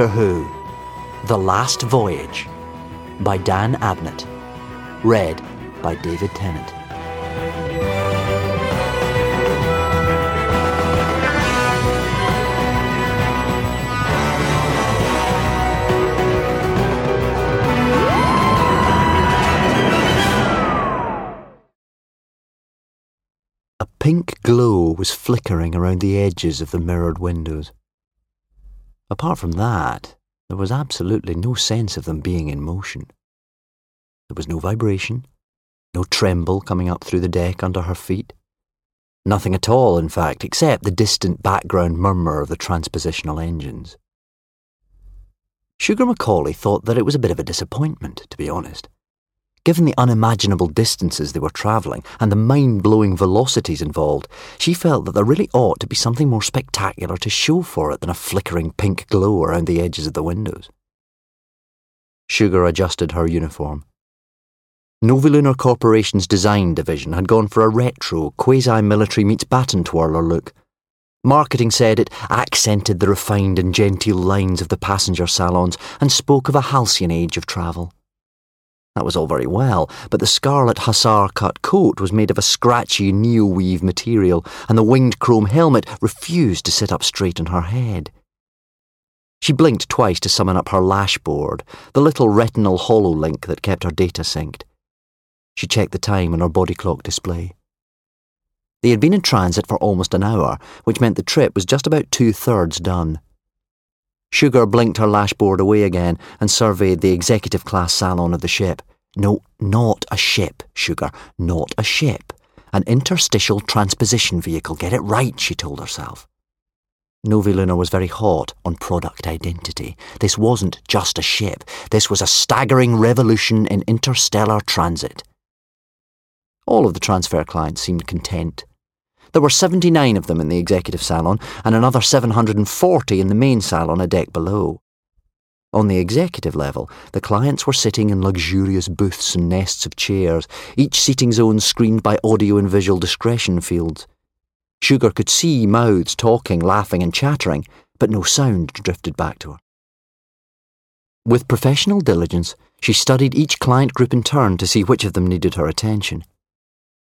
Doctor Who, The Last Voyage, by Dan Abnett. Read by David Tennant. A pink glow was flickering around the edges of the mirrored windows. Apart from that, there was absolutely no sense of them being in motion. There was no vibration, no tremble coming up through the deck under her feet. Nothing at all, in fact, except the distant background murmur of the transpositional engines. Sugar MacAuley thought that it was a bit of a disappointment, to be honest. Given the unimaginable distances they were travelling and the mind-blowing velocities involved, she felt that there really ought to be something more spectacular to show for it than a flickering pink glow around the edges of the windows. Sugar adjusted her uniform. Novilunar Corporation's design division had gone for a retro, quasi-military meets baton twirler look. Marketing said it accented the refined and genteel lines of the passenger salons and spoke of a halcyon age of travel. That was all very well, but the scarlet hussar-cut coat was made of a scratchy needle-weave material, and the winged chrome helmet refused to sit up straight on her head. She blinked twice to summon up her lash board, the little retinal hololink that kept her data synced. She checked the time on her body clock display. They had been in transit for almost an hour, which meant the trip was just about 2/3 done. Sugar blinked her lash board away again and surveyed the executive class salon of the ship. No, not a ship, Sugar, not a ship. An interstitial transposition vehicle. Get it right, she told herself. Novi Luna was very hot on product identity. This wasn't just a ship. This was a staggering revolution in interstellar transit. All of the transfer clients seemed content. There were 79 of them in the executive salon and another 740 in the main salon a deck below. On the executive level, the clients were sitting in luxurious booths and nests of chairs, each seating zone screened by audio and visual discretion fields. Sugar could see mouths talking, laughing and chattering, but no sound drifted back to her. With professional diligence, she studied each client group in turn to see which of them needed her attention.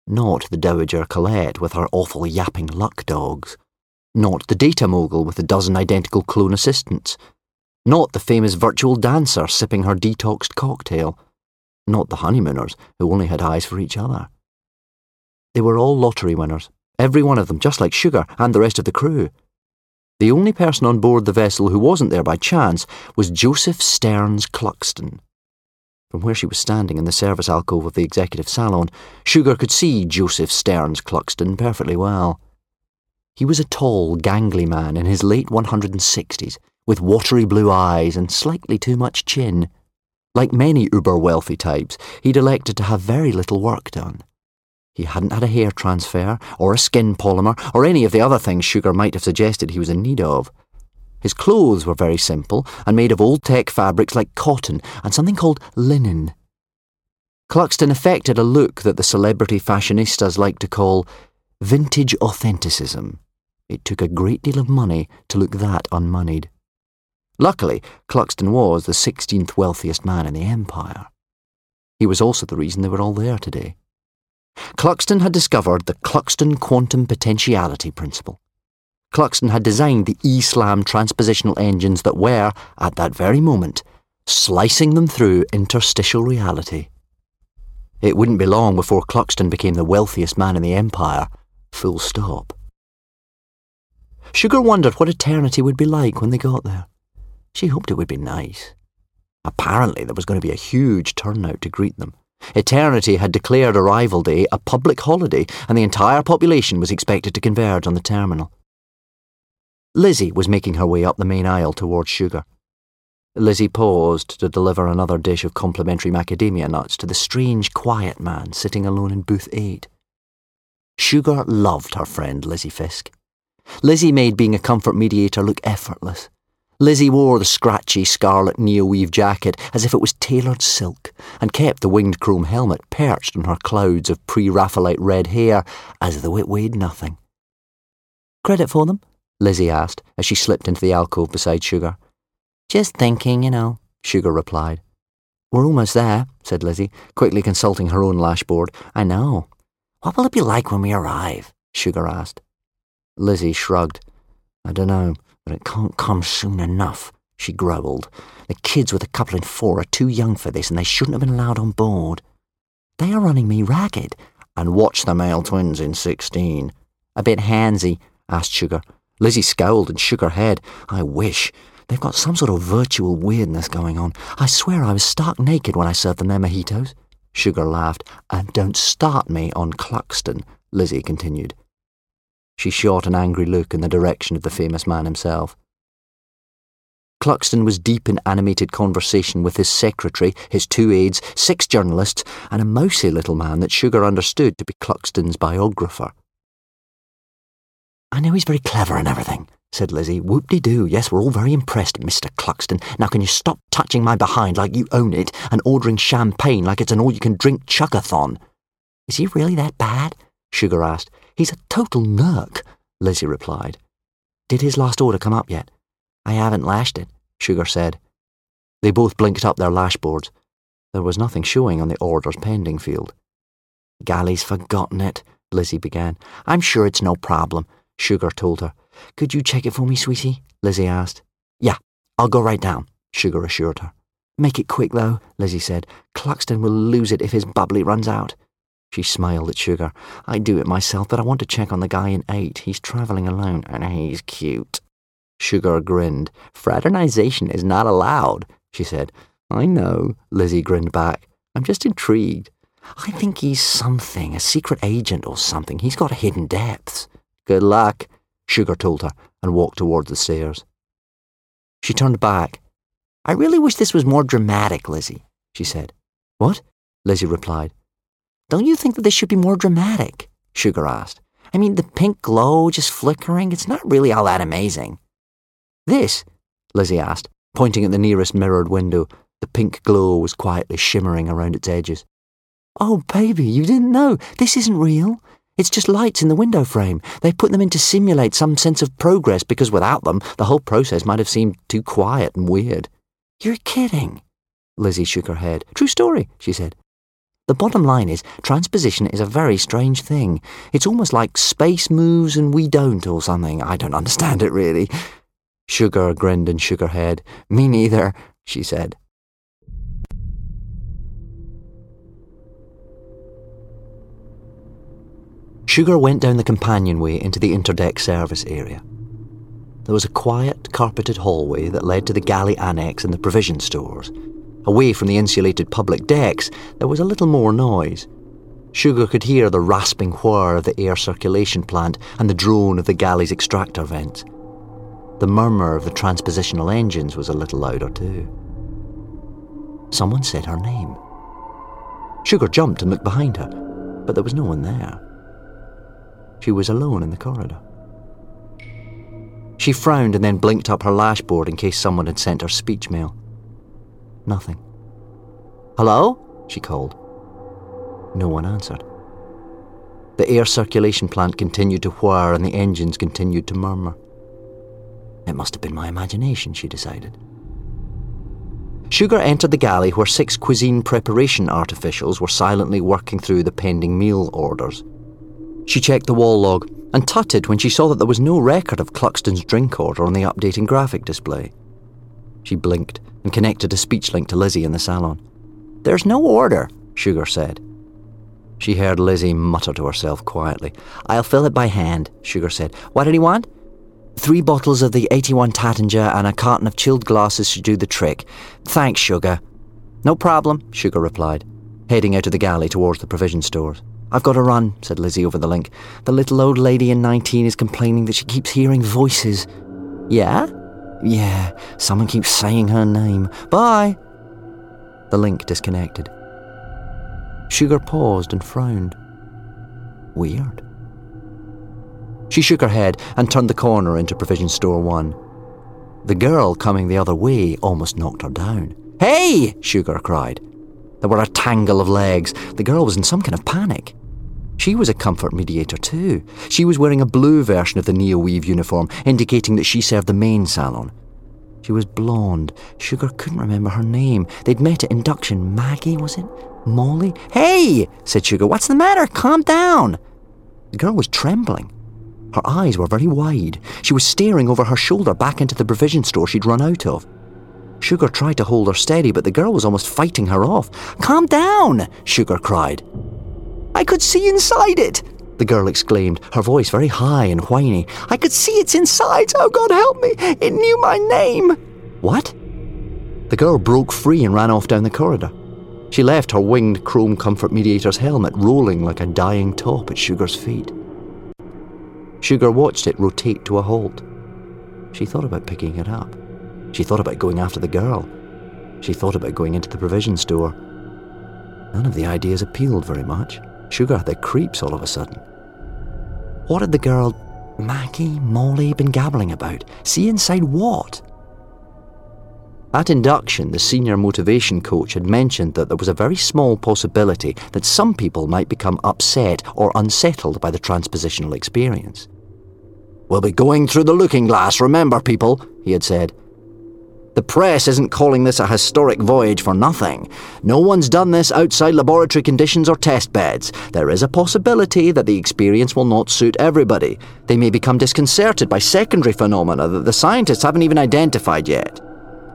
Not the Dowager Colette with her awful yapping luck dogs. Not the data mogul with a dozen identical clone assistants. Not the famous virtual dancer sipping her detoxed cocktail. Not the honeymooners who only had eyes for each other. They were all lottery winners, every one of them, just like Sugar and the rest of the crew. The only person on board the vessel who wasn't there by chance was Joseph Stearns Cluxton. From where she was standing in the service alcove of the executive salon, Sugar could see Joseph Stearns Cluxton perfectly well. He was a tall, gangly man in his late 160s, with watery blue eyes and slightly too much chin. Like many uber-wealthy types, he'd elected to have very little work done. He hadn't had a hair transfer, or a skin polymer, or any of the other things Sugar might have suggested he was in need of. His clothes were very simple and made of old-tech fabrics like cotton and something called linen. Cluxton affected a look that the celebrity fashionistas like to call vintage authenticism. It took a great deal of money to look that unmoneyed. Luckily, Cluxton was the 16th wealthiest man in the Empire. He was also the reason they were all there today. Cluxton had discovered the Cluxton quantum potentiality principle. Cluxton had designed the E-Slam transpositional engines that were, at that very moment, slicing them through interstitial reality. It wouldn't be long before Cluxton became the wealthiest man in the Empire, full stop. Sugar wondered what Eternity would be like when they got there. She hoped it would be nice. Apparently there was going to be a huge turnout to greet them. Eternity had declared arrival day a public holiday, and the entire population was expected to converge on the terminal. Lizzie was making her way up the main aisle towards Sugar. Lizzie paused to deliver another dish of complimentary macadamia nuts to the strange, quiet man sitting alone in booth 8. Sugar loved her friend Lizzie Fisk. Lizzie made being a comfort mediator look effortless. Lizzie wore the scratchy scarlet needle-weave jacket as if it was tailored silk, and kept the winged chrome helmet perched on her clouds of pre-Raphaelite red hair as though it weighed nothing. Credit for them? Lizzie asked as she slipped into the alcove beside Sugar. Just thinking, you know, Sugar replied. We're almost there, said Lizzie, quickly consulting her own lashboard. I know. What will it be like when we arrive? Sugar asked. Lizzie shrugged. I don't know, but it can't come soon enough, she growled. The kids with a couple in four are too young for this, and they shouldn't have been allowed on board. They are running me ragged. And watch the male twins in 16. A bit handsy, asked Sugar. Lizzie scowled and shook her head. I wish. They've got some sort of virtual weirdness going on. I swear I was stark naked when I served them their mojitos. Sugar laughed. And don't start me on Cluxton, Lizzie continued. She shot an angry look in the direction of the famous man himself. Cluxton was deep in animated conversation with his secretary, his two aides, six journalists, and a mousy little man that Sugar understood to be Cluxton's biographer. I know he's very clever and everything, said Lizzie. Whoop-de-doo, yes, we're all very impressed, Mr. Cluxton. Now can you stop touching my behind like you own it and ordering champagne like it's an all-you-can-drink chuckathon? Is he really that bad? Sugar asked. He's a total nurk, Lizzie replied. Did his last order come up yet? I haven't lashed it, Sugar said. They both blinked up their lashboards. There was nothing showing on the orders pending field. Galley's forgotten it, Lizzie began. I'm sure it's no problem, Sugar told her. Could you check it for me, sweetie? Lizzie asked. Yeah, I'll go right down, Sugar assured her. Make it quick, though, Lizzie said. Cluxton will lose it if his bubbly runs out. She smiled at Sugar. I do it myself, but I want to check on the guy in 8. He's travelling alone, and he's cute. Sugar grinned. Fraternization is not allowed, she said. I know, Lizzie grinned back. I'm just intrigued. I think he's something, a secret agent or something. He's got hidden depths. Good luck, Sugar told her, and walked towards the stairs. She turned back. I really wish this was more dramatic, Lizzie, she said. What? Lizzie replied. Don't you think that this should be more dramatic? Sugar asked. I mean, the pink glow just flickering, it's not really all that amazing. This? Lizzie asked, pointing at the nearest mirrored window. The pink glow was quietly shimmering around its edges. Oh, baby, you didn't know. This isn't real. It's just lights in the window frame. They put them in to simulate some sense of progress because without them, the whole process might have seemed too quiet and weird. You're kidding. Lizzie shook her head. True story, she said. The bottom line is, transposition is a very strange thing. It's almost like space moves and we don't or something. I don't understand it, really. Sugar grinned and shook her head. Me neither, she said. Sugar went down the companionway into the interdeck service area. There was a quiet, carpeted hallway that led to the galley annex and the provision stores. Away from the insulated public decks, there was a little more noise. Sugar could hear the rasping whir of the air circulation plant and the drone of the galley's extractor vents. The murmur of the transpositional engines was a little louder too. Someone said her name. Sugar jumped and looked behind her, but there was no one there. She was alone in the corridor. She frowned and then blinked up her lashboard in case someone had sent her speech mail. Nothing. Hello? She called. No one answered. The air circulation plant continued to whir and the engines continued to murmur. It must have been my imagination, she decided. Sugar entered the galley where 6 cuisine preparation artificials were silently working through the pending meal orders. She checked the wall log and tutted when she saw that there was no record of Cluxton's drink order on the updating graphic display. She blinked and connected a speech link to Lizzie in the salon. There's no order, Sugar said. She heard Lizzie mutter to herself quietly. I'll fill it by hand, Sugar said. What did he want? 3 bottles of the 81 Tattinger and a carton of chilled glasses should do the trick. Thanks, Sugar. No problem, Sugar replied, heading out of the galley towards the provision stores. I've got to run, said Lizzie over the link. The little old lady in 19 is complaining that she keeps hearing voices. Yeah? Yeah, someone keeps saying her name. Bye! The link disconnected. Sugar paused and frowned. Weird. She shook her head and turned the corner into Provision Store 1. The girl coming the other way almost knocked her down. Hey! Sugar cried. There were a tangle of legs. The girl was in some kind of panic. She was a comfort mediator too. She was wearing a blue version of the Neo-Weave uniform, indicating that she served the main salon. She was blonde. Sugar couldn't remember her name. They'd met at induction. Maggie, was it? Molly? Hey, said Sugar, what's the matter? Calm down. The girl was trembling. Her eyes were very wide. She was staring over her shoulder back into the provision store she'd run out of. Sugar tried to hold her steady, but the girl was almost fighting her off. Calm down, Sugar cried. I could see inside it, the girl exclaimed, her voice very high and whiny. I could see its insides. Oh, God help me. It knew my name. What? The girl broke free and ran off down the corridor. She left her winged chrome comfort mediator's helmet rolling like a dying top at Sugar's feet. Sugar watched it rotate to a halt. She thought about picking it up. She thought about going after the girl. She thought about going into the provision store. None of the ideas appealed very much. Sugar had the creeps all of a sudden. What had the girl, Maggie, Molly, been gabbling about? See inside what? At induction, the senior motivation coach had mentioned that there was a very small possibility that some people might become upset or unsettled by the transpositional experience. We'll be going through the looking glass, remember people, he had said. The press isn't calling this a historic voyage for nothing. No one's done this outside laboratory conditions or test beds. There is a possibility that the experience will not suit everybody. They may become disconcerted by secondary phenomena that the scientists haven't even identified yet.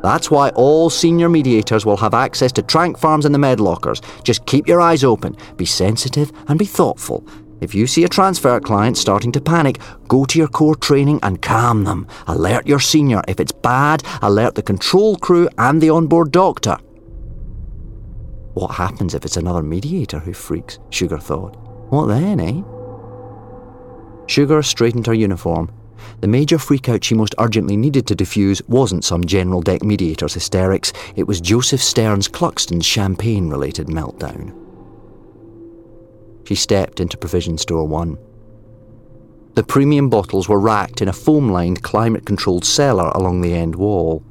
That's why all senior mediators will have access to tranq farms and the med lockers. Just keep your eyes open, be sensitive and be thoughtful. If you see a transfer client starting to panic, go to your core training and calm them. Alert your senior. If it's bad, alert the control crew and the onboard doctor. What happens if it's another mediator who freaks? Sugar thought. What then, eh? Sugar straightened her uniform. The major freakout she most urgently needed to defuse wasn't some general deck mediator's hysterics. It was Joseph Stearns Cluxton's champagne-related meltdown. She stepped into Provision Store 1. The premium bottles were racked in a foam-lined, climate-controlled cellar along the end wall.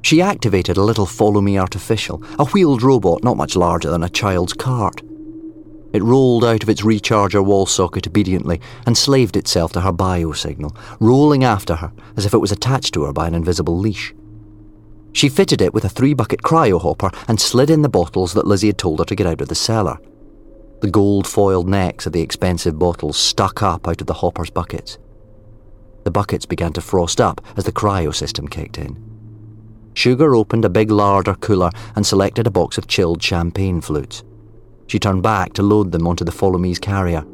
She activated a little follow-me artificial, a wheeled robot not much larger than a child's cart. It rolled out of its recharger wall socket obediently and slaved itself to her bio signal, rolling after her as if it was attached to her by an invisible leash. She fitted it with a 3-bucket cryo-hopper and slid in the bottles that Lizzie had told her to get out of the cellar. The gold-foiled necks of the expensive bottles stuck up out of the hopper's buckets. The buckets began to frost up as the cryo system kicked in. Sugar opened a big larder cooler and selected a box of chilled champagne flutes. She turned back to load them onto the Follow Me's carrier.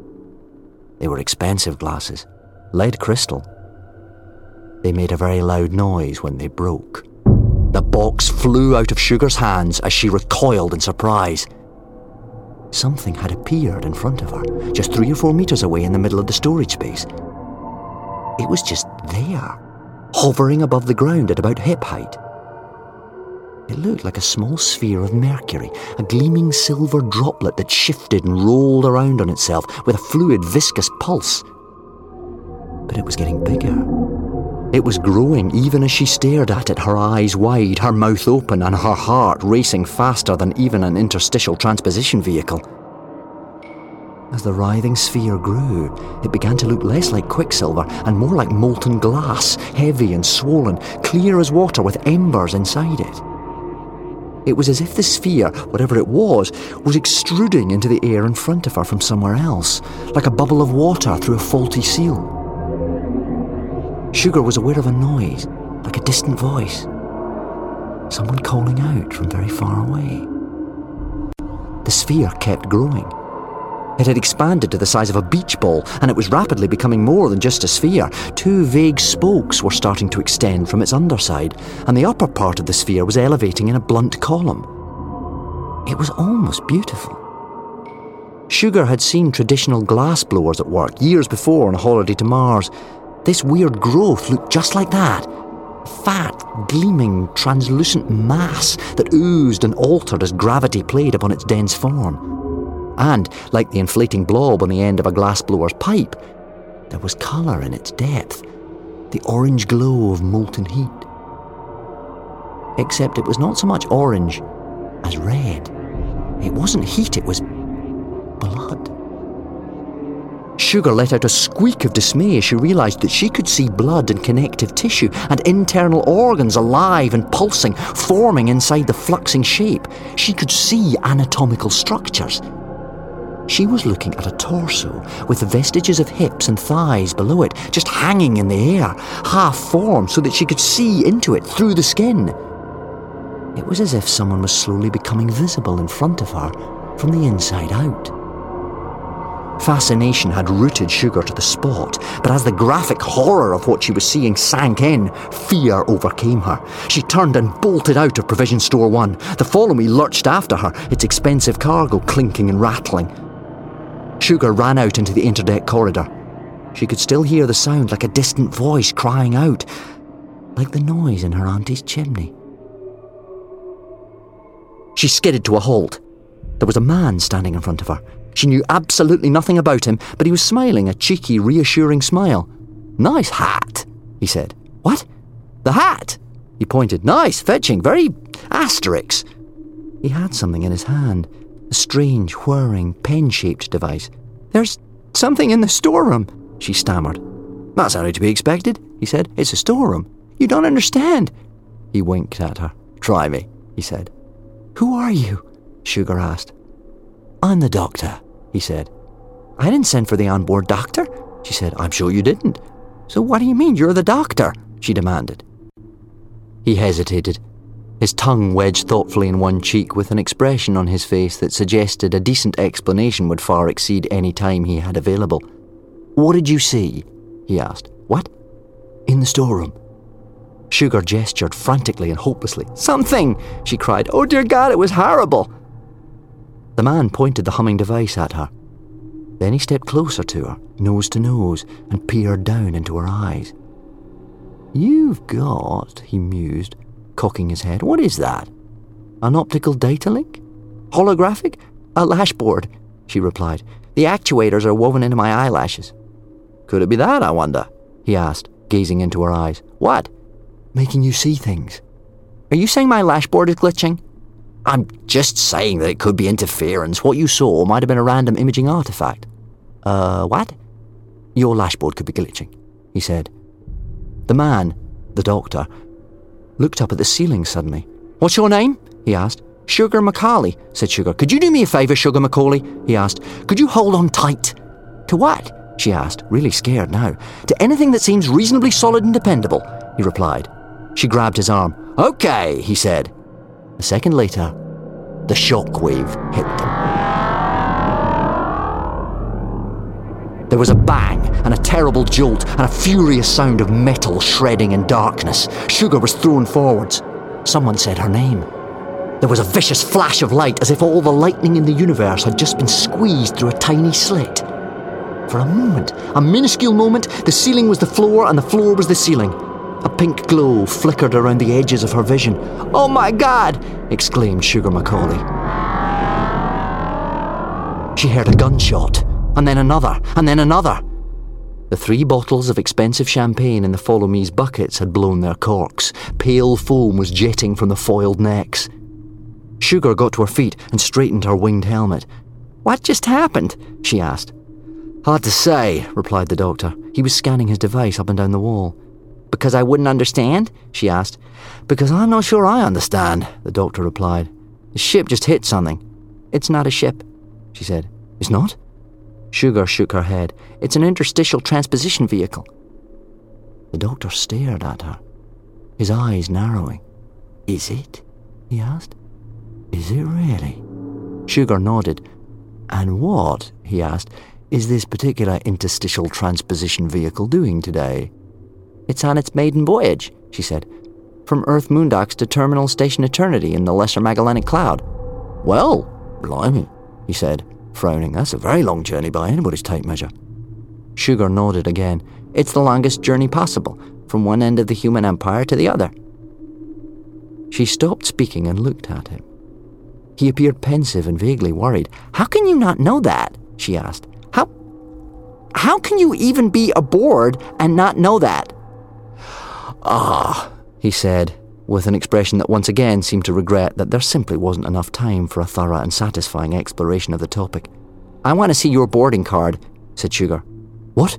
They were expensive glasses, lead crystal. They made a very loud noise when they broke. The box flew out of Sugar's hands as she recoiled in surprise. Something had appeared in front of her, just 3 or 4 meters away in the middle of the storage space. It was just there, hovering above the ground at about hip height. It looked like a small sphere of mercury, a gleaming silver droplet that shifted and rolled around on itself with a fluid, viscous pulse. But it was getting bigger. It was growing even as she stared at it, her eyes wide, her mouth open, and her heart racing faster than even an interstitial transposition vehicle. As the writhing sphere grew, it began to look less like quicksilver and more like molten glass, heavy and swollen, clear as water with embers inside it. It was as if the sphere, whatever it was extruding into the air in front of her from somewhere else, like a bubble of water through a faulty seal. Sugar was aware of a noise, like a distant voice. Someone calling out from very far away. The sphere kept growing. It had expanded to the size of a beach ball, and it was rapidly becoming more than just a sphere. 2 vague spokes were starting to extend from its underside, and the upper part of the sphere was elevating in a blunt column. It was almost beautiful. Sugar had seen traditional glass blowers at work years before on a holiday to Mars. This weird growth looked just like that. A fat, gleaming, translucent mass that oozed and altered as gravity played upon its dense form. And, like the inflating blob on the end of a glassblower's pipe, there was colour in its depth, the orange glow of molten heat. Except it was not so much orange as red. It wasn't heat, it was blood. Sugar let out a squeak of dismay as she realised that she could see blood and connective tissue and internal organs alive and pulsing, forming inside the fluxing shape. She could see anatomical structures. She was looking at a torso, with vestiges of hips and thighs below it, just hanging in the air, half-formed so that she could see into it through the skin. It was as if someone was slowly becoming visible in front of her, from the inside out. Fascination had rooted Sugar to the spot, but as the graphic horror of what she was seeing sank in, fear overcame her. She turned and bolted out of Provision Store 1. The Follow Me lurched after her, its expensive cargo clinking and rattling. Sugar ran out into the interdeck corridor. She could still hear the sound like a distant voice crying out, like the noise in her auntie's chimney. She skidded to a halt. There was a man standing in front of her. She knew absolutely nothing about him, but he was smiling a cheeky, reassuring smile. "Nice hat," he said. "What?" "The hat," he pointed. "Nice, fetching, very Asterix." He had something in his hand, a strange, whirring, pen-shaped device. "There's something in the storeroom," she stammered. "That's only to be expected," he said. "It's a storeroom. You don't understand." He winked at her. "Try me," he said. "Who are you?" Sugar asked. "I'm the doctor," he said. "I didn't send for the onboard doctor," she said. "I'm sure you didn't." "So what do you mean you're the doctor?" she demanded. He hesitated, his tongue wedged thoughtfully in one cheek with an expression on his face that suggested a decent explanation would far exceed any time he had available. "What did you see?" he asked. "What?" "In the storeroom." Sugar gestured frantically and hopelessly. "Something!" she cried. "Oh dear God, it was horrible!" The man pointed the humming device at her. Then he stepped closer to her, nose to nose, and peered down into her eyes. "You've got," he mused, cocking his head. "What is that? An optical data link? Holographic? A lashboard," she replied. "The actuators are woven into my eyelashes." "Could it be that, I wonder?" he asked, gazing into her eyes. "What?" "Making you see things." "Are you saying my lashboard is glitching?" "I'm just saying that it could be interference. What you saw might have been a random imaging artifact." What? "Your lashboard could be glitching," he said. The man, the doctor, looked up at the ceiling suddenly. "What's your name?" he asked. "Sugar MacAuley," said Sugar. "Could you do me a favour, Sugar MacAuley?" he asked. "Could you hold on tight?" "To what?" she asked, really scared now. "To anything that seems reasonably solid and dependable," he replied. She grabbed his arm. "Okay," he said. A second later, the shockwave hit them. There was a bang and a terrible jolt and a furious sound of metal shredding in darkness. Sugar was thrown forwards. Someone said her name. There was a vicious flash of light as if all the lightning in the universe had just been squeezed through a tiny slit. For a moment, a minuscule moment, the ceiling was the floor and the floor was the ceiling. A pink glow flickered around the edges of her vision. "Oh my God!" exclaimed Sugar MacAuley. She heard a gunshot, and then another, and then another. The three bottles of expensive champagne in the Follow Me's buckets had blown their corks. Pale foam was jetting from the foiled necks. Sugar got to her feet and straightened her winged helmet. "What just happened?" she asked. "Hard to say," replied the doctor. He was scanning his device up and down the wall. "Because I wouldn't understand?" she asked. "Because I'm not sure I understand," the doctor replied. "The ship just hit something." "It's not a ship," she said. "It's not?" Sugar shook her head. "It's an interstitial transposition vehicle." The doctor stared at her, his eyes narrowing. "Is it?" he asked. "Is it really?" Sugar nodded. "And what," he asked, "is this particular interstitial transposition vehicle doing today?" "It's on its maiden voyage," she said. "From Earth Moondocks to Terminal Station Eternity in the Lesser Magellanic Cloud." "Well, blimey," he said, frowning. "That's a very long journey by anybody's tape measure." Sugar nodded again. "It's the longest journey possible, from one end of the human empire to the other." She stopped speaking and looked at him. He appeared pensive and vaguely worried. "How can you not know that?" she asked. How can you even be aboard and not know that?" "Ah," he said, with an expression that once again seemed to regret that there simply wasn't enough time for a thorough and satisfying exploration of the topic. "I want to see your boarding card," said Sugar. What?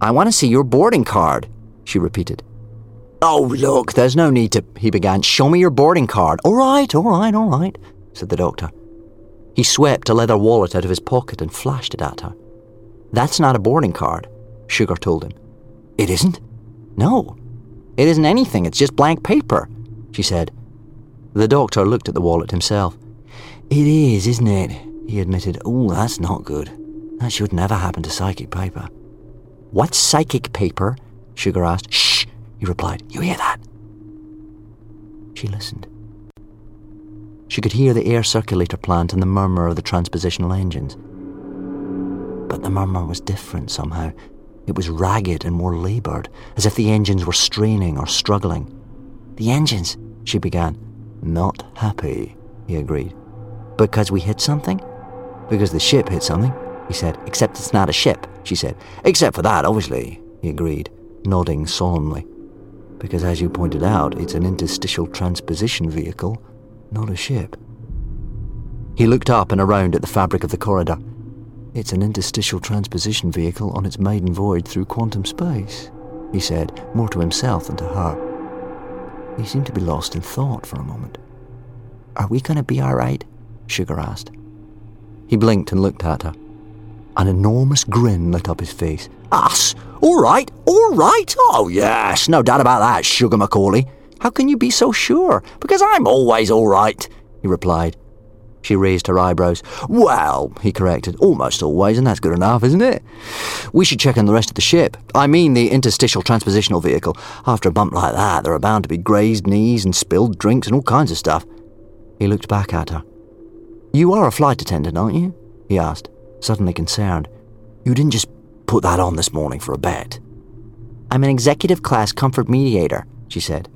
I want to see your boarding card, she repeated. Oh, look, there's no need to, he began. Show me your boarding card. All right, said the doctor. He swept a leather wallet out of his pocket and flashed it at her. That's not a boarding card, Sugar told him. It isn't? No, it isn't anything, it's just blank paper, she said. The doctor looked at the wallet himself. It is, isn't it? He admitted. Oh, that's not good. That should never happen to psychic paper. What's psychic paper? Sugar asked. Shh, he replied. You hear that? She listened. She could hear the air circulator plant and the murmur of the transpositional engines. But the murmur was different somehow. It was ragged and more laboured, as if the engines were straining or struggling. The engines, she began. Not happy, he agreed. Because we hit something? Because the ship hit something, he said. Except it's not a ship, she said. Except for that, obviously, he agreed, nodding solemnly. Because as you pointed out, it's an interstitial transposition vehicle, not a ship. He looked up and around at the fabric of the corridor. It's an interstitial transposition vehicle on its maiden voyage through quantum space, he said, more to himself than to her. He seemed to be lost in thought for a moment. Are we going to be all right? Sugar asked. He blinked and looked at her. An enormous grin lit up his face. Us? All right? Oh, yes, no doubt about that, Sugar MacAuley. How can you be so sure? Because I'm always all right, he replied. She raised her eyebrows. Well, he corrected, almost always, and that's good enough, isn't it? We should check on the rest of the ship. I mean the interstitial transpositional vehicle. After a bump like that, there are bound to be grazed knees and spilled drinks and all kinds of stuff. He looked back at her. You are a flight attendant, aren't you? He asked, suddenly concerned. You didn't just put that on this morning for a bet. I'm an executive class comfort mediator, she said.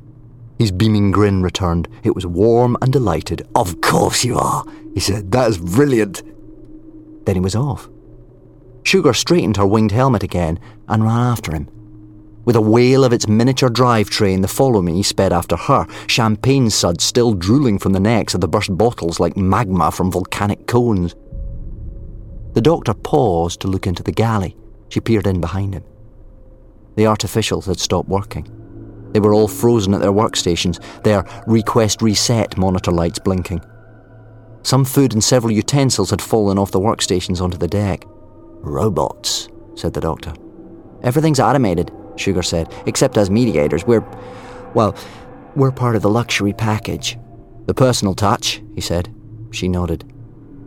His beaming grin returned. It was warm and delighted. Of course you are, he said. That is brilliant. Then he was off. Sugar straightened her winged helmet again and ran after him. With a wail of its miniature drivetrain, the Follow Me sped after her, champagne suds still drooling from the necks of the burst bottles like magma from volcanic cones. The doctor paused to look into the galley. She peered in behind him. The artificials had stopped working. They were all frozen at their workstations, their request reset monitor lights blinking. Some food and several utensils had fallen off the workstations onto the deck. Robots, said the doctor. Everything's automated, Sugar said, except as mediators. We're part of the luxury package. The personal touch, he said. She nodded.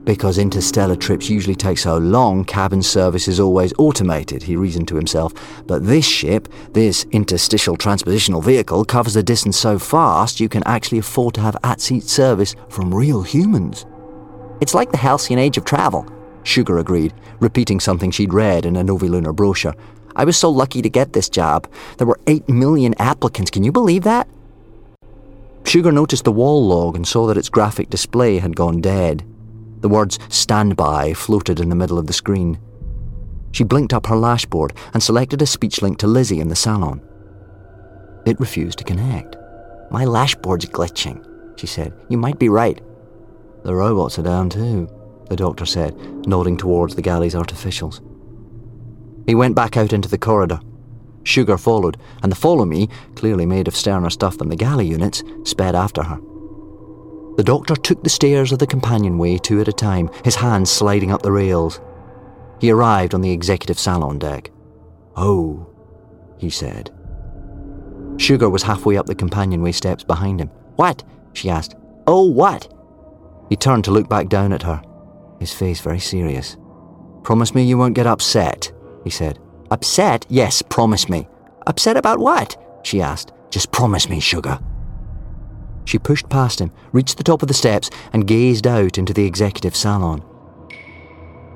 Because interstellar trips usually take so long, cabin service is always automated, he reasoned to himself. But this ship, this interstitial transpositional vehicle, covers the distance so fast you can actually afford to have at-seat service from real humans. It's like the halcyon age of travel, Sugar agreed, repeating something she'd read in a Novilunar brochure. I was so lucky to get this job. There were 8 million applicants, can you believe that? Sugar noticed the wall log and saw that its graphic display had gone dead. The words standby floated in the middle of the screen. She blinked up her lashboard and selected a speech link to Lizzie in the salon. It refused to connect. My lashboard's glitching, she said. You might be right. The robots are down too, the doctor said, nodding towards the galley's artificials. He went back out into the corridor. Sugar followed, and the Follow Me, clearly made of sterner stuff than the galley units, sped after her. The doctor took the stairs of the companionway two at a time, his hands sliding up the rails. He arrived on the executive salon deck. Oh, he said. Sugar was halfway up the companionway steps behind him. What? She asked. Oh, what? He turned to look back down at her, his face very serious. Promise me you won't get upset, he said. Upset? Yes, promise me. Upset about what? She asked. Just promise me, Sugar. She pushed past him, reached the top of the steps, and gazed out into the executive salon.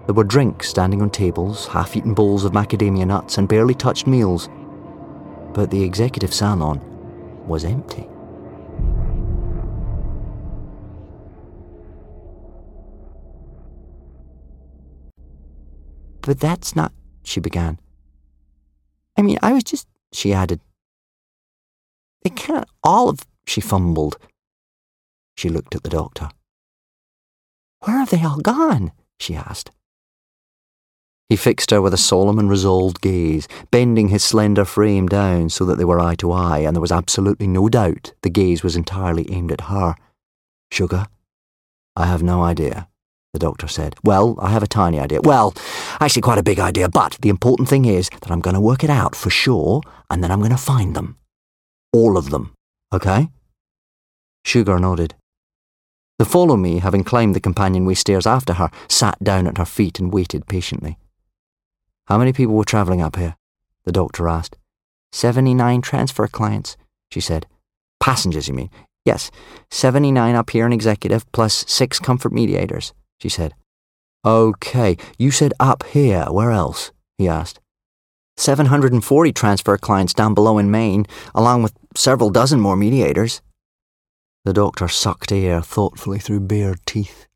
There were drinks standing on tables, half-eaten bowls of macadamia nuts, and barely touched meals. But the executive salon was empty. But that's not... she began. I mean, I was just... she added. It can't all of... she fumbled. She looked at the doctor. Where have they all gone? She asked. He fixed her with a solemn and resolved gaze, bending his slender frame down so that they were eye to eye, and there was absolutely no doubt the gaze was entirely aimed at her. "Sugar?" "I have no idea," the doctor said. "Well, I have a tiny idea. Well, actually quite a big idea, but the important thing is that I'm going to work it out for sure, and then I'm going to find them. All of them. Okay?" Sugar nodded. The Follow Me, having climbed the companionway stairs after her, sat down at her feet and waited patiently. "How many people were travelling up here?" the doctor asked. 79 transfer clients," she said. "Passengers, you mean?" "Yes, 79 up here and executive, plus 6 comfort mediators," she said. "Okay, you said up here. Where else?" he asked. 740 transfer clients down below in Maine, along with several dozen more mediators." The doctor sucked air thoughtfully through bared teeth.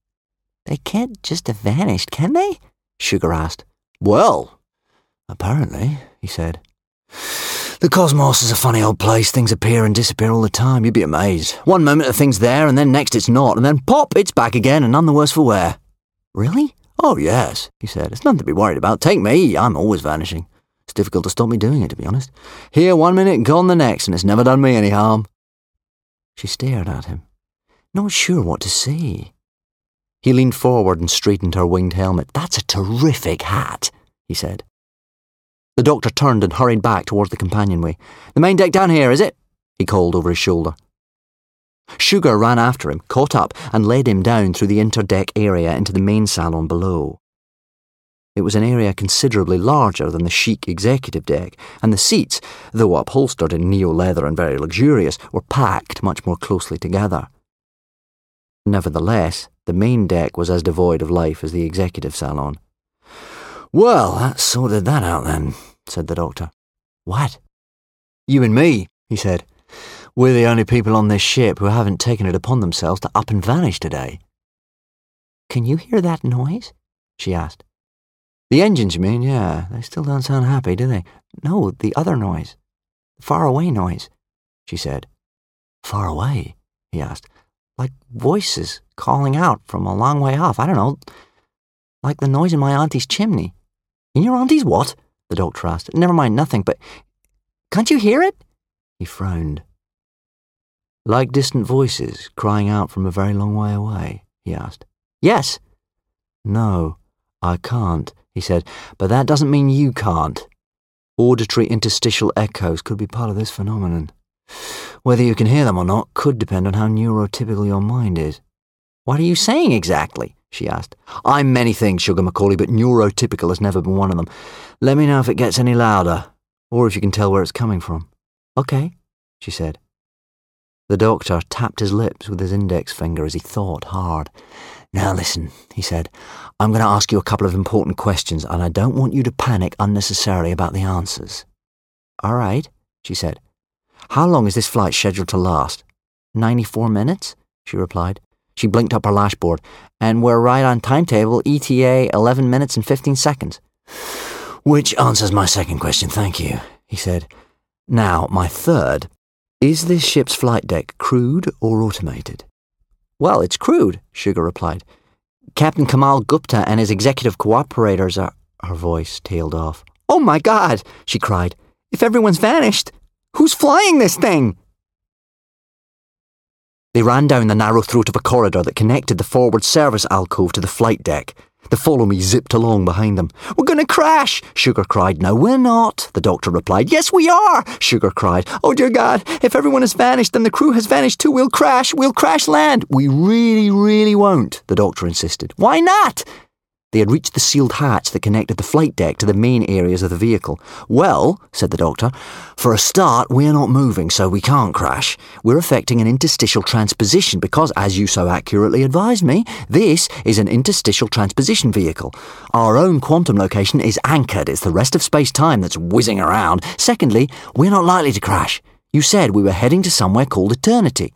"They can't just have vanished, can they?" Sugar asked. "Well, apparently," he said. "The cosmos is a funny old place. Things appear and disappear all the time. You'd be amazed. One moment a thing's there, and then next it's not, and then pop, it's back again, and none the worse for wear." "Really?" "Oh, yes," he said. "It's nothing to be worried about. Take me. I'm always vanishing. It's difficult to stop me doing it, to be honest. Here one minute, gone the next, and it's never done me any harm." She stared at him, not sure what to say. He leaned forward and straightened her winged helmet. "That's a terrific hat," he said. The doctor turned and hurried back towards the companionway. "The main deck down here, is it?" he called over his shoulder. Sugar ran after him, caught up, and led him down through the interdeck area into the main salon below. It was an area considerably larger than the chic executive deck, and the seats, though upholstered in neo-leather and very luxurious, were packed much more closely together. Nevertheless, the main deck was as devoid of life as the executive salon. "Well, that sorted that out then," said the doctor. "What?" "You and me," he said. "We're the only people on this ship who haven't taken it upon themselves to up and vanish today." "Can you hear that noise?" she asked. "The engines, you mean? Yeah, they still don't sound happy, do they?" "No, the other noise. The far-away noise," she said. "Far away?" he asked. "Like voices calling out from a long way off. I don't know, like the noise in my auntie's chimney." "In your auntie's what?" the doctor asked. "Never mind, nothing, but can't you hear it?" He frowned. "Like distant voices crying out from a very long way away?" he asked. "Yes." "No, I can't," he said, "but that doesn't mean you can't. Auditory interstitial echoes could be part of this phenomenon. Whether you can hear them or not could depend on how neurotypical your mind is." "What are you saying exactly?" she asked. "I'm many things, Sugar MacAuley, but neurotypical has never been one of them. Let me know if it gets any louder, or if you can tell where it's coming from." "Okay," she said. The doctor tapped his lips with his index finger as he thought hard. "Now listen," he said, "I'm going to ask you a couple of important questions, and I don't want you to panic unnecessarily about the answers." "All right," she said. "How long is this flight scheduled to last?" 94 minutes, she replied. She blinked up her lashboard. "And we're right on timetable, ETA 11 minutes and 15 seconds. "Which answers my second question, thank you," he said. "Now, my third, is this ship's flight deck crewed or automated?" "Well, it's crewed," Sugar replied. "Captain Kamal Gupta and his executive cooperators are..." Her voice tailed off. "Oh my God," she cried. "If everyone's vanished, who's flying this thing?" They ran down the narrow throat of a corridor that connected the forward service alcove to the flight deck. The Follow Me zipped along behind them. "We're going to crash," Sugar cried. "No, we're not," the doctor replied. "Yes, we are," Sugar cried. "Oh, dear God, if everyone has vanished, then the crew has vanished too. We'll crash land." "We really, really won't," the doctor insisted. "Why not?" They had reached the sealed hatch that connected the flight deck to the main areas of the vehicle. "Well," said the doctor, "for a start, we're not moving, so we can't crash. We're effecting an interstitial transposition because, as you so accurately advised me, this is an interstitial transposition vehicle. Our own quantum location is anchored. It's the rest of space-time that's whizzing around. Secondly, we're not likely to crash. You said we were heading to somewhere called Eternity."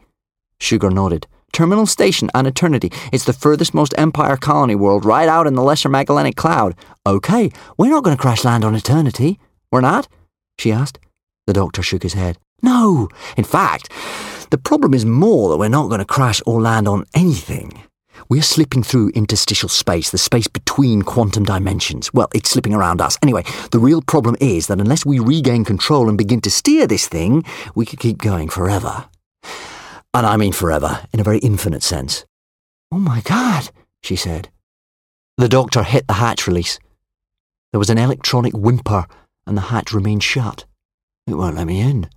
Sugar nodded. "Terminal station on Eternity. It's the furthest most Empire colony world, right out in the Lesser Magellanic Cloud." "Okay, we're not going to crash land on Eternity." "We're not?" she asked. The doctor shook his head. "No. In fact, the problem is more that we're not going to crash or land on anything. We're slipping through interstitial space, the space between quantum dimensions. Well, it's slipping around us. Anyway, the real problem is that unless we regain control and begin to steer this thing, we could keep going forever. And I mean forever, in a very infinite sense. "Oh my God," she said. The doctor hit the hatch release. There was an electronic whimper, and the hatch remained shut. "It won't let me in,"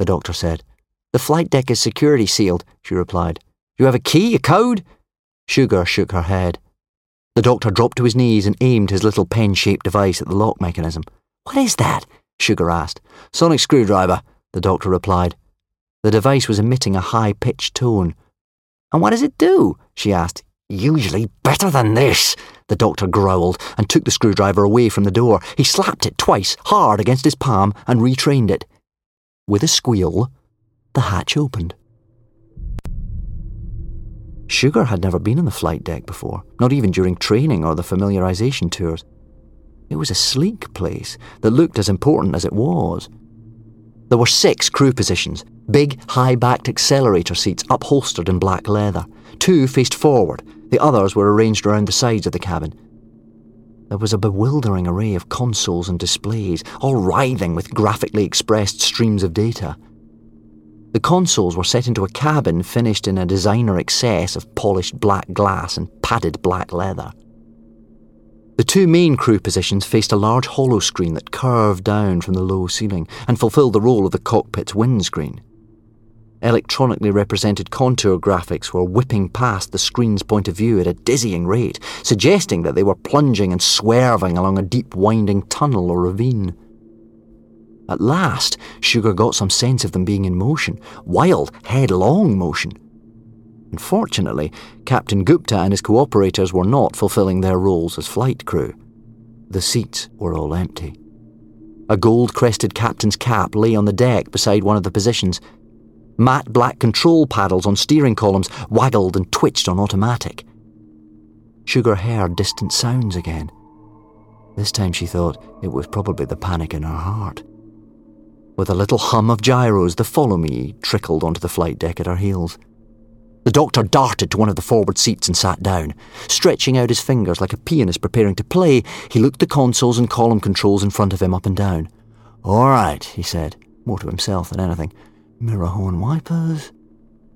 the doctor said. "The flight deck is security sealed," she replied. "You have a key, a code?" Sugar shook her head. The doctor dropped to his knees and aimed his little pen-shaped device at the lock mechanism. "What is that?" Sugar asked. "Sonic screwdriver," the doctor replied. The device was emitting a high-pitched tone. "And what does it do?" she asked. "Usually better than this," the doctor growled, and took the screwdriver away from the door. He slapped it twice, hard against his palm, and retrained it. With a squeal, the hatch opened. Sugar had never been on the flight deck before, not even during training or the familiarization tours. It was a sleek place that looked as important as it was. There were 6 crew positions, big, high-backed accelerator seats upholstered in black leather. 2 faced forward, the others were arranged around the sides of the cabin. There was a bewildering array of consoles and displays, all writhing with graphically expressed streams of data. The consoles were set into a cabin finished in a designer excess of polished black glass and padded black leather. The 2 main crew positions faced a large hollow screen that curved down from the low ceiling and fulfilled the role of the cockpit's windscreen. Electronically represented contour graphics were whipping past the screen's point of view at a dizzying rate, suggesting that they were plunging and swerving along a deep winding tunnel or ravine. At last, Sugar got some sense of them being in motion, wild, headlong motion. Unfortunately, Captain Gupta and his cooperators were not fulfilling their roles as flight crew. The seats were all empty. A gold-crested captain's cap lay on the deck beside one of the positions. Matte black control paddles on steering columns waggled and twitched on automatic. Sugar heard distant sounds again. This time she thought it was probably the panic in her heart. With a little hum of gyros, the follow me trickled onto the flight deck at her heels. The doctor darted to one of the forward seats and sat down. Stretching out his fingers like a pianist preparing to play, he looked the consoles and column controls in front of him up and down. "All right," he said, more to himself than anything. "Mirror horn wipers."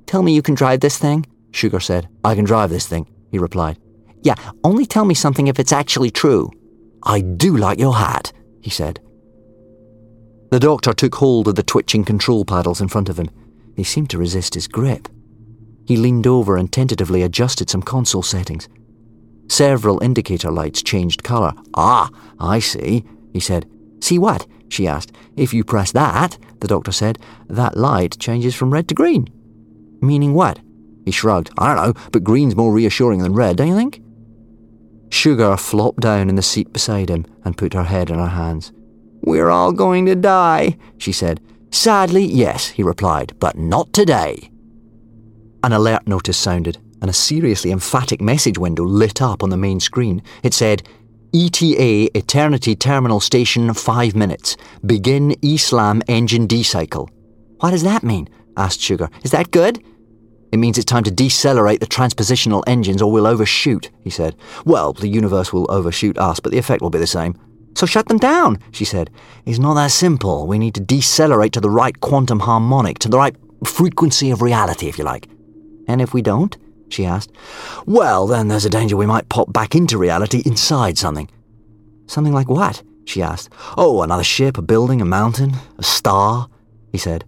"Tell me you can drive this thing," Sugar said. "I can drive this thing," he replied. "Yeah, only tell me something if it's actually true." "I do like your hat," he said. The doctor took hold of the twitching control paddles in front of him. They seemed to resist his grip. He leaned over and tentatively adjusted some console settings. Several indicator lights changed colour. "Ah, I see," he said. "See what?" she asked. "If you press that," the doctor said, "that light changes from red to green." "Meaning what?" He shrugged. "I don't know, but green's more reassuring than red, don't you think?" Sugar flopped down in the seat beside him and put her head in her hands. "We're all going to die," she said. "Sadly, yes," he replied, "but not today." An alert notice sounded, and a seriously emphatic message window lit up on the main screen. It said, "ETA Eternity Terminal Station, 5 minutes. Begin E-Slam engine D-cycle." "What does that mean?" asked Sugar. "Is that good?" "It means it's time to decelerate the transpositional engines or we'll overshoot," he said. "Well, the universe will overshoot us, but the effect will be the same." "So shut them down," she said. "It's not that simple. We need to decelerate to the right quantum harmonic, to the right frequency of reality, if you like." "And if we don't?" she asked. "Well, then there's a danger we might pop back into reality inside something." "Something like what?" she asked. "Oh, another ship, a building, a mountain, a star," he said.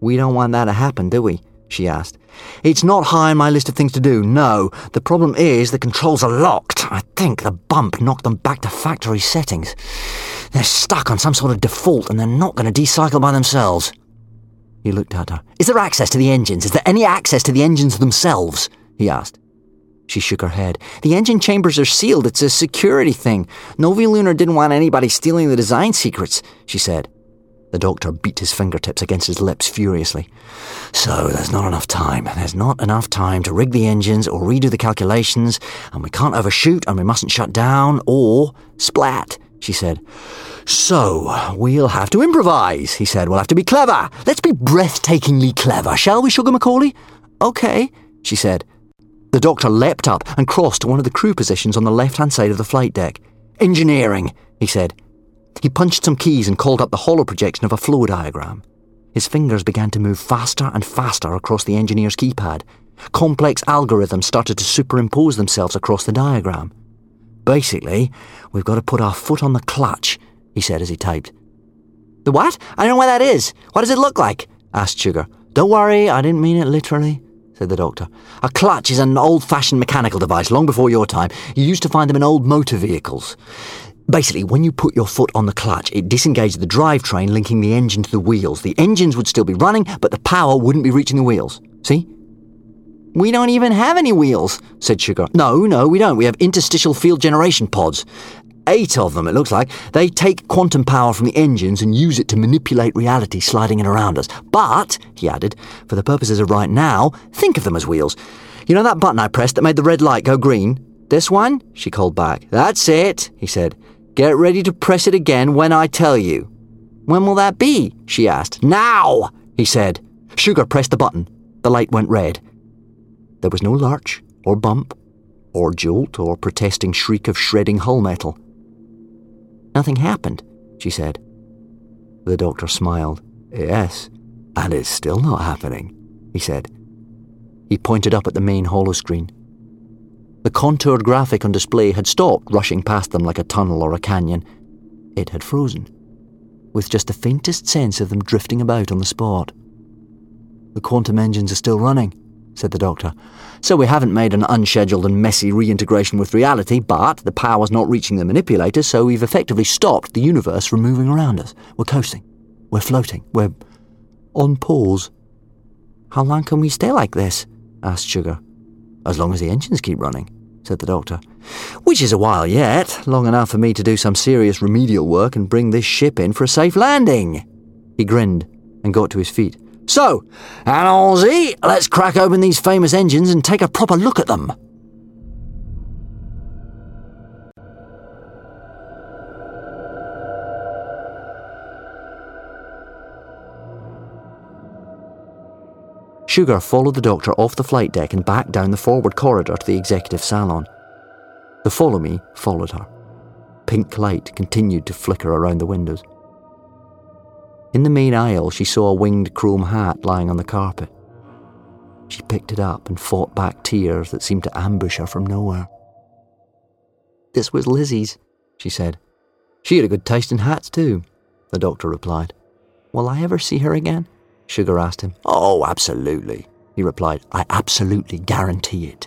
"We don't want that to happen, do we?" she asked. "It's not high on my list of things to do, no. The problem is the controls are locked. I think the bump knocked them back to factory settings. They're stuck on some sort of default and they're not going to decycle by themselves." He looked at her. "Is there access to the engines? Is there any access to the engines themselves?" he asked. She shook her head. "The engine chambers are sealed. It's a security thing. Novi Luna didn't want anybody stealing the design secrets," she said. The doctor beat his fingertips against his lips furiously. "So there's not enough time. There's not enough time to rig the engines or redo the calculations, and we can't overshoot and we mustn't shut down or splat," she said. "So we'll have to improvise," he said. "We'll have to be clever. Let's be breathtakingly clever, shall we, Sugar MacAuley?" "Okay," she said. The doctor leapt up and crossed to one of the crew positions on the left-hand side of the flight deck. "Engineering," he said. He punched some keys and called up the hollow projection of a flow diagram. His fingers began to move faster and faster across the engineer's keypad. Complex algorithms started to superimpose themselves across the diagram. "Basically, we've got to put our foot on the clutch," he said as he typed. "The what? I don't know what that is. What does it look like?" asked Sugar. "Don't worry, I didn't mean it literally," said the doctor. "A clutch is an old-fashioned mechanical device, long before your time. You used to find them in old motor vehicles. Basically, when you put your foot on the clutch, it disengaged the drivetrain linking the engine to the wheels. The engines would still be running, but the power wouldn't be reaching the wheels. See? "We don't even have any wheels," said Sugar. No, we don't. We have interstitial field generation pods. 8 of them, it looks like. They take quantum power from the engines and use it to manipulate reality, sliding it around us. But, he added, for the purposes of right now, think of them as wheels. You know that button I pressed that made the red light go green? "This one?" she called back. "That's it," he said. "Get ready to press it again when I tell you." "When will that be?" she asked. "Now," he said. Sugar pressed the button. The light went red. There was no lurch, or bump, or jolt, or protesting shriek of shredding hull metal. "Nothing happened," she said. The doctor smiled. "Yes, and it's still not happening," he said. He pointed up at the main holoscreen. The contoured graphic on display had stopped rushing past them like a tunnel or a canyon. It had frozen, with just the faintest sense of them drifting about on the spot. "The quantum engines are still running," said the doctor. "So we haven't made an unscheduled and messy reintegration with reality, but the power's not reaching the manipulator, so we've effectively stopped the universe from moving around us. We're coasting. We're floating. We're on pause." "How long can we stay like this?" asked Sugar. "As long as the engines keep running," said the doctor. "Which is a while yet, long enough for me to do some serious remedial work and bring this ship in for a safe landing." He grinned and got to his feet. "So, allons-y, let's crack open these famous engines and take a proper look at them." Sugar followed the doctor off the flight deck and back down the forward corridor to the executive salon. The follow me followed her. Pink light continued to flicker around the windows. In the main aisle, she saw a winged chrome hat lying on the carpet. She picked it up and fought back tears that seemed to ambush her from nowhere. "This was Lizzie's," she said. "She had a good taste in hats too," the doctor replied. "Will I ever see her again?" Sugar asked him. "Oh, absolutely," he replied. "I absolutely guarantee it."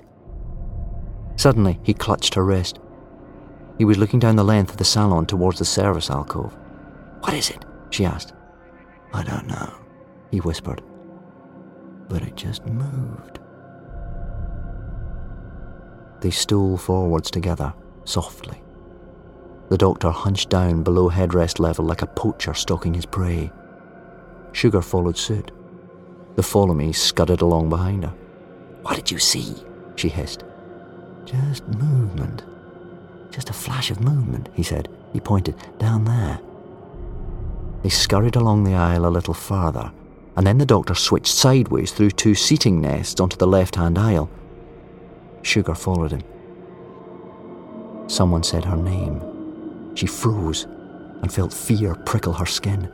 Suddenly, he clutched her wrist. He was looking down the length of the salon towards the service alcove. "What is it?" she asked. "I don't know," he whispered. "But it just moved." They stole forwards together, softly. The doctor hunched down below headrest level like a poacher stalking his prey. Sugar followed suit. The follow-me scudded along behind her. "What did you see?" she hissed. "Just movement. Just a flash of movement," he said. He pointed, "down there." They scurried along the aisle a little farther, and then the doctor switched sideways through 2 seating nests onto the left-hand aisle. Sugar followed him. Someone said her name. She froze and felt fear prickle her skin.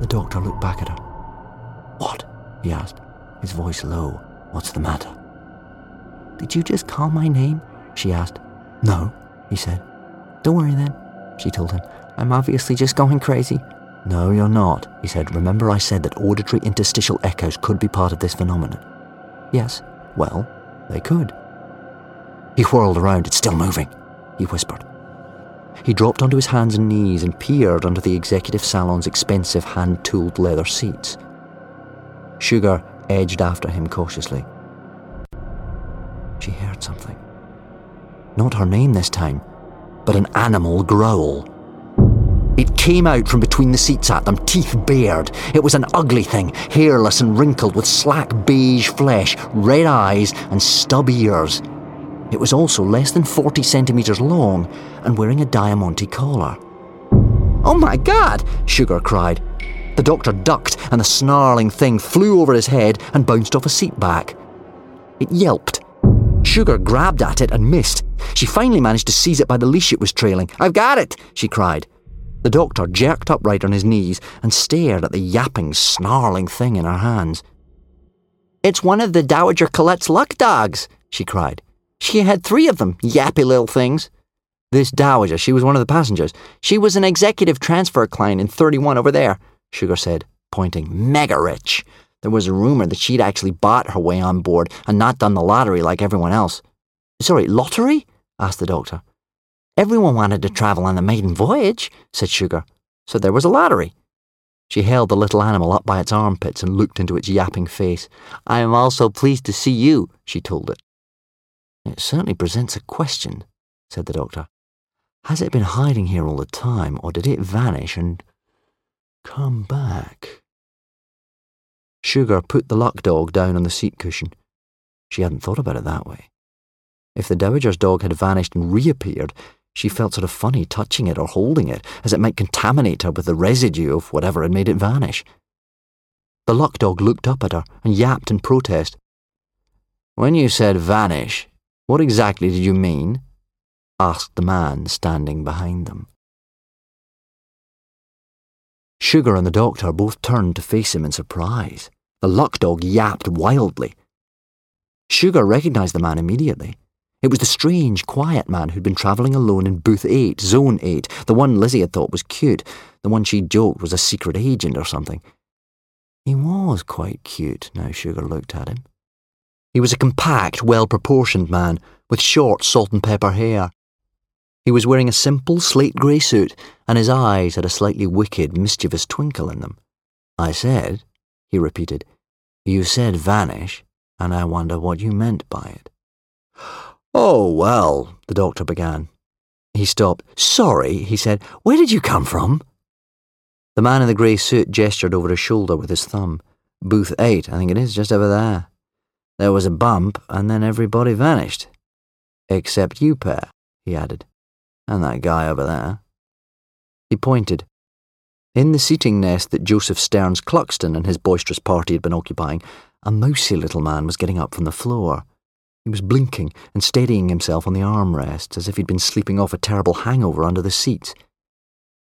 The doctor looked back at her. "What?" he asked, his voice low. "What's the matter?" "Did you just call my name?" she asked. "No," he said. "Don't worry then," she told him. "I'm obviously just going crazy." "No, you're not," he said. "Remember I said that auditory interstitial echoes could be part of this phenomenon?" "Yes." "Well, they could." He whirled around. "It's still moving," he whispered. He dropped onto his hands and knees and peered under the executive salon's expensive hand-tooled leather seats. Sugar edged after him cautiously. She heard something. Not her name this time, but an animal growl. It came out from between the seats at them, teeth bared. It was an ugly thing, hairless and wrinkled with slack beige flesh, red eyes and stub ears. It was also less than 40 centimetres long and wearing a diamante collar. "Oh my God!" Sugar cried. The doctor ducked and the snarling thing flew over his head and bounced off a seat back. It yelped Sugar grabbed at it and missed. She finally managed to seize it by the leash it was trailing. "I've got it!" she cried. The doctor jerked upright on his knees and stared at the yapping, snarling thing in her hands. "It's one of the Dowager Colette's luck dogs," she cried. "She had 3 of them, yappy little things." "This Dowager, she was one of the passengers. She was an executive transfer client in 31 over there," Sugar said, pointing. "Mega rich. There was a rumor that she'd actually bought her way on board and not done the lottery like everyone else." "Sorry, lottery?" asked the doctor. "Everyone wanted to travel on the maiden voyage," said Sugar. "So there was a lottery." She held the little animal up by its armpits and looked into its yapping face. "I am also pleased to see you," she told it. "It certainly presents a question," said the doctor. "Has it been hiding here all the time, or did it vanish and come back?" Sugar put the luck dog down on the seat cushion. She hadn't thought about it that way. If the Dowager's dog had vanished and reappeared, she felt sort of funny touching it or holding it, as it might contaminate her with the residue of whatever had made it vanish. The luck dog looked up at her and yapped in protest. "When you said vanish, what exactly did you mean?" asked the man standing behind them. Sugar and the doctor both turned to face him in surprise. The luck dog yapped wildly. Sugar recognized the man immediately. It was the strange, quiet man who'd been travelling alone in Booth 8, Zone 8, the one Lizzie had thought was cute, the one she joked was a secret agent or something. He was quite cute, now Sugar looked at him. He was a compact, well-proportioned man, with short salt-and-pepper hair. He was wearing a simple slate-grey suit, and his eyes had a slightly wicked, mischievous twinkle in them. "I said," he repeated, "you said vanish, and I wonder what you meant by it." "Oh, well," the doctor began. He stopped. "Sorry," he said. "Where did you come from?" The man in the grey suit gestured over his shoulder with his thumb. "Booth 8, I think it is, just over there. There was a bump, and then everybody vanished. Except you pair," he added. "And that guy over there." He pointed. In the seating nest that Joseph Stearns Cluxton and his boisterous party had been occupying, a mousy little man was getting up from the floor. He was blinking and steadying himself on the armrests as if he'd been sleeping off a terrible hangover under the seats.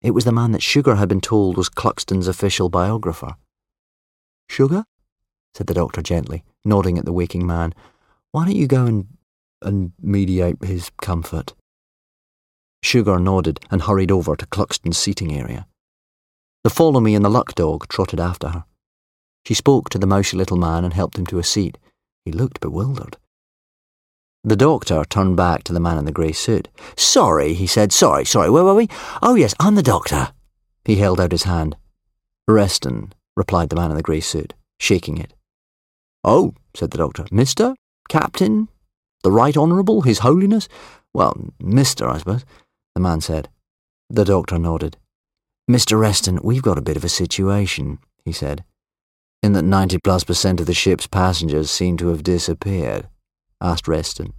It was the man that Sugar had been told was Cluxton's official biographer. "Sugar?" said the doctor gently, nodding at the waking man. "Why don't you go and mediate his comfort?" Sugar nodded and hurried over to Cluxton's seating area. The follow me and the luck dog trotted after her. She spoke to the mousy little man and helped him to a seat. He looked bewildered. The doctor turned back to the man in the grey suit. "Sorry," he said. Sorry, where were we? Oh, yes, I'm the doctor." He held out his hand. "Reston," replied the man in the grey suit, shaking it. "Oh," said the doctor. "Mister? Captain? The Right Honourable? His Holiness?" "Well, mister, I suppose," the man said. The doctor nodded. "Mr. Reston, we've got a bit of a situation," he said, "in that 90+% of the ship's passengers seem to have disappeared." asked Reston.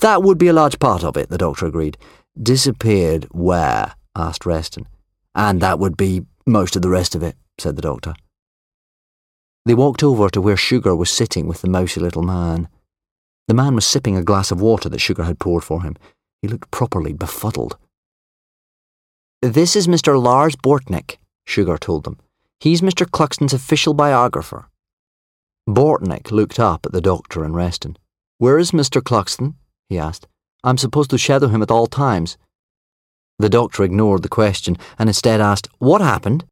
"That would be a large part of it," the doctor agreed. "Disappeared where?" asked Reston. "And that would be most of the rest of it," said the doctor. They walked over to where Sugar was sitting with the mousy little man. The man was sipping a glass of water that Sugar had poured for him. He looked properly befuddled. "This is Mr. Lars Bortnick," Sugar told them. "He's Mr. Cluxton's official biographer." Bortnick looked up at the doctor and Reston. "Where is Mr. Cluxton?" he asked. "I'm supposed to shadow him at all times." The doctor ignored the question and instead asked, "What happened?"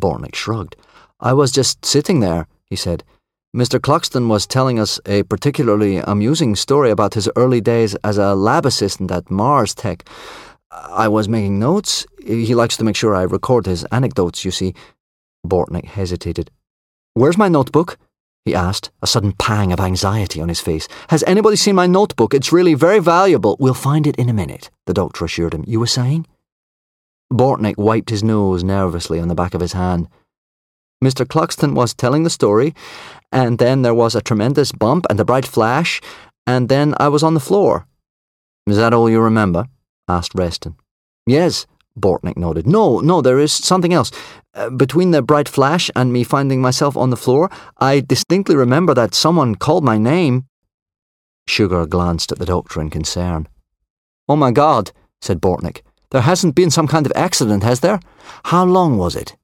Bortnick shrugged. "I was just sitting there," he said. "Mr. Cluxton was telling us a particularly amusing story about his early days as a lab assistant at Mars Tech. I was making notes. He likes to make sure I record his anecdotes, you see." Bortnick hesitated. "Where's my notebook?" he asked, a sudden pang of anxiety on his face. "Has anybody seen my notebook? It's really very valuable." "We'll find it in a minute," the doctor assured him. "You were saying?" Bortnick wiped his nose nervously on the back of his hand. "Mr. Cluxton was telling the story, and then there was a tremendous bump and a bright flash, and then I was on the floor." "Is that all you remember?" asked Reston. "Yes," Bortnick nodded. No, there is something else. Between the bright flash and me finding myself on the floor, I distinctly remember that someone called my name." Sugar glanced at the doctor in concern. "Oh my God," said Bortnick. "There hasn't been some kind of accident, has there? How long was it?"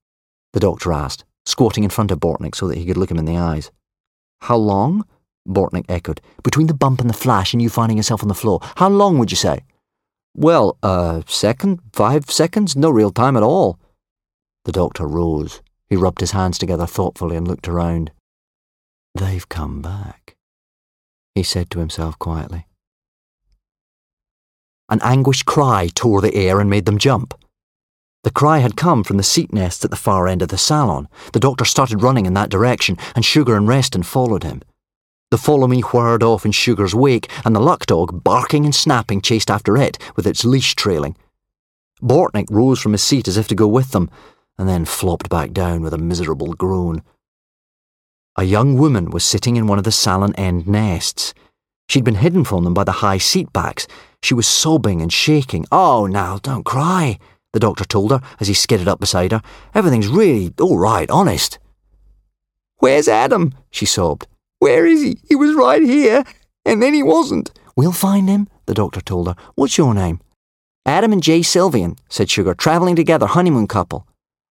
the doctor asked, squatting in front of Bortnick so that he could look him in the eyes. "How long?" Bortnick echoed. "Between the bump and the flash and you finding yourself on the floor, how long would you say?" "Well, a second, 5 seconds, no real time at all." The doctor rose. He rubbed his hands together thoughtfully and looked around. "They've come back," he said to himself quietly. An anguished cry tore the air and made them jump. The cry had come from the seat nests at the far end of the salon. The doctor started running in that direction, and Sugar and Reston followed him. The follow me whirred off in Sugar's wake, and the luck dog, barking and snapping, chased after it, with its leash trailing. Bortnick rose from his seat as if to go with them, and then flopped back down with a miserable groan. A young woman was sitting in one of the salon end nests. She'd been hidden from them by the high seat backs. She was sobbing and shaking. "Oh, now, don't cry," the doctor told her as he skidded up beside her. "Everything's really all right, honest." "Where's Adam?" she sobbed. "Where is he? He was right here, and then he wasn't." "We'll find him," the doctor told her. "What's your name?" "Adam and Jay Sylvian," said Sugar, "travelling together, honeymoon couple."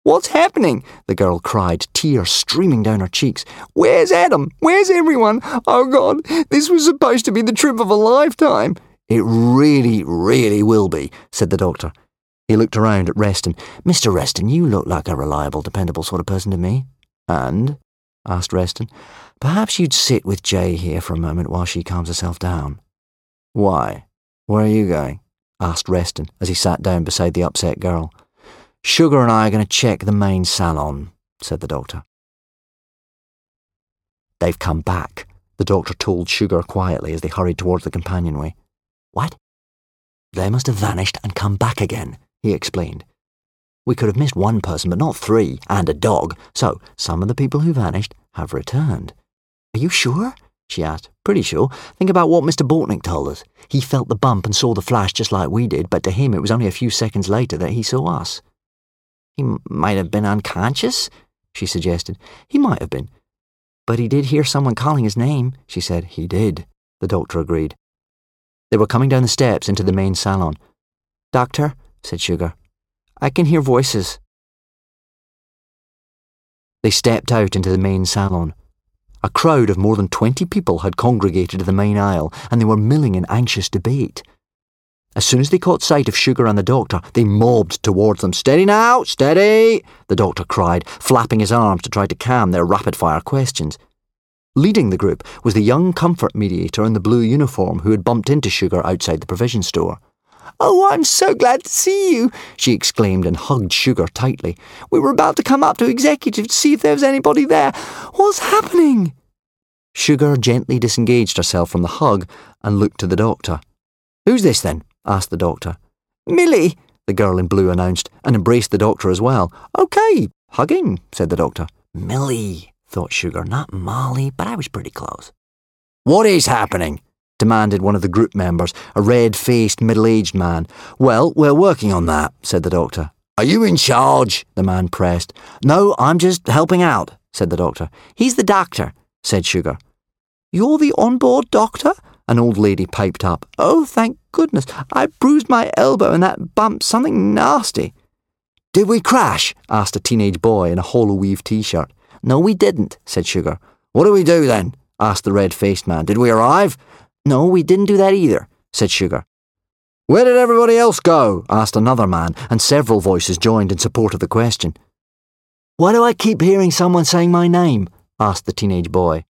"What's happening?" the girl cried, tears streaming down her cheeks. "Where's Adam? Where's everyone? Oh, God, this was supposed to be the trip of a lifetime." "It really, really will be," said the doctor. He looked around at Reston. "Mr. Reston, you look like a reliable, dependable sort of person to me." "And?" asked Reston. "Perhaps you'd sit with Jay here for a moment while she calms herself down." "Why? Where are you going?" asked Reston as he sat down beside the upset girl. "Sugar and I are going to check the main salon," said the doctor. "They've come back," the doctor told Sugar quietly as they hurried towards the companionway. "What?" "They must have vanished and come back again," he explained. "We could have missed one person, but not three, and a dog, so some of the people who vanished have returned." "Are you sure?" she asked. "Pretty sure. Think about what Mr. Bortnick told us. He felt the bump and saw the flash just like we did, but to him it was only a few seconds later that he saw us." "He might have been unconscious," she suggested. "He might have been. But he did hear someone calling his name," she said. "He did," the doctor agreed. They were coming down the steps into the main salon. "Doctor," said Sugar, "I can hear voices." They stepped out into the main salon. A crowd of more than 20 people had congregated in the main aisle, and they were milling in anxious debate. As soon as they caught sight of Sugar and the doctor, they mobbed towards them. "Steady now, steady!" the doctor cried, flapping his arms to try to calm their rapid-fire questions. Leading the group was the young comfort mediator in the blue uniform who had bumped into Sugar outside the provision store. "Oh, I'm so glad to see you," she exclaimed and hugged Sugar tightly. "We were about to come up to executive to see if there was anybody there. What's happening?" Sugar gently disengaged herself from the hug and looked to the doctor. "Who's this, then?" asked the doctor. "Millie," the girl in blue announced, and embraced the doctor as well. "Okay, hugging," said the doctor. "Millie," thought Sugar, "not Molly, but I was pretty close." "What is happening?" demanded one of the group members, a red-faced, middle-aged man. "Well, we're working on that," said the doctor. "Are you in charge?" the man pressed. "No, I'm just helping out," said the doctor. "He's the doctor," said Sugar. "You're the on-board doctor?" an old lady piped up. "Oh, thank goodness. I bruised my elbow in that bump, something nasty." "Did we crash?" asked a teenage boy in a hollow-weave T-shirt. "No, we didn't," said Sugar. "What do we do, then?" asked the red-faced man. "Did we arrive?" "No, we didn't do that either," said Sugar. "Where did everybody else go?" asked another man, and several voices joined in support of the question. "Why do I keep hearing someone saying my name?" asked the teenage boy.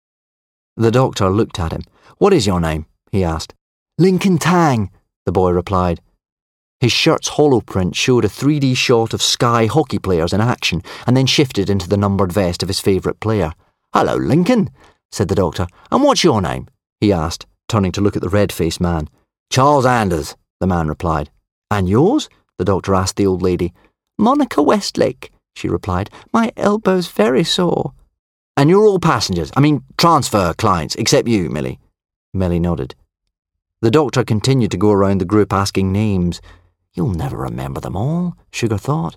The doctor looked at him. "What is your name?" he asked. "Lincoln Tang," the boy replied. His shirt's holoprint showed a 3D shot of Sky hockey players in action, and then shifted into the numbered vest of his favourite player. "Hello, Lincoln," said the doctor. "And what's your name?" he asked, turning to look at the red-faced man. "Charles Anders," the man replied. "And yours?" the doctor asked the old lady. "Monica Westlake," she replied. "My elbow's very sore." "And you're all passengers, transfer clients, except you, Millie." Millie nodded. The doctor continued to go around the group asking names. You'll never remember them all, Sugar thought.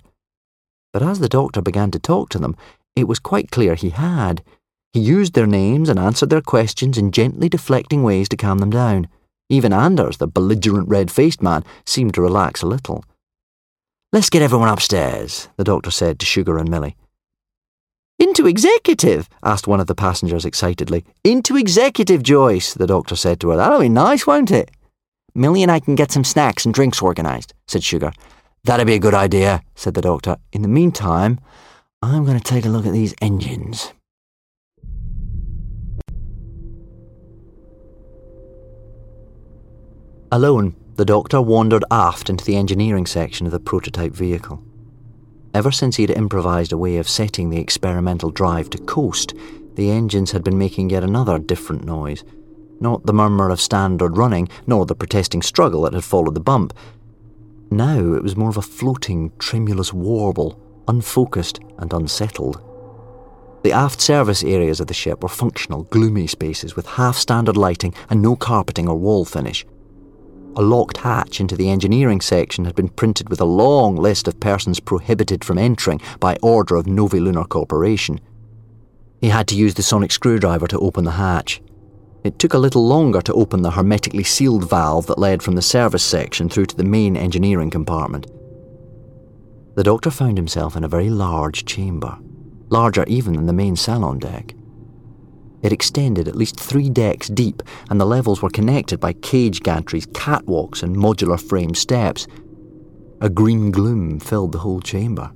But as the doctor began to talk to them, it was quite clear he had. He used their names and answered their questions in gently deflecting ways to calm them down. Even Anders, the belligerent red-faced man, seemed to relax a little. "Let's get everyone upstairs," the doctor said to Sugar and Millie. "Into executive?" asked one of the passengers excitedly. "Into executive, Joyce," the doctor said to her. "That'll be nice, won't it?" "Millie and I can get some snacks and drinks organised," said Sugar. "That'd be a good idea," said the doctor. "In the meantime, I'm going to take a look at these engines." Alone, the doctor wandered aft into the engineering section of the prototype vehicle. Ever since he had improvised a way of setting the experimental drive to coast, the engines had been making yet another different noise. Not the murmur of standard running, nor the protesting struggle that had followed the bump. Now it was more of a floating, tremulous warble, unfocused and unsettled. The aft service areas of the ship were functional, gloomy spaces with half-standard lighting and no carpeting or wall finish. A locked hatch into the engineering section had been printed with a long list of persons prohibited from entering by order of Novi Lunar Corporation. He had to use the sonic screwdriver to open the hatch. It took a little longer to open the hermetically sealed valve that led from the service section through to the main engineering compartment. The doctor found himself in a very large chamber, larger even than the main salon deck. It extended at least 3 decks deep, and the levels were connected by cage gantries, catwalks and modular frame steps. A green gloom filled the whole chamber.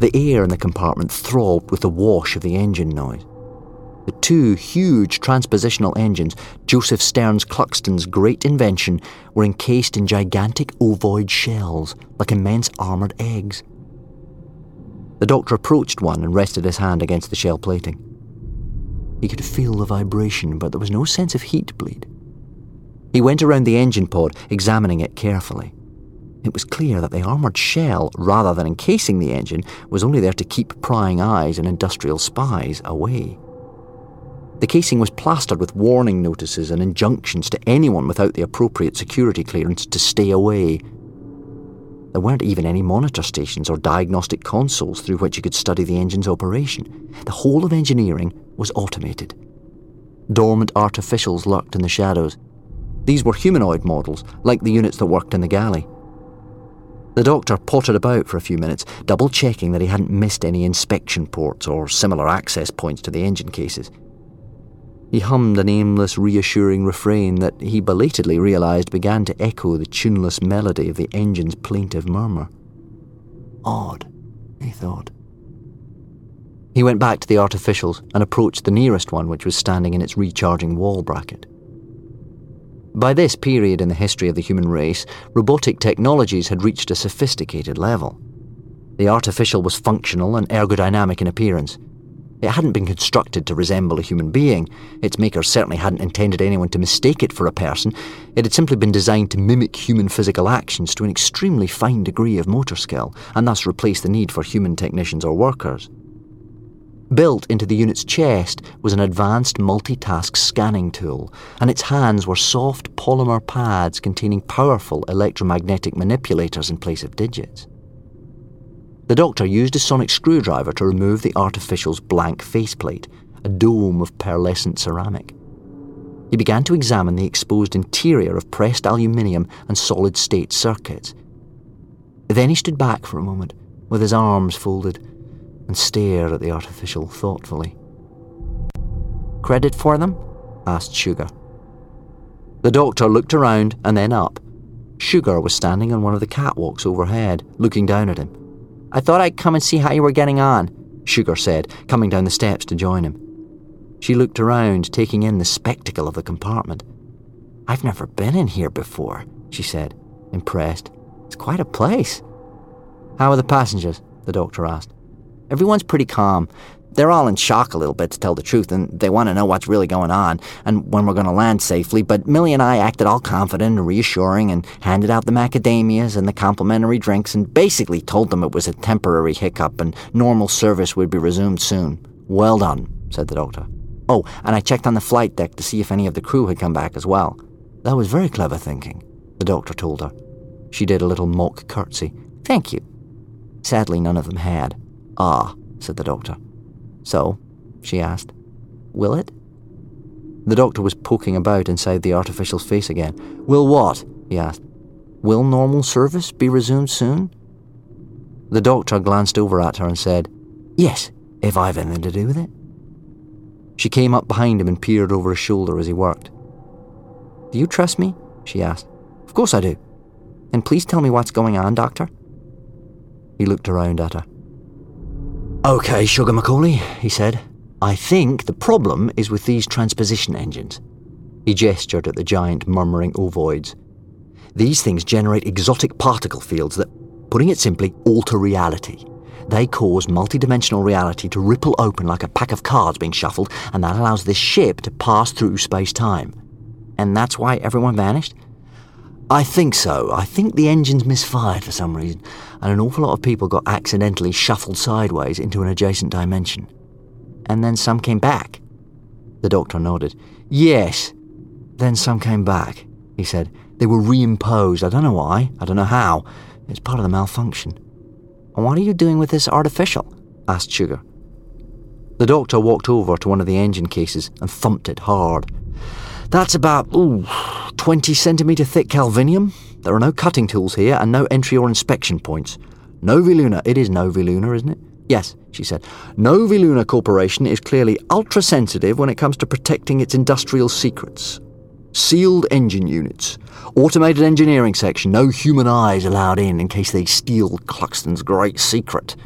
The air in the compartment throbbed with the wash of the engine noise. The 2 huge transpositional engines, Joseph Stearns Cluxton's great invention, were encased in gigantic ovoid shells, like immense armoured eggs. The doctor approached one and rested his hand against the shell plating. He could feel the vibration, but there was no sense of heat bleed. He went around the engine pod, examining it carefully. It was clear that the armoured shell, rather than encasing the engine, was only there to keep prying eyes and industrial spies away. The casing was plastered with warning notices and injunctions to anyone without the appropriate security clearance to stay away. There weren't even any monitor stations or diagnostic consoles through which you could study the engine's operation. The whole of engineering was automated. Dormant artificials lurked in the shadows. These were humanoid models, like the units that worked in the galley. The doctor pottered about for a few minutes, double-checking that he hadn't missed any inspection ports or similar access points to the engine cases. He hummed an aimless, reassuring refrain that he belatedly realised began to echo the tuneless melody of the engine's plaintive murmur. Odd, he thought. He went back to the artificials and approached the nearest one, which was standing in its recharging wall bracket. By this period in the history of the human race, robotic technologies had reached a sophisticated level. The artificial was functional and ergodynamic in appearance. It hadn't been constructed to resemble a human being. Its maker certainly hadn't intended anyone to mistake it for a person. It had simply been designed to mimic human physical actions to an extremely fine degree of motor skill, and thus replace the need for human technicians or workers. Built into the unit's chest was an advanced multitask scanning tool, and its hands were soft polymer pads containing powerful electromagnetic manipulators in place of digits. The doctor used a sonic screwdriver to remove the artificial's blank faceplate, a dome of pearlescent ceramic. He began to examine the exposed interior of pressed aluminium and solid-state circuits. Then he stood back for a moment, with his arms folded, and stared at the artificial thoughtfully. "Credit for them?" asked Sugar. The doctor looked around and then up. Sugar was standing on one of the catwalks overhead, looking down at him. "I thought I'd come and see how you were getting on," Sugar said, coming down the steps to join him. She looked around, taking in the spectacle of the compartment. "I've never been in here before," she said, impressed. "It's quite a place." "How are the passengers?" the doctor asked. "Everyone's pretty calm. They're all in shock a little bit, to tell the truth, and they want to know what's really going on and when we're going to land safely, but Millie and I acted all confident and reassuring and handed out the macadamias and the complimentary drinks and basically told them it was a temporary hiccup and normal service would be resumed soon." "Well done," said the doctor. "Oh, and I checked on the flight deck to see if any of the crew had come back as well." "That was very clever thinking," the doctor told her. She did a little mock curtsy. "Thank you." Sadly, none of them had. "Ah," said the doctor. "So, she asked. Will it? The doctor was poking about inside the artificial's face again. Will what? He asked. Will normal service be resumed soon? The doctor glanced over at her and said, Yes, if I've anything to do with it. She came up behind him and peered over his shoulder as he worked. Do you trust me? She asked. Of course I do. And please tell me what's going on, Doctor. He looked around at her. Okay, Sugar MacAuley, he said. I think the problem is with these transposition engines. He gestured at the giant murmuring ovoids. These things generate exotic particle fields that, putting it simply, alter reality. They cause multidimensional reality to ripple open like a pack of cards being shuffled, and that allows this ship to pass through space-time. And that's why everyone vanished? I think so. I think the engines misfired for some reason, and an awful lot of people got accidentally shuffled sideways into an adjacent dimension. And then some came back. The doctor nodded. Yes. Then some came back, he said. They were reimposed. I don't know why. I don't know how. It's part of the malfunction. And what are you doing with this artificial? Asked Sugar. The doctor walked over to one of the engine cases and thumped it hard. That's about 20 centimetre thick Calvinium. There are no cutting tools here and no entry or inspection points. Novi Luna. It is Novi Luna, isn't it? Yes, she said. Novi Luna Corporation is clearly ultra-sensitive when it comes to protecting its industrial secrets. Sealed engine units. Automated engineering section. No human eyes allowed in case they steal Cluxton's great secret.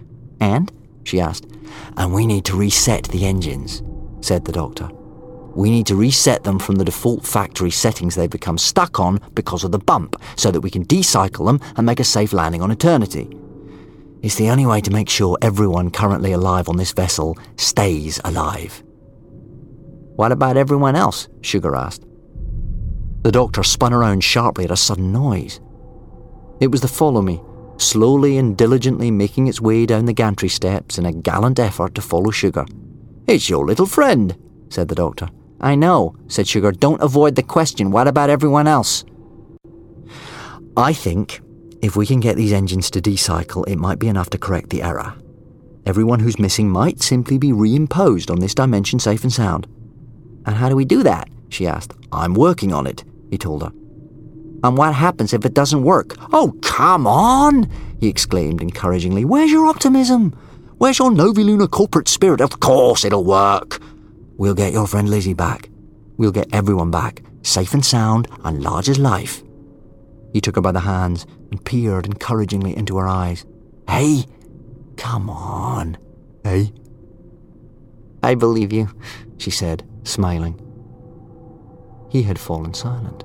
And? She asked. And we need to reset the engines, said the doctor. We need to reset them from the default factory settings they've become stuck on because of the bump, so that we can decycle them and make a safe landing on Eternity. It's the only way to make sure everyone currently alive on this vessel stays alive. What about everyone else? Sugar asked. The doctor spun around sharply at a sudden noise. It was the Follow Me, slowly and diligently making its way down the gantry steps in a gallant effort to follow Sugar. It's your little friend, said the doctor. I know, said Sugar. Don't avoid the question. What about everyone else? I think if we can get these engines to decycle, it might be enough to correct the error. Everyone who's missing might simply be reimposed on this dimension safe and sound. And how do we do that? She asked. I'm working on it, he told her. And what happens if it doesn't work? Oh, come on, he exclaimed encouragingly. Where's your optimism? Where's your Novilunar corporate spirit? Of course it'll work. We'll get your friend Lizzie back. We'll get everyone back, safe and sound and large as life. He took her by the hands and peered encouragingly into her eyes. Hey, come on. Hey? I believe you, she said, smiling. He had fallen silent.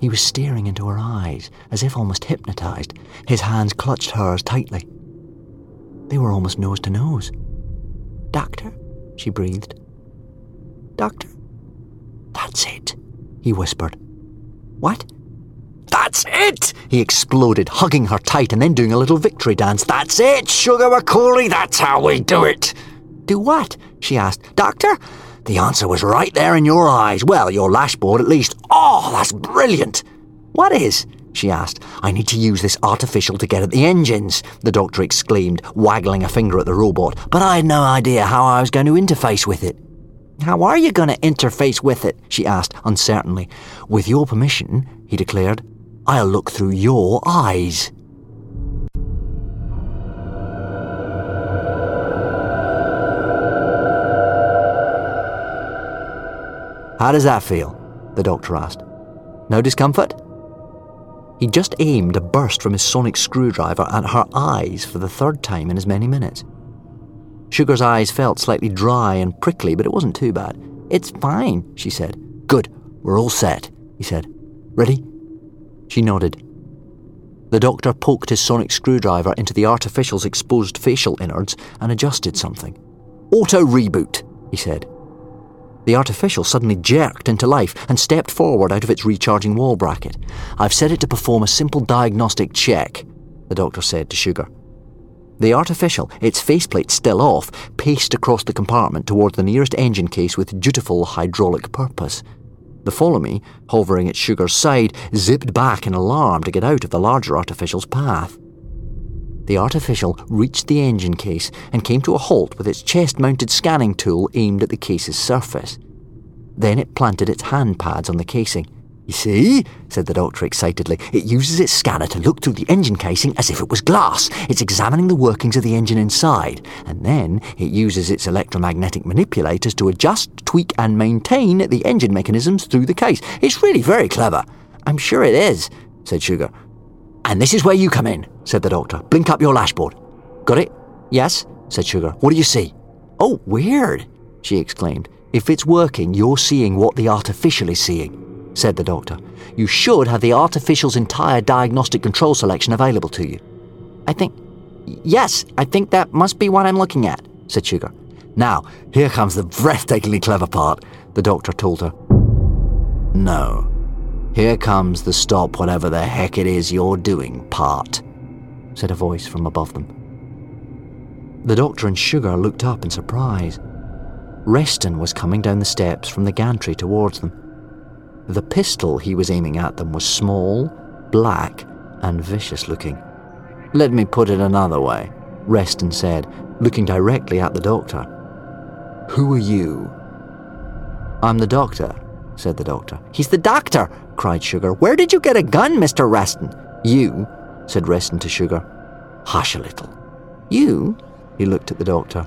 He was staring into her eyes, as if almost hypnotized. His hands clutched hers tightly. They were almost nose to nose. Doctor? She breathed. Doctor? That's it, he whispered. What? That's it, he exploded, hugging her tight and then doing a little victory dance. That's it, Sugar MacAuley, that's how we do it. Do what? She asked. Doctor? The answer was right there in your eyes. Well, your lashboard at least. Oh, that's brilliant. What is? She asked. I need to use this artificial to get at the engines, the doctor exclaimed, waggling a finger at the robot. But I had no idea how I was going to interface with it. How are you going to interface with it? She asked, uncertainly. With your permission, he declared, I'll look through your eyes. How does that feel? The doctor asked. No discomfort? He just aimed a burst from his sonic screwdriver at her eyes for the third time in as many minutes. Sugar's eyes felt slightly dry and prickly, but it wasn't too bad. It's fine, she said. Good, we're all set, he said. Ready? She nodded. The doctor poked his sonic screwdriver into the artificial's exposed facial innards and adjusted something. Auto-reboot, he said. The artificial suddenly jerked into life and stepped forward out of its recharging wall bracket. I've set it to perform a simple diagnostic check, the doctor said to Sugar. The artificial, its faceplate still off, paced across the compartment toward the nearest engine case with dutiful hydraulic purpose. The Follow Me, hovering at Sugar's side, zipped back in alarm to get out of the larger artificial's path. the artificial reached the engine case and came to a halt with its chest-mounted scanning tool aimed at the case's surface. Then it planted its hand pads on the casing. "You see," said the doctor excitedly, "it uses its scanner to look through the engine casing as if it was glass. It's examining the workings of the engine inside, and then it uses its electromagnetic manipulators to adjust, tweak and maintain the engine mechanisms through the case. It's really very clever." "I'm sure it is," said Sugar. "And this is where you come in," said the doctor. "Blink up your dashboard." "Got it?" "Yes," said Sugar. "What do you see?" "Oh, weird," she exclaimed. "If it's working, you're seeing what the artificial is seeing," said the doctor. "You should have the artificial's entire diagnostic control selection available to you." I think that must be what I'm looking at," said Sugar. "Now, here comes the breathtakingly clever part," the doctor told her. "No. Here comes the stop whatever the heck it is you're doing part," said a voice from above them. The doctor and Sugar looked up in surprise. Reston was coming down the steps from the gantry towards them. The pistol he was aiming at them was small, black, and vicious-looking. "Let me put it another way," Reston said, looking directly at the doctor. "Who are you?" "I'm the doctor," said the doctor. "He's the doctor!" cried Sugar. "Where did you get a gun, Mr. Reston?" "You," said Reston to Sugar. "Hush a little." "You?" He looked at the doctor.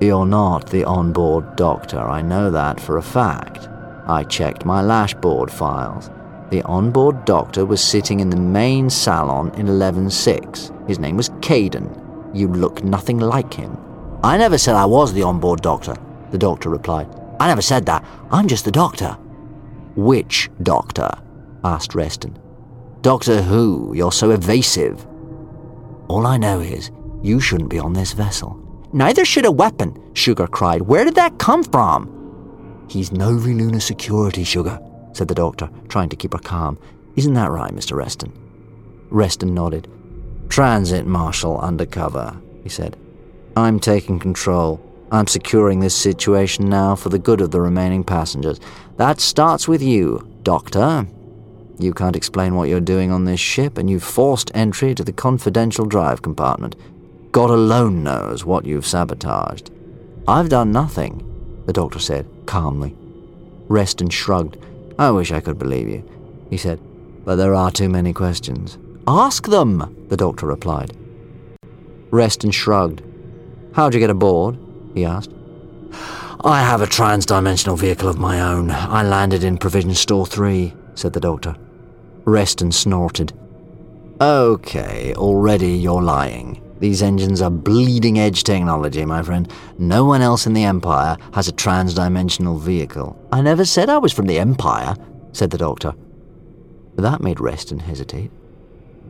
"You're not the onboard doctor, I know that for a fact. I checked my lashboard files. The onboard doctor was sitting in the main salon in 11-6. His name was Caden. You look nothing like him." "I never said I was the onboard doctor," the doctor replied. "I never said that. I'm just the doctor." "Which doctor?" asked Reston. "Doctor who? You're so evasive." "All I know is you shouldn't be on this vessel." "Neither should a weapon," Sugar cried. "Where did that come from?" "He's Novi Luna security, Sugar," said the doctor, trying to keep her calm. "Isn't that right, Mr. Reston?" Reston nodded. "Transit Marshal undercover," he said. "I'm taking control. I'm securing this situation now for the good of the remaining passengers. That starts with you, Doctor. You can't explain what you're doing on this ship, and you've forced entry to the confidential drive compartment. God alone knows what you've sabotaged." "I've done nothing," the Doctor said, calmly. Reston shrugged. "I wish I could believe you," he said, "but there are too many questions." "Ask them," the Doctor replied. Reston shrugged. "How'd you get aboard?" he asked. "I have a trans-dimensional vehicle of my own. I landed in Provision Store 3, said the doctor. Reston snorted. "Okay, already you're lying. These engines are bleeding-edge technology, my friend. No one else in the Empire has a trans-dimensional vehicle." "I never said I was from the Empire," said the doctor. That made Reston hesitate.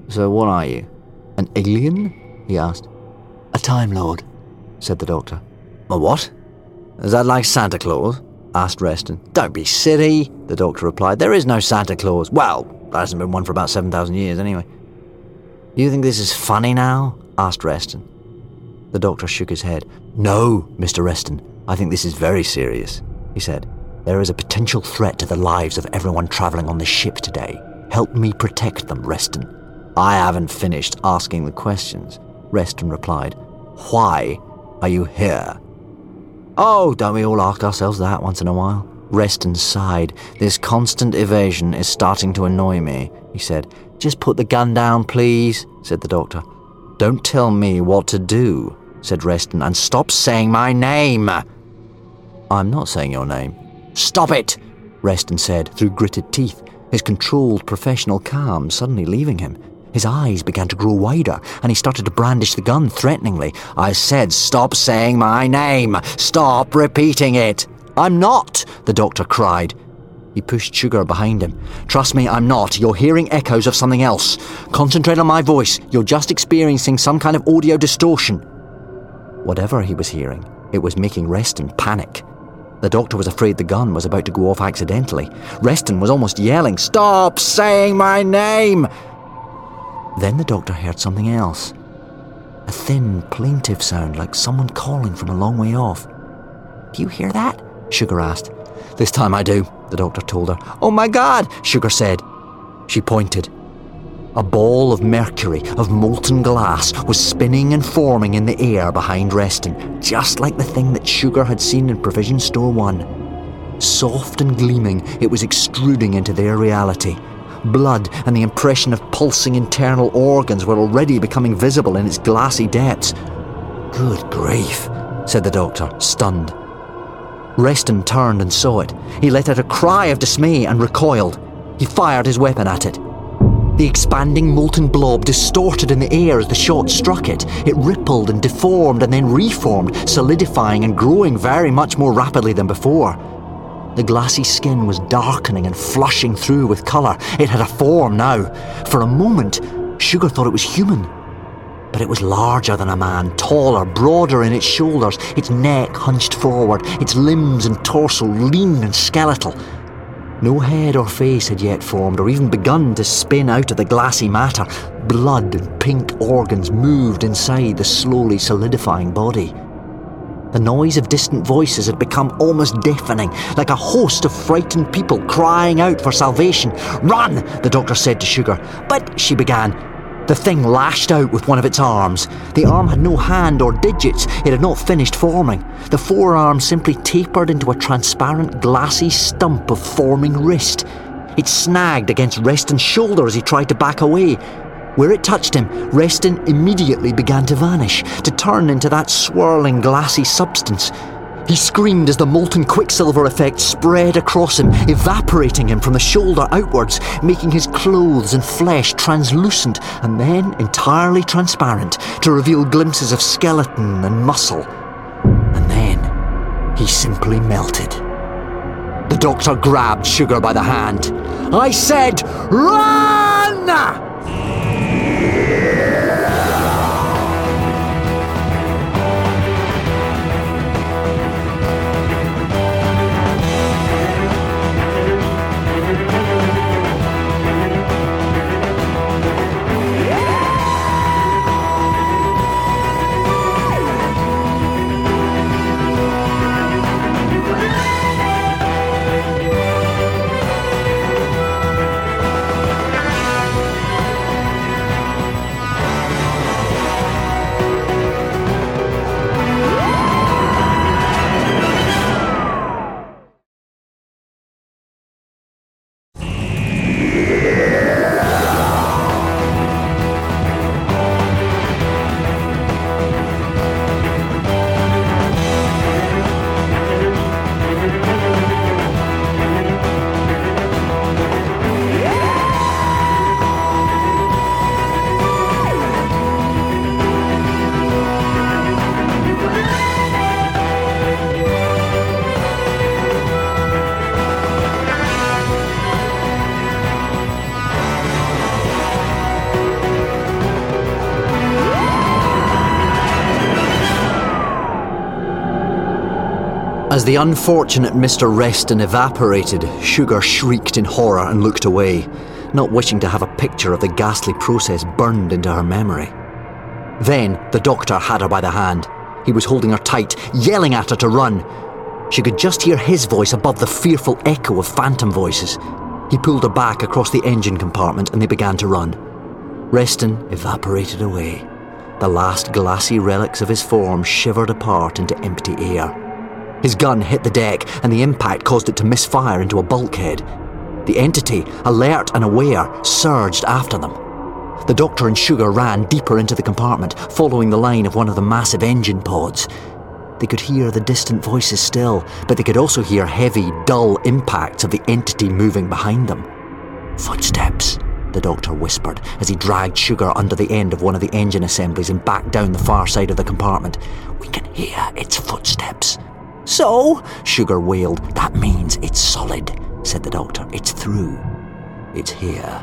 "So what are you? An alien?" he asked. "A Time Lord," said the doctor. "A what? Is that like Santa Claus?" asked Reston. "Don't be silly," the doctor replied. "There is no Santa Claus. Well, there hasn't been one for about 7,000 years anyway." "You think this is funny now?" asked Reston. The doctor shook his head. "No, Mr. Reston, I think this is very serious," he said. "There is a potential threat to the lives of everyone travelling on the ship today. Help me protect them, Reston." "I haven't finished asking the questions," Reston replied. "Why are you here?" "Oh, don't we all ask ourselves that once in a while?" Reston sighed. "This constant evasion is starting to annoy me," he said. "Just put the gun down, please," said the doctor. "Don't tell me what to do," said Reston, "and stop saying my name." "I'm not saying your name." "Stop it," Reston said through gritted teeth, his controlled professional calm suddenly leaving him. His eyes began to grow wider, and he started to brandish the gun threateningly. "I said, stop saying my name! Stop repeating it!" "I'm not!" the doctor cried. He pushed Sugar behind him. "Trust me, I'm not. You're hearing echoes of something else. Concentrate on my voice. You're just experiencing some kind of audio distortion." Whatever he was hearing, it was making Reston panic. The doctor was afraid the gun was about to go off accidentally. Reston was almost yelling, "Stop saying my name!" Then the doctor heard something else. A thin, plaintive sound like someone calling from a long way off. "Do you hear that?" Sugar asked. "This time I do," the doctor told her. "Oh my God," Sugar said. She pointed. A ball of mercury, of molten glass, was spinning and forming in the air behind Reston, just like the thing that Sugar had seen in Provision Store 1. Soft and gleaming, it was extruding into their reality. Blood and the impression of pulsing internal organs were already becoming visible in its glassy depths. "Good grief," said the Doctor, stunned. Reston turned and saw it. He let out a cry of dismay and recoiled. He fired his weapon at it. The expanding molten blob distorted in the air as the shot struck it. It rippled and deformed and then reformed, solidifying and growing very much more rapidly than before. The glassy skin was darkening and flushing through with colour. It had a form now. For a moment, Sugar thought it was human. But it was larger than a man, taller, broader in its shoulders, its neck hunched forward, its limbs and torso lean and skeletal. No head or face had yet formed or even begun to spin out of the glassy matter. Blood and pink organs moved inside the slowly solidifying body. The noise of distant voices had become almost deafening, like a host of frightened people crying out for salvation. "Run!" the Doctor said to Sugar. "But," she began. The thing lashed out with one of its arms. The arm had no hand or digits. It had not finished forming. The forearm simply tapered into a transparent, glassy stump of forming wrist. It snagged against Reston's shoulder as he tried to back away. Where it touched him, Reston immediately began to vanish, to turn into that swirling, glassy substance. He screamed as the molten quicksilver effect spread across him, evaporating him from the shoulder outwards, making his clothes and flesh translucent and then entirely transparent to reveal glimpses of skeleton and muscle. And then he simply melted. The Doctor grabbed Sugar by the hand. "I said, run!" As the unfortunate Mr. Reston evaporated, Sugar shrieked in horror and looked away, not wishing to have a picture of the ghastly process burned into her memory. Then the Doctor had her by the hand. He was holding her tight, yelling at her to run. She could just hear his voice above the fearful echo of phantom voices. He pulled her back across the engine compartment and they began to run. Reston evaporated away. The last glassy relics of his form shivered apart into empty air. His gun hit the deck, and the impact caused it to misfire into a bulkhead. The entity, alert and aware, surged after them. The Doctor and Sugar ran deeper into the compartment, following the line of one of the massive engine pods. They could hear the distant voices still, but they could also hear heavy, dull impacts of the entity moving behind them. "Footsteps," the Doctor whispered as he dragged Sugar under the end of one of the engine assemblies and back down the far side of the compartment. "We can hear its footsteps." "So?" Sugar wailed. "That means it's solid," said the Doctor. "It's through. It's here."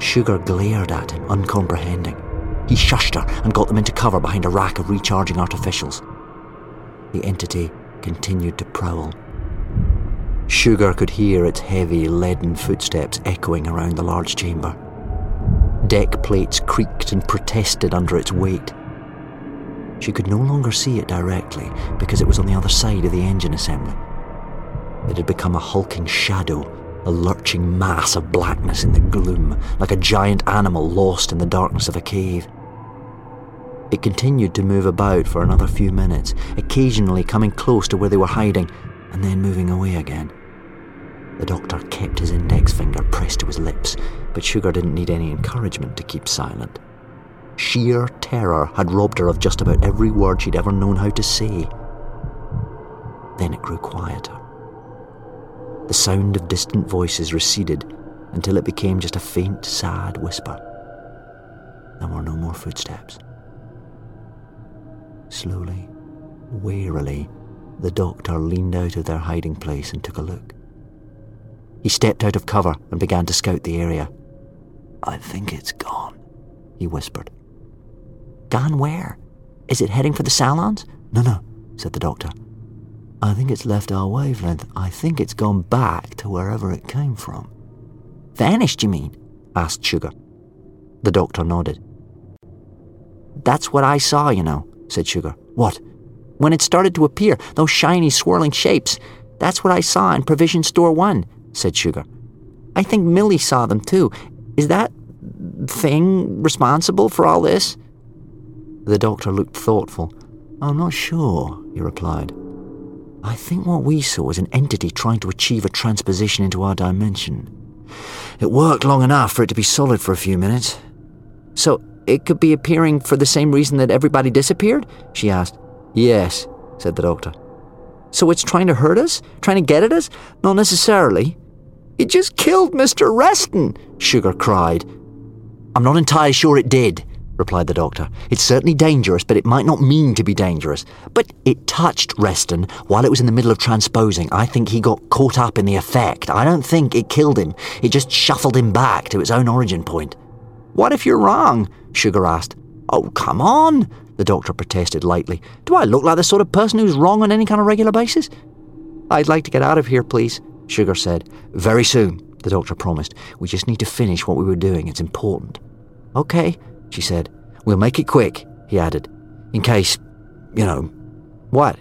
Sugar glared at him, uncomprehending. He shushed her and got them into cover behind a rack of recharging artificials. The entity continued to prowl. Sugar could hear its heavy, leaden footsteps echoing around the large chamber. Deck plates creaked and protested under its weight. She could no longer see it directly because it was on the other side of the engine assembly. It had become a hulking shadow, a lurching mass of blackness in the gloom, like a giant animal lost in the darkness of a cave. It continued to move about for another few minutes, occasionally coming close to where they were hiding, and then moving away again. The Doctor kept his index finger pressed to his lips, but Sugar didn't need any encouragement to keep silent. Sheer terror had robbed her of just about every word she'd ever known how to say. Then it grew quieter. The sound of distant voices receded until it became just a faint, sad whisper. There were no more footsteps. Slowly, warily, the Doctor leaned out of their hiding place and took a look. He stepped out of cover and began to scout the area. "I think it's gone," he whispered. "Gone where? Is it heading for the Salons?" No, said the Doctor. "I think it's left our wavelength. I think it's gone back to wherever it came from." "Vanished, you mean?" asked Sugar. The Doctor nodded. "That's what I saw, you know," said Sugar. "What?" "When it started to appear, those shiny, swirling shapes. That's what I saw in Provision Store 1, said Sugar. "I think Millie saw them too. Is that thing responsible for all this?" The Doctor looked thoughtful. "I'm not sure," he replied. "I think what we saw was an entity trying to achieve a transposition into our dimension. It worked long enough for it to be solid for a few minutes." "So it could be appearing for the same reason that everybody disappeared?" she asked. "Yes," said the Doctor. "So it's trying to hurt us? Trying to get at us?" "Not necessarily." "It just killed Mr. Reston!" Sugar cried. "I'm not entirely sure it did," replied the Doctor. "It's certainly dangerous, but it might not mean to be dangerous. But it touched Reston while it was in the middle of transposing. I think he got caught up in the effect. I don't think it killed him. It just shuffled him back to its own origin point." "What if you're wrong?" Sugar asked. "Oh, come on," the Doctor protested lightly. "Do I look like the sort of person who's wrong on any kind of regular basis?" "I'd like to get out of here, please," Sugar said. "Very soon," the Doctor promised. "We just need to finish what we were doing. It's important." "Okay," she said. "We'll make it quick," he added. "In case, you know..." "What?"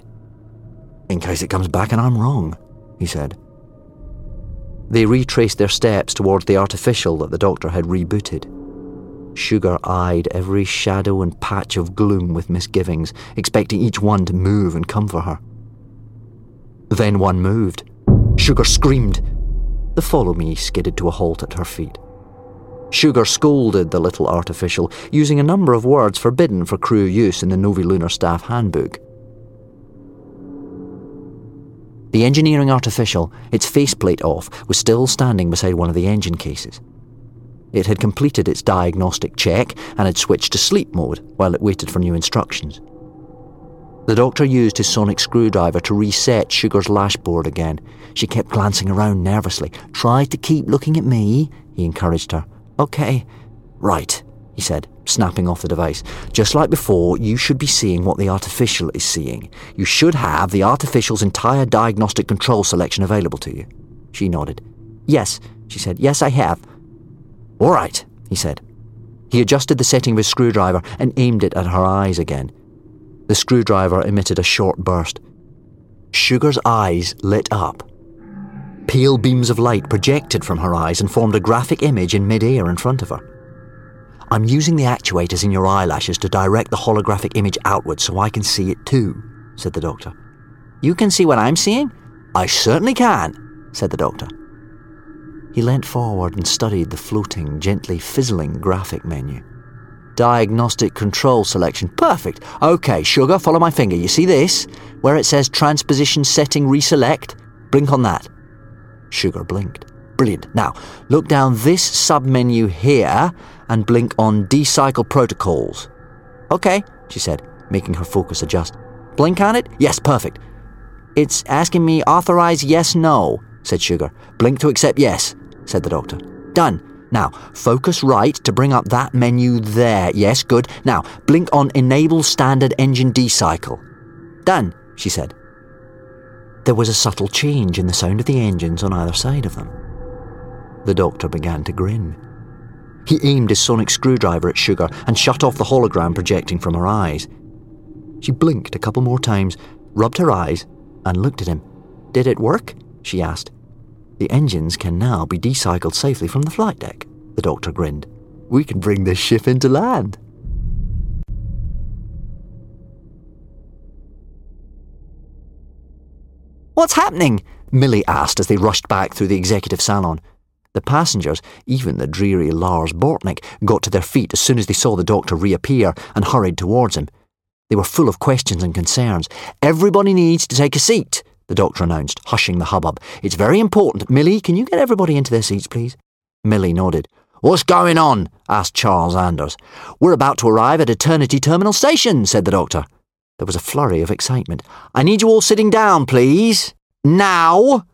"In case it comes back and I'm wrong," he said. They retraced their steps towards the artificial that the Doctor had rebooted. Sugar eyed every shadow and patch of gloom with misgivings, expecting each one to move and come for her. Then one moved. Sugar screamed. The Follow Me skidded to a halt at her feet. Sugar scolded the little artificial, using a number of words forbidden for crew use in the Novi Lunar Staff Handbook. The engineering artificial, its faceplate off, was still standing beside one of the engine cases. It had completed its diagnostic check and had switched to sleep mode while it waited for new instructions. The Doctor used his sonic screwdriver to reset Sugar's lashboard again. She kept glancing around nervously. "Try to keep looking at me," he encouraged her. "Okay." "Right," he said, snapping off the device. "Just like before, you should be seeing what the artificial is seeing. You should have the artificial's entire diagnostic control selection available to you." She nodded. "Yes," she said. "Yes, I have." "All right," he said. He adjusted the setting of his screwdriver and aimed it at her eyes again. The screwdriver emitted a short burst. Sugar's eyes lit up. Pale beams of light projected from her eyes and formed a graphic image in mid-air in front of her. "I'm using the actuators in your eyelashes to direct the holographic image outward so I can see it too," said the Doctor. "You can see what I'm seeing?" "I certainly can," said the Doctor. He leant forward and studied the floating, gently fizzling graphic menu. "Diagnostic control selection. Perfect. Okay, Sugar, follow my finger. You see this? Where it says transposition setting reselect? Blink on that." Sugar blinked. "Brilliant. Now, look down this submenu here and blink on decycle protocols." "Okay," she said, making her focus adjust. "Blink on it?" "Yes, perfect." "It's asking me authorize yes, no," said Sugar. "Blink to accept yes," said the Doctor. "Done. Now, focus right to bring up that menu there. Yes, good. Now, blink on enable standard engine decycle." "Done," she said. There was a subtle change in the sound of the engines on either side of them. The Doctor began to grin. He aimed his sonic screwdriver at Sugar and shut off the hologram projecting from her eyes. She blinked a couple more times, rubbed her eyes, and looked at him. "Did it work?" she asked. The engines can now be decycled safely from the flight deck, the Doctor grinned. We can bring this ship into land. What's happening? Millie asked as they rushed back through the executive salon. The passengers, even the dreary Lars Bortnick, got to their feet as soon as they saw the Doctor reappear and hurried towards him. They were full of questions and concerns. Everybody needs to take a seat, the Doctor announced, hushing the hubbub. It's very important. Millie, can you get everybody into their seats, please? Millie nodded. What's going on? Asked Charles Anders. We're about to arrive at Eternity Terminal Station, said the Doctor. There was a flurry of excitement. I need you all sitting down, please. Now.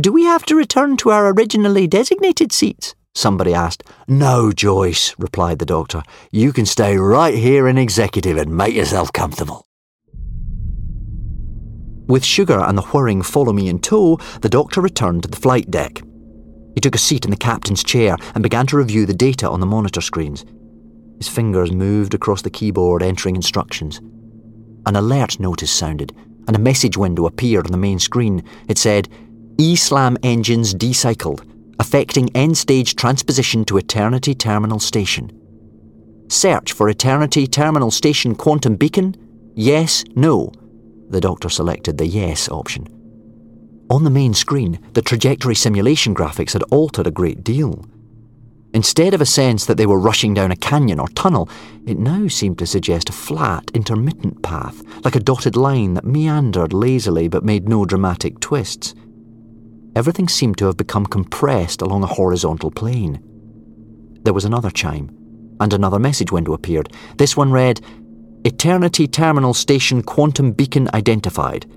Do we have to return to our originally designated seats? Somebody asked. No, Joyce, replied the Doctor. You can stay right here in executive and make yourself comfortable. With Sugar and the whirring follow me in tow, the Doctor returned to the flight deck. He took a seat in the captain's chair and began to review the data on the monitor screens. His fingers moved across the keyboard, entering instructions. An alert notice sounded, and a message window appeared on the main screen. It said, E-Slam engines decycled, affecting end-stage transposition to Eternity Terminal Station. Search for Eternity Terminal Station quantum beacon? Yes, no. The Doctor selected the yes option. On the main screen, the trajectory simulation graphics had altered a great deal. Instead of a sense that they were rushing down a canyon or tunnel, it now seemed to suggest a flat, intermittent path, like a dotted line that meandered lazily but made no dramatic twists. Everything seemed to have become compressed along a horizontal plane. There was another chime, and another message window appeared. This one read, Eternity Terminal Station quantum beacon identified.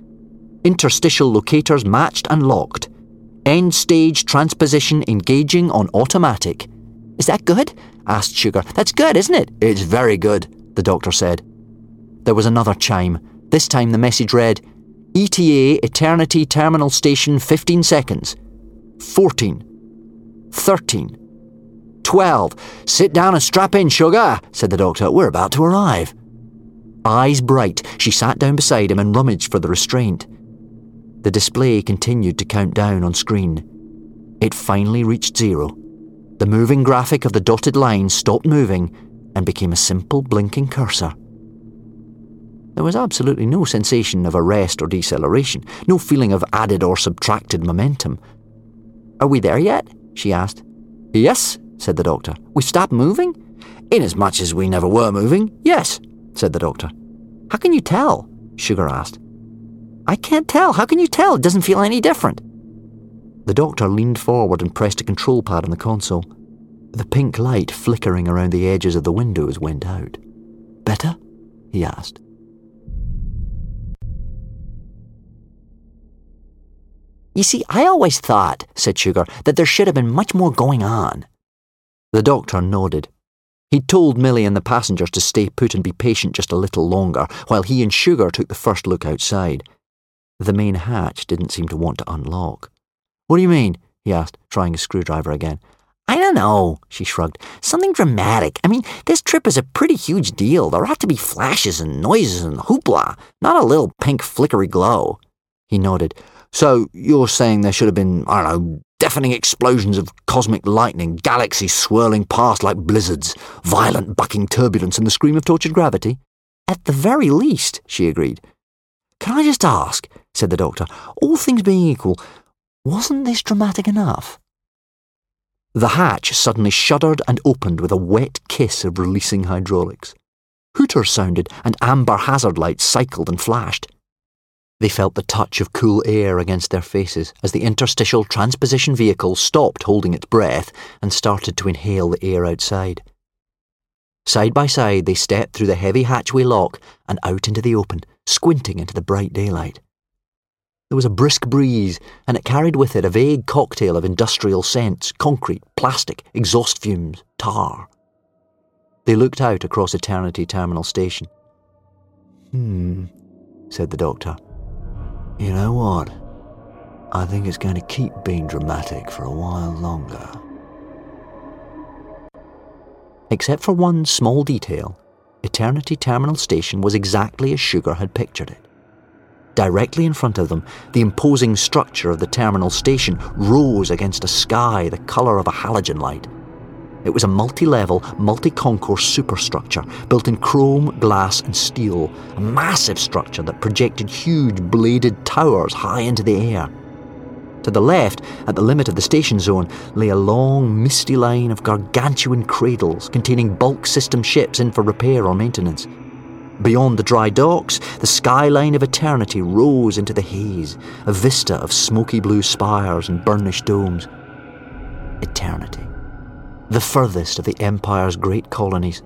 Interstitial locators matched and locked. End stage transposition engaging on automatic. Is that good? Asked Sugar. That's good, isn't it? It's very good, the Doctor said. There was another chime. This time the message read, ETA Eternity Terminal Station 15 seconds. 14. 13. 12. Sit down and strap in, Sugar, said the Doctor. We're about to arrive. Eyes bright, she sat down beside him and rummaged for the restraint. The display continued to count down on screen. It finally reached zero. The moving graphic of the dotted line stopped moving and became a simple blinking cursor. There was absolutely no sensation of arrest or deceleration, no feeling of added or subtracted momentum. Are we there yet? She asked. Yes, said the Doctor. We've stopped moving? Inasmuch as we never were moving, yes, said the Doctor. How can you tell? Sugar asked. I can't tell. How can you tell? It doesn't feel any different. The Doctor leaned forward and pressed a control pad on the console. The pink light flickering around the edges of the windows went out. Better? He asked. You see, I always thought, said Sugar, that there should have been much more going on. The Doctor nodded. He'd told Millie and the passengers to stay put and be patient just a little longer, while he and Sugar took the first look outside. The main hatch didn't seem to want to unlock. What do you mean? He asked, trying a screwdriver again. I don't know, she shrugged. Something dramatic. I mean, this trip is a pretty huge deal. There ought to be flashes and noises and hoopla, not a little pink flickery glow. He nodded. So you're saying there should have been, I don't know, deafening explosions of cosmic lightning, galaxies swirling past like blizzards, violent bucking turbulence and the scream of tortured gravity? At the very least, she agreed. Can I just ask, said the Doctor, all things being equal, wasn't this dramatic enough? The hatch suddenly shuddered and opened with a wet kiss of releasing hydraulics. Hooters sounded and amber hazard lights cycled and flashed. They felt the touch of cool air against their faces as the interstitial transposition vehicle stopped holding its breath and started to inhale the air outside. Side by side, they stepped through the heavy hatchway lock and out into the open, squinting into the bright daylight. There was a brisk breeze, and it carried with it a vague cocktail of industrial scents, concrete, plastic, exhaust fumes, tar. They looked out across Eternity Terminal Station. Said the Doctor. You know what? I think it's going to keep being dramatic for a while longer. Except for one small detail, Eternity Terminal Station was exactly as Sugar had pictured it. Directly in front of them, the imposing structure of the terminal station rose against a sky the colour of a halogen light. It was a multi-level, multi-concourse superstructure, built in chrome, glass and steel, a massive structure that projected huge bladed towers high into the air. To the left, at the limit of the station zone, lay a long, misty line of gargantuan cradles containing bulk system ships in for repair or maintenance. Beyond the dry docks, the skyline of eternity rose into the haze, a vista of smoky blue spires and burnished domes. Eternity. The furthest of the Empire's great colonies,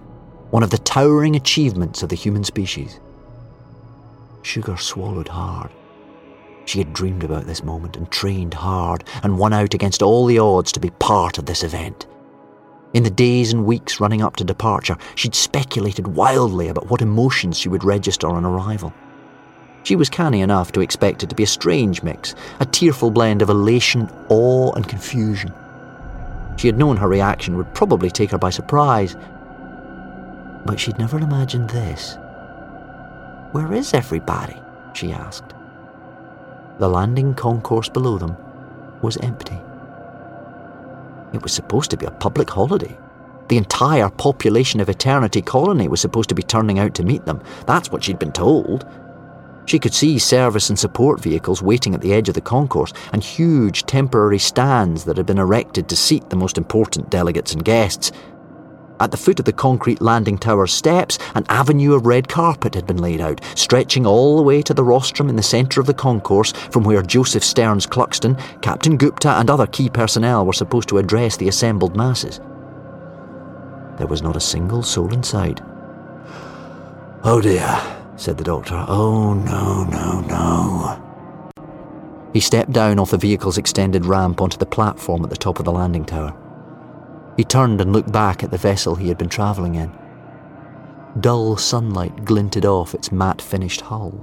one of the towering achievements of the human species. Sugar swallowed hard. She had dreamed about this moment and trained hard and won out against all the odds to be part of this event. In the days and weeks running up to departure, she'd speculated wildly about what emotions she would register on arrival. She was canny enough to expect it to be a strange mix, a tearful blend of elation, awe and confusion. She had known her reaction would probably take her by surprise, but she'd never imagined this. "Where is everybody?" she asked. The landing concourse below them was empty. It was supposed to be a public holiday. The entire population of Eternity Colony was supposed to be turning out to meet them. That's what she'd been told. She could see service and support vehicles waiting at the edge of the concourse and huge temporary stands that had been erected to seat the most important delegates and guests. At the foot of the concrete landing tower steps, an avenue of red carpet had been laid out, stretching all the way to the rostrum in the centre of the concourse from where Joseph Stearns Cluxton, Captain Gupta and other key personnel were supposed to address the assembled masses. There was not a single soul in sight. "Oh dear," said the doctor. "Oh, no, no, no." He stepped down off the vehicle's extended ramp onto the platform at the top of the landing tower. He turned and looked back at the vessel he had been travelling in. Dull sunlight glinted off its matte-finished hull.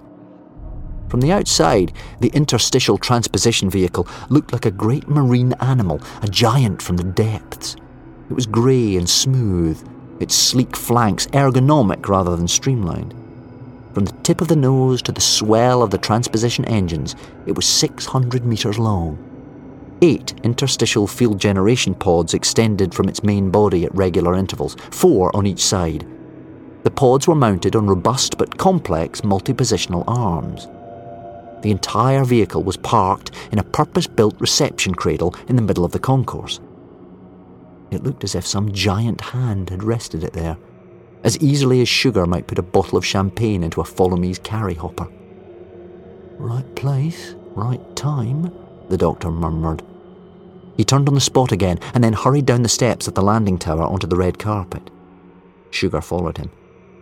From the outside, the interstitial transposition vehicle looked like a great marine animal, a giant from the depths. It was grey and smooth, its sleek flanks ergonomic rather than streamlined. From the tip of the nose to the swell of the transposition engines, it was 600 metres long. 8 interstitial field generation pods extended from its main body at regular intervals, 4 on each side. The pods were mounted on robust but complex multi-positional arms. The entire vehicle was parked in a purpose-built reception cradle in the middle of the concourse. It looked as if some giant hand had rested it there, as easily as Sugar might put a bottle of champagne into a follow-me's carry hopper. "Right place, right time," the doctor murmured. He turned on the spot again and then hurried down the steps of the landing tower onto the red carpet. Sugar followed him.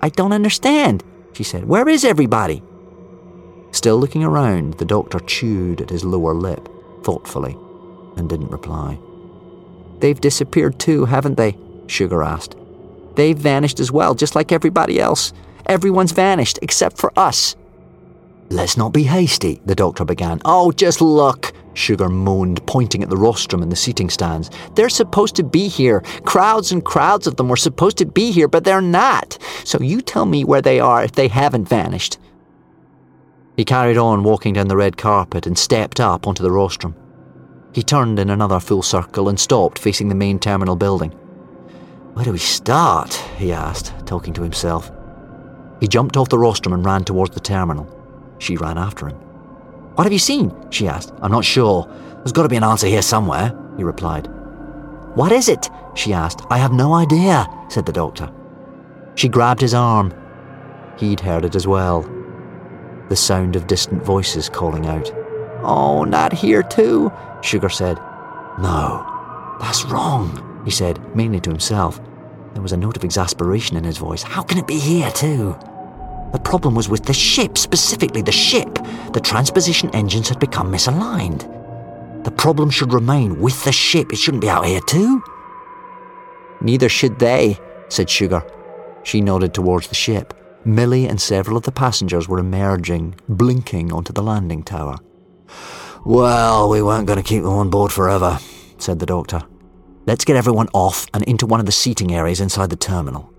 "I don't understand," she said. "Where is everybody?" Still looking around, the doctor chewed at his lower lip, thoughtfully, and didn't reply. "They've disappeared too, haven't they?" Sugar asked. "They've vanished as well, just like everybody else. Everyone's vanished, except for us." "Let's not be hasty," the doctor began. "Oh, just look," Sugar moaned, pointing at the rostrum and the seating stands. "They're supposed to be here. Crowds and crowds of them were supposed to be here, but they're not. So you tell me where they are if they haven't vanished." He carried on walking down the red carpet and stepped up onto the rostrum. He turned in another full circle and stopped facing the main terminal building. "Where do we start?" he asked, talking to himself. He jumped off the rostrum and ran towards the terminal. She ran after him. "What have you seen?" she asked. "I'm not sure. There's got to be an answer here somewhere," he replied. "What is it?" she asked. "I have no idea," said the doctor. She grabbed his arm. He'd heard it as well. The sound of distant voices calling out. "Oh, not here too," Sugar said. "No, that's wrong," he said, mainly to himself. There was a note of exasperation in his voice. "How can it be here too?" The problem was with the ship, specifically the ship. The transposition engines had become misaligned. The problem should remain with the ship. It shouldn't be out here too. "Neither should they," said Sugar. She nodded towards the ship. Millie and several of the passengers were emerging, blinking onto the landing tower. "Well, we weren't going to keep them on board forever," said the doctor. "Let's get everyone off and into one of the seating areas inside the terminal."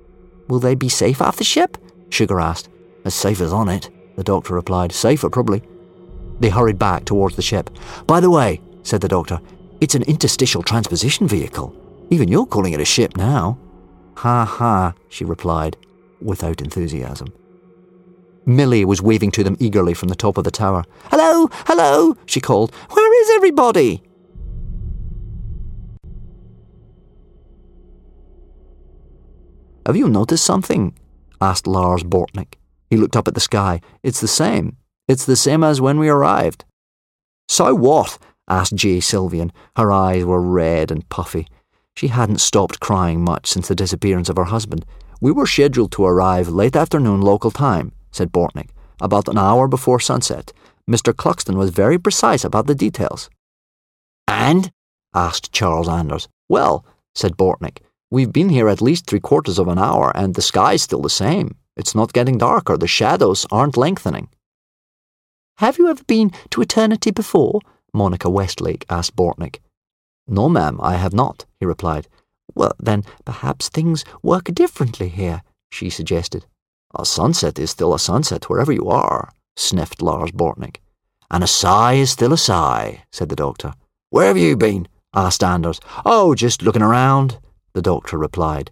"Will they be safe off the ship?" Sugar asked. "As safe as on it," the doctor replied. "Safer, probably. They hurried back towards the ship. "By the way," said the Doctor, "it's an interstitial transposition vehicle. Even you're calling it a ship now." "Ha ha," she replied, without enthusiasm. Millie was waving to them eagerly from the top of the tower. "Hello, hello," she called. "Where is everybody?" "Have you noticed something?" asked Lars Bortnick. He looked up at the sky. "It's the same. It's the same as when we arrived." "So what?" asked Jay Sylvian. Her eyes were red and puffy. She hadn't stopped crying much since the disappearance of her husband. "We were scheduled to arrive late afternoon local time," said Bortnick, "about an hour before sunset. Mr. Cluxton was very precise about the details." "And?" asked Charles Anders. "Well," said Bortnick, "we've been here at least 3/4 of an hour, and the sky's still the same. It's not getting darker. The shadows aren't lengthening." "Have you ever been to Eternity before?" Monica Westlake asked Bortnick. "No, ma'am, I have not," he replied. "Well, then, perhaps things work differently here," she suggested. "A sunset is still a sunset wherever you are," sniffed Lars Bortnick. "And a sigh is still a sigh," said the Doctor. "Where have you been?" asked Anders. "Oh, just looking around," the Doctor replied.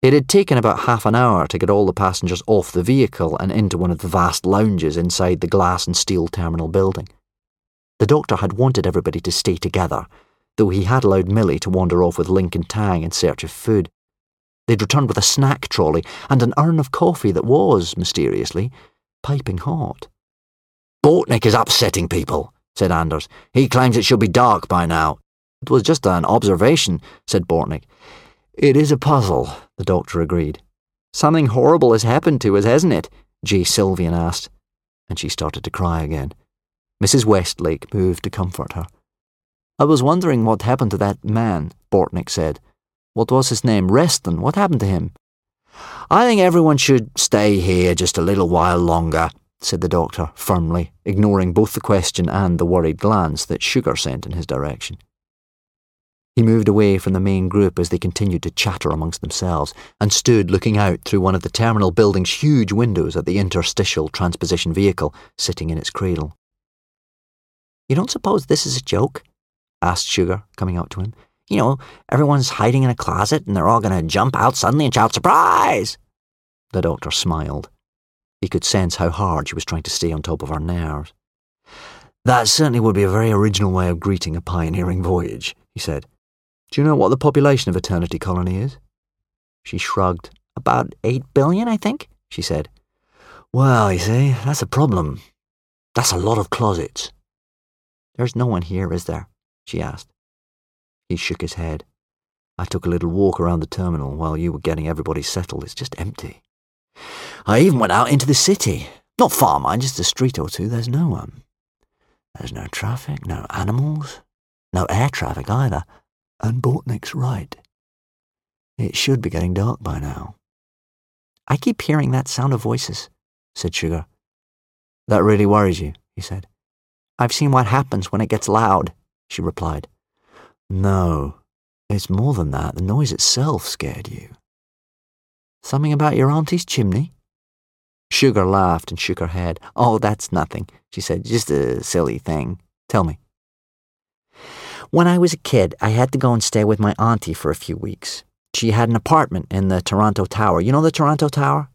It had taken about 30 minutes to get all the passengers off the vehicle and into one of the vast lounges inside the glass and steel terminal building. The Doctor had wanted everybody to stay together, though he had allowed Millie to wander off with Link and Tang in search of food. They'd returned with a snack trolley and an urn of coffee that was, mysteriously, piping hot. "Bortnick is upsetting people," said Anders. "He claims it should be dark by now." "It was just an observation," said Bortnick. "It is a puzzle," the Doctor agreed. "Something horrible has happened to us, hasn't it?" J. Sylvian asked, and she started to cry again. Mrs. Westlake moved to comfort her. "I was wondering what happened to that man," Bortnick said. "What was his name? Reston. What happened to him?" "I think everyone should stay here just a little while longer," said the Doctor firmly, ignoring both the question and the worried glance that Sugar sent in his direction. He moved away from the main group as they continued to chatter amongst themselves and stood looking out through one of the terminal building's huge windows at the interstitial transposition vehicle sitting in its cradle. "You don't suppose this is a joke?" asked Sugar, coming up to him. "You know, everyone's hiding in a closet and they're all going to jump out suddenly and shout, 'Surprise!'" The Doctor smiled. He could sense how hard she was trying to stay on top of her nerves. "That certainly would be a very original way of greeting a pioneering voyage," he said. "Do you know what the population of Eternity Colony is?" She shrugged. "About 8 billion, I think," she said. "Well, you see, that's a problem. That's a lot of closets." "There's no one here, is there?" she asked. He shook his head. "I took a little walk around the terminal while you were getting everybody settled. It's just empty. I even went out into the city. Not far, mind, just a street or two. There's no one. There's no traffic, no animals, no air traffic either. And Bortnick's right. It should be getting dark by now." "I keep hearing that sound of voices," said Sugar. "That really worries you," he said. "I've seen what happens when it gets loud," she replied. "No, it's more than that. The noise itself scared you." "Something about your auntie's chimney?" Sugar laughed and shook her head. "Oh, that's nothing," she said. "Just a silly thing. Tell me." "When I was a kid, I had to go and stay with my auntie for a few weeks. She had an apartment in the Toronto Tower. You know the Toronto Tower?"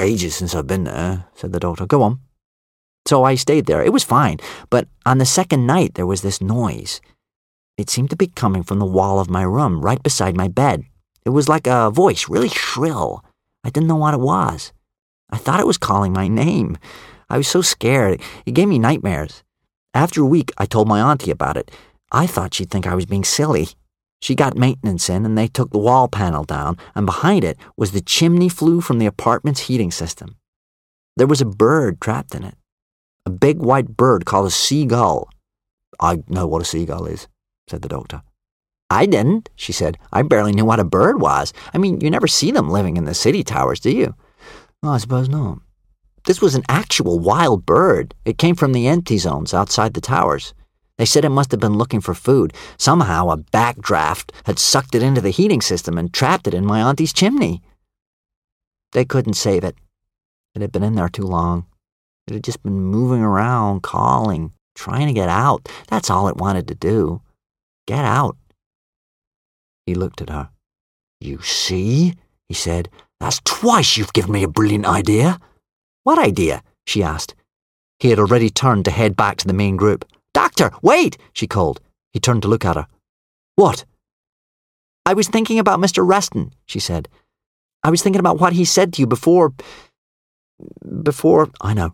"Ages since I've been there," said the Doctor. "Go on." "So I stayed there. It was fine. But on the second night, there was this noise. It seemed to be coming from the wall of my room, right beside my bed. It was like a voice, really shrill. I didn't know what it was. I thought it was calling my name. I was so scared. It gave me nightmares. After a week, I told my auntie about it. I thought she'd think I was being silly. She got maintenance in and they took the wall panel down, and behind it was the chimney flue from the apartment's heating system. There was a bird trapped in it. A big white bird called a seagull." "I know what a seagull is," said the Doctor. "I didn't," she said. "I barely knew what a bird was. I mean, you never see them living in the city towers, do you?" "No, I suppose not." "This was an actual wild bird. It came from the empty zones outside the towers. They said it must have been looking for food. Somehow a backdraft had sucked it into the heating system and trapped it in my auntie's chimney. They couldn't save it. It had been in there too long. It had just been moving around, calling, trying to get out. That's all it wanted to do. Get out. He looked at her. You see, he said, that's twice you've given me a brilliant idea. What idea? She asked. He had already turned to head back to the main group. Doctor, wait, she called. He turned to look at her. What? I was thinking about Mr. Reston, she said. I was thinking about what he said to you before, I know.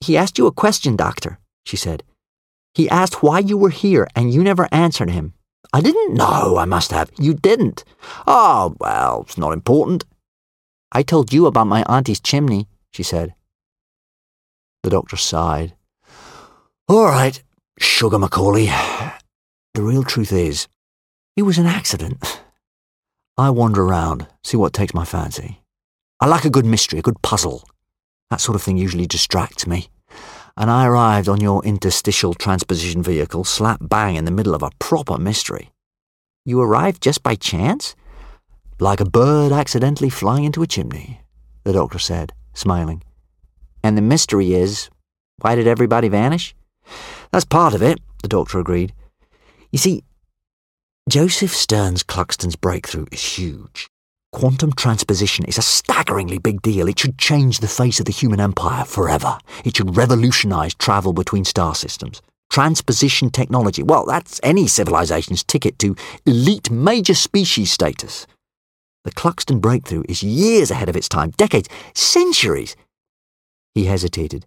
He asked you a question, Doctor, she said. He asked why you were here, and you never answered him. I didn't know, I must have. You didn't. Oh, well, it's not important. I told you about my auntie's chimney, she said. The doctor sighed. All right, Sugar MacAuley. The real truth is, it was an accident. I wander around, see what takes my fancy. I like a good mystery, a good puzzle. That sort of thing usually distracts me. And I arrived on your interstitial transposition vehicle slap bang in the middle of a proper mystery. You arrived just by chance? Like a bird accidentally flying into a chimney, the doctor said, smiling. And the mystery is, why did everybody vanish? That's part of it, the doctor agreed. You see, Joseph Stearns Cluxton's breakthrough is huge. Quantum transposition is a staggeringly big deal. It should change the face of the human empire forever. It should revolutionize travel between star systems. Transposition technology, well, that's any civilization's ticket to elite major species status. The Cluxton breakthrough is years ahead of its time, decades, centuries. He hesitated.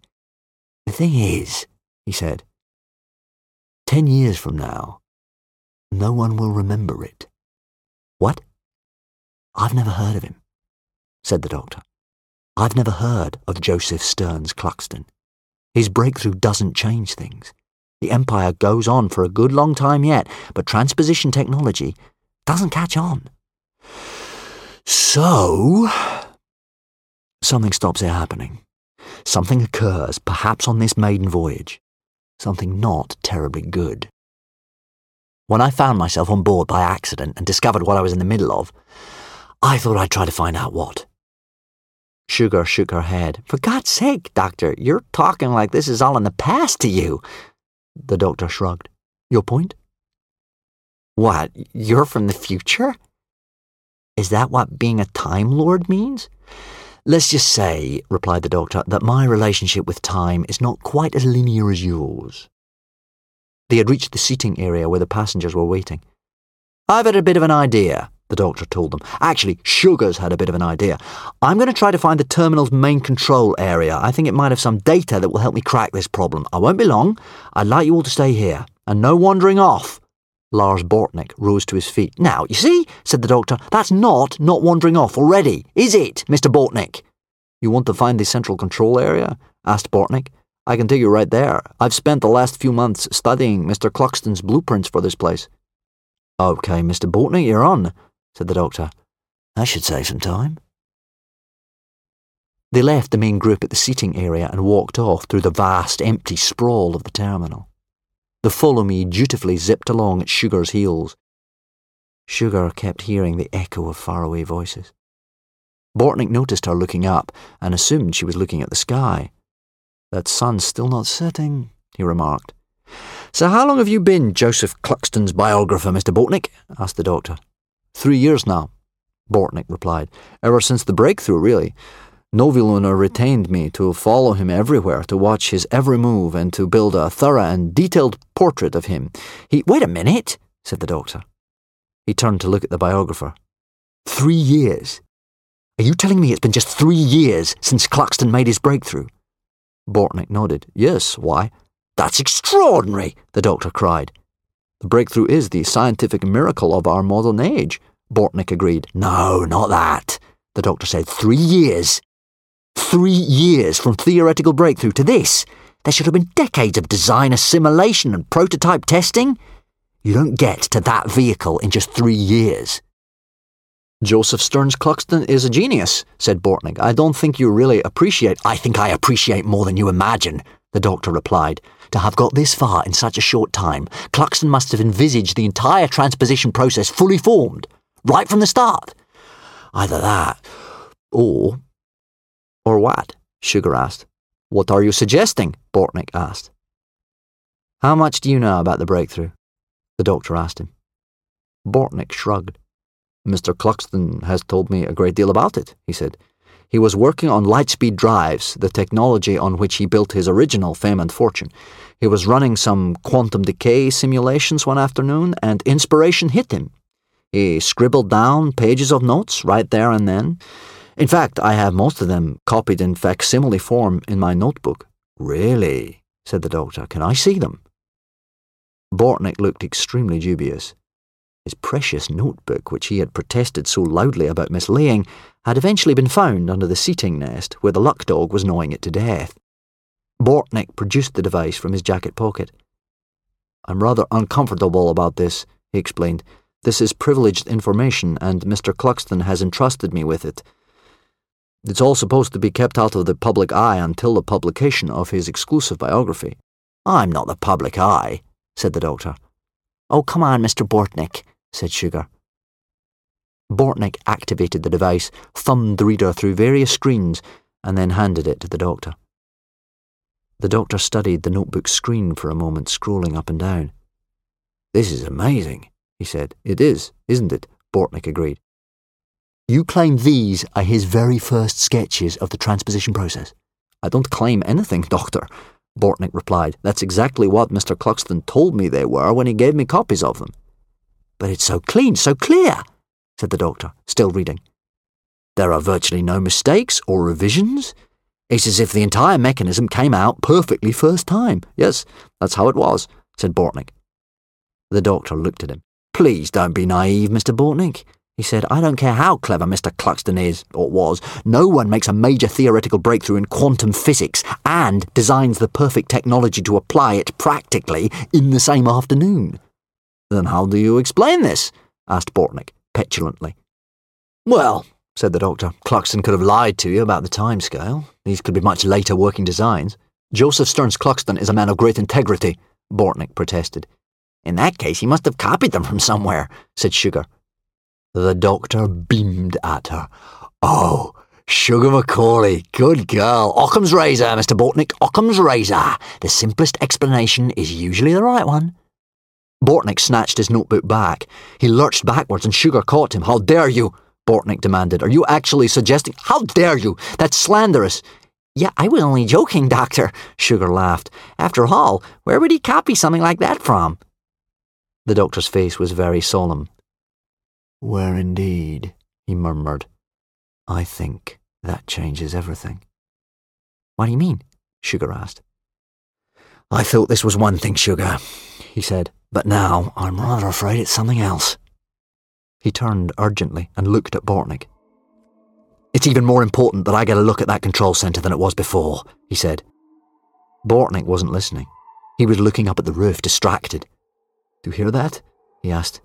The thing is, he said, 10 years from now, no one will remember it. What? I've never heard of him, said the doctor. I've never heard of Joseph Stearns Cluxton. His breakthrough doesn't change things. The empire goes on for a good long time yet, but transposition technology doesn't catch on. So, something stops it happening. Something occurs, perhaps on this maiden voyage. Something not terribly good. When I found myself on board by accident and discovered what I was in the middle of, I thought I'd try to find out what. Sugar shook her head. For God's sake, Doctor, you're talking like this is all in the past to you. The doctor shrugged. Your point? What, you're from the future? Is that what being a Time Lord means? Let's just say, replied the doctor, that my relationship with time is not quite as linear as yours. They had reached the seating area where the passengers were waiting. I've had a bit of an idea, the doctor told them. Actually, Sugar's had a bit of an idea. I'm going to try to find the terminal's main control area. I think it might have some data that will help me crack this problem. I won't be long. I'd like you all to stay here. And no wandering off. Lars Bortnick rose to his feet. Now, you see, said the doctor, that's not wandering off already, is it, Mr. Bortnick? You want to find the central control area? Asked Bortnick. I can tell you right there. I've spent the last few months studying Mr. Cluxton's blueprints for this place. Okay, Mr. Bortnick, you're on, said the doctor. That should save some time. They left the main group at the seating area and walked off through the vast, empty sprawl of the terminal. The follow-me dutifully zipped along at Sugar's heels. Sugar kept hearing the echo of faraway voices. Bortnick noticed her looking up and assumed she was looking at the sky. That sun's still not setting, he remarked. So how long have you been Joseph Cluxton's biographer, Mr. Bortnick? Asked the doctor. 3 years now, Bortnick replied. Ever since the breakthrough, really. Noviluna retained me to follow him everywhere, to watch his every move, and to build a thorough and detailed portrait of him. Wait a minute, said the doctor. He turned to look at the biographer. 3 years? Are you telling me it's been just 3 years since Cluxton made his breakthrough? Bortnick nodded. Yes, why? That's extraordinary, the doctor cried. The breakthrough is the scientific miracle of our modern age, Bortnick agreed. No, not that, the doctor said. 3 years. 3 years from theoretical breakthrough to this. There should have been decades of design assimilation and prototype testing. You don't get to that vehicle in just 3 years. Joseph Stearns Cluxton is a genius, said Bortnick. I don't think you really appreciate... I think I appreciate more than you imagine, the doctor replied. To have got this far in such a short time, Cluxton must have envisaged the entire transposition process fully formed, right from the start. Either that, or... Or what? Sugar asked. What are you suggesting? Bortnick asked. How much do you know about the breakthrough? The doctor asked him. Bortnick shrugged. Mr. Cluxton has told me a great deal about it, he said. He was working on light-speed drives, the technology on which he built his original fame and fortune. He was running some quantum decay simulations one afternoon, and inspiration hit him. He scribbled down pages of notes right there and then. In fact, I have most of them copied in facsimile form in my notebook. Really? Said the doctor. Can I see them? Bortnick looked extremely dubious. His precious notebook, which he had protested so loudly about mislaying, had eventually been found under the seating nest where the luck dog was gnawing it to death. Bortnick produced the device from his jacket pocket. I'm rather uncomfortable about this, he explained. This is privileged information, and Mr. Cluxton has entrusted me with it. It's all supposed to be kept out of the public eye until the publication of his exclusive biography. I'm not the public eye, said the doctor. Oh, come on, Mr. Bortnick, said Sugar. Bortnick activated the device, thumbed the reader through various screens, and then handed it to the doctor. The doctor studied the notebook screen for a moment, scrolling up and down. This is amazing, he said. It is, isn't it? Bortnick agreed. You claim these are his very first sketches of the transposition process. I don't claim anything, Doctor, Bortnick replied. That's exactly what Mr. Cluxton told me they were when he gave me copies of them. But it's so clean, so clear, said the doctor, still reading. There are virtually no mistakes or revisions. It's as if the entire mechanism came out perfectly first time. Yes, that's how it was, said Bortnick. The doctor looked at him. Please don't be naive, Mr. Bortnick, he said. I don't care how clever Mr. Cluxton is, or was. No one makes a major theoretical breakthrough in quantum physics and designs the perfect technology to apply it practically in the same afternoon. Then how do you explain this? Asked Bortnick, petulantly. Well, said the doctor, Cluxton could have lied to you about the timescale. These could be much later working designs. Joseph Stearns Cluxton is a man of great integrity, Bortnick protested. In that case, he must have copied them from somewhere, said Sugar. The doctor beamed at her. Oh, Sugar MacAuley, good girl. Occam's razor, Mr. Bortnick, Occam's razor. The simplest explanation is usually the right one. Bortnick snatched his notebook back. He lurched backwards and Sugar caught him. How dare you? Bortnick demanded. Are you actually suggesting? How dare you? That's slanderous. Yeah, I was only joking, Doctor, Sugar laughed. After all, where would he copy something like that from? The doctor's face was very solemn. Where indeed, he murmured. I think that changes everything. What do you mean? Sugar asked. I thought this was one thing, Sugar, he said, but now I'm rather afraid it's something else. He turned urgently and looked at Bortnick. It's even more important that I get a look at that control centre than it was before, he said. Bortnick wasn't listening. He was looking up at the roof, distracted. Do you hear that? He asked.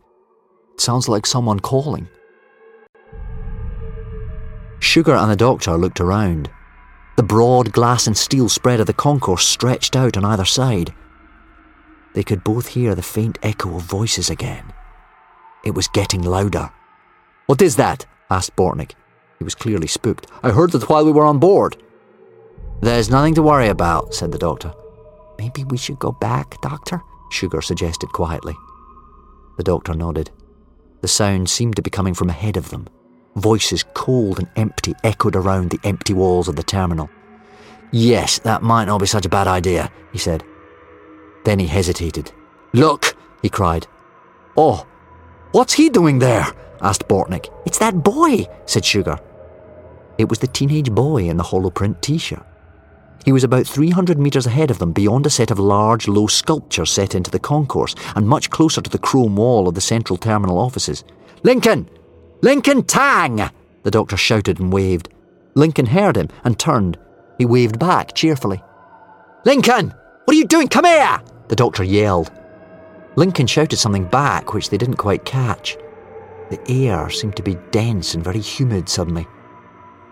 Sounds like someone calling. Sugar and the doctor looked around. The broad glass and steel spread of the concourse stretched out on either side. They could both hear the faint echo of voices again. It was getting louder. What is that? Asked Bortnick. He was clearly spooked. I heard it while we were on board. There's nothing to worry about, said the doctor. Maybe we should go back, Doctor, Sugar suggested quietly. The doctor nodded. The sound seemed to be coming from ahead of them. Voices cold and empty echoed around the empty walls of the terminal. Yes, that might not be such a bad idea, he said. Then he hesitated. Look, he cried. Oh, what's he doing there? Asked Bortnick. It's that boy, said Sugar. It was the teenage boy in the holoprint T-shirt. He was about 300 metres ahead of them beyond a set of large, low sculptures set into the concourse and much closer to the chrome wall of the central terminal offices. Lincoln! Lincoln Tang! The doctor shouted and waved. Lincoln heard him and turned. He waved back cheerfully. Lincoln! What are you doing? Come here! The doctor yelled. Lincoln shouted something back which they didn't quite catch. The air seemed to be dense and very humid suddenly.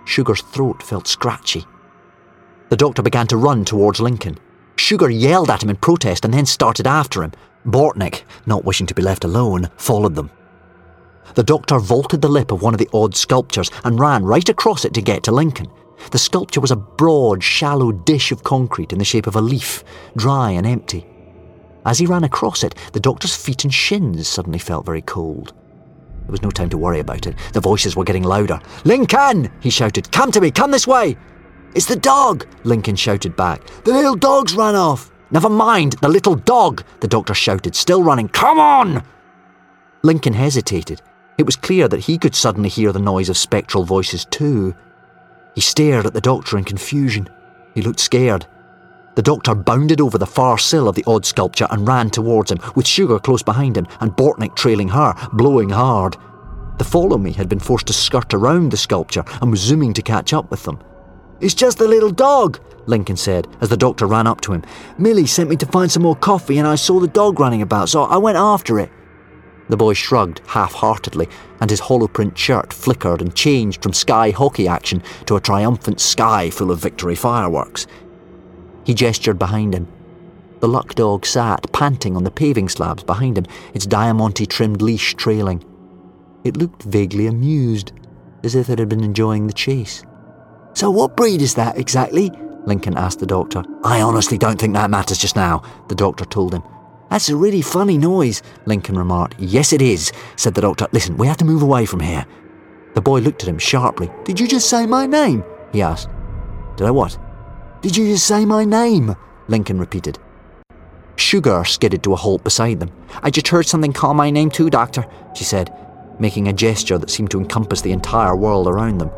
Sugar's throat felt scratchy. The doctor began to run towards Lincoln. Sugar yelled at him in protest and then started after him. Bortnick, not wishing to be left alone, followed them. The doctor vaulted the lip of one of the odd sculptures and ran right across it to get to Lincoln. The sculpture was a broad, shallow dish of concrete in the shape of a leaf, dry and empty. As he ran across it, the doctor's feet and shins suddenly felt very cold. There was no time to worry about it. The voices were getting louder. "Lincoln!" he shouted. "Come to me! Come this way!" "It's the dog!" Lincoln shouted back. "The little dog's run off!" "Never mind, the little dog!" the doctor shouted, still running. "Come on!" Lincoln hesitated. It was clear that he could suddenly hear the noise of spectral voices too. He stared at the doctor in confusion. He looked scared. The doctor bounded over the far sill of the odd sculpture and ran towards him, with Sugar close behind him and Bortnick trailing her, blowing hard. The Follow Me had been forced to skirt around the sculpture and was zooming to catch up with them. "It's just the little dog," Lincoln said as the doctor ran up to him. "Millie sent me to find some more coffee and I saw the dog running about, so I went after it." The boy shrugged half-heartedly, and his hollow-print shirt flickered and changed from sky hockey action to a triumphant sky full of victory fireworks. He gestured behind him. The luck dog sat, panting on the paving slabs behind him, its diamante-trimmed leash trailing. It looked vaguely amused, as if it had been enjoying the chase. "So what breed is that, exactly?" Lincoln asked the doctor. "I honestly don't think that matters just now," the doctor told him. "That's a really funny noise," Lincoln remarked. "Yes, it is," said the doctor. "Listen, we have to move away from here." The boy looked at him sharply. "Did you just say my name?" he asked. "Did I what?" "Did you just say my name?" Lincoln repeated. Sugar skidded to a halt beside them. "I just heard something call my name too, Doctor," she said, making a gesture that seemed to encompass the entire world around them.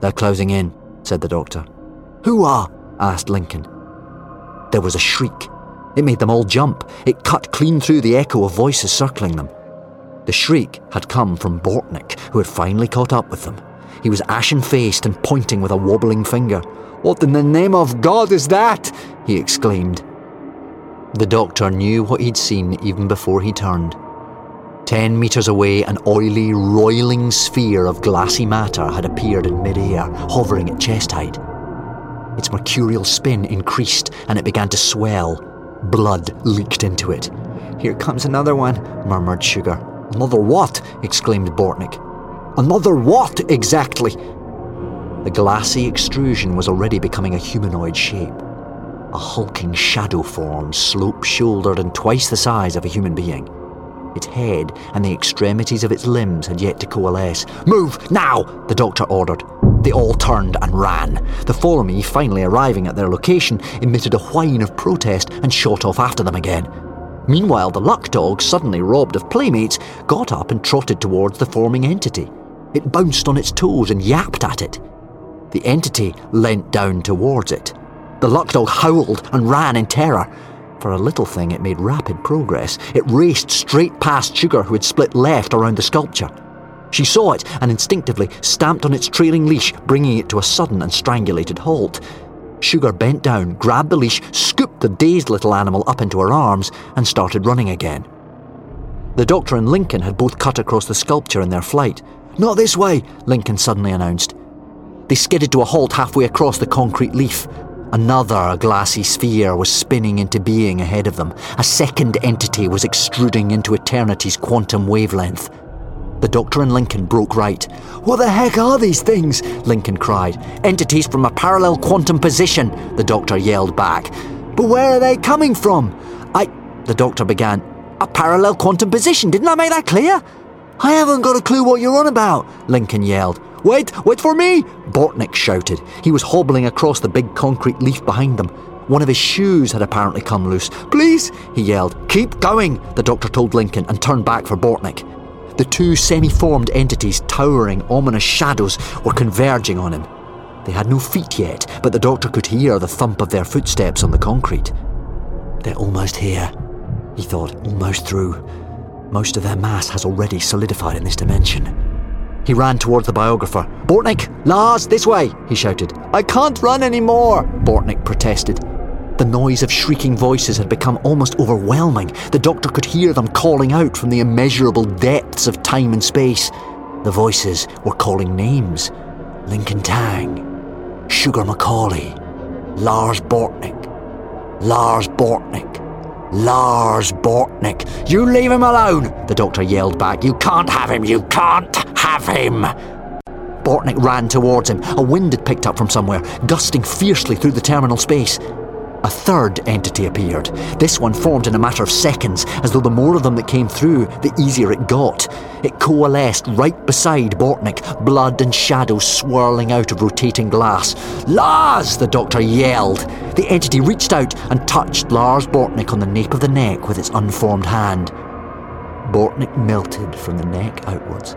"They're closing in," said the doctor. "Who are?" asked Lincoln. There was a shriek. It made them all jump. It cut clean through the echo of voices circling them. The shriek had come from Bortnick, who had finally caught up with them. He was ashen-faced and pointing with a wobbling finger. "What in the name of God is that?" he exclaimed. The doctor knew what he'd seen even before he turned. 10 meters away, an oily, roiling sphere of glassy matter had appeared in mid-air, hovering at chest height. Its mercurial spin increased, and it began to swell. Blood leaked into it. "Here comes another one," murmured Sugar. "Another what?" exclaimed Bortnick. "Another what, exactly?" The glassy extrusion was already becoming a humanoid shape. A hulking shadow form, slope-shouldered and twice the size of a human being. Its head and the extremities of its limbs had yet to coalesce. "Move, now!" the doctor ordered. They all turned and ran. The Follow Me, finally arriving at their location, emitted a whine of protest and shot off after them again. Meanwhile, the luck dog, suddenly robbed of playmates, got up and trotted towards the forming entity. It bounced on its toes and yapped at it. The entity leant down towards it. The luck dog howled and ran in terror. For a little thing, it made rapid progress. It raced straight past Sugar, who had split left around the sculpture. She saw it and instinctively stamped on its trailing leash, bringing it to a sudden and strangulated halt. Sugar bent down, grabbed the leash, scooped the dazed little animal up into her arms, and started running again. The doctor and Lincoln had both cut across the sculpture in their flight. "Not this way," Lincoln suddenly announced. They skidded to a halt halfway across the concrete leaf. Another glassy sphere was spinning into being ahead of them. A second entity was extruding into eternity's quantum wavelength. The doctor and Lincoln broke right. "What the heck are these things?" Lincoln cried. "Entities from a parallel quantum position," the doctor yelled back. "But where are they coming from?" The doctor began. "A parallel quantum position, didn't I make that clear?" "I haven't got a clue what you're on about," Lincoln yelled. Wait for me," Bortnick shouted. He was hobbling across the big concrete leaf behind them. One of his shoes had apparently come loose. "Please," he yelled. "Keep going," the doctor told Lincoln and turned back for Bortnick. The two semi-formed entities, towering, ominous shadows, were converging on him. They had no feet yet, but the doctor could hear the thump of their footsteps on the concrete. "They're almost here," he thought, "almost through. Most of their mass has already solidified in this dimension." He ran towards the biographer. "Bortnick, Lars, this way," he shouted. "I can't run anymore," Bortnick protested. The noise of shrieking voices had become almost overwhelming. The doctor could hear them calling out from the immeasurable depths of time and space. The voices were calling names. Lincoln Tang, Sugar MacAuley, Lars Bortnick, Lars Bortnick, Lars Bortnick. "You leave him alone," the doctor yelled back. "You can't have him, you can't have him." Bortnick ran towards him. A wind had picked up from somewhere, gusting fiercely through the terminal space. A third entity appeared. This one formed in a matter of seconds, as though the more of them that came through, the easier it got. It coalesced right beside Bortnick, blood and shadow swirling out of rotating glass. "Lars!" the Doctor yelled. The entity reached out and touched Lars Bortnick on the nape of the neck with its unformed hand. Bortnick melted from the neck outwards.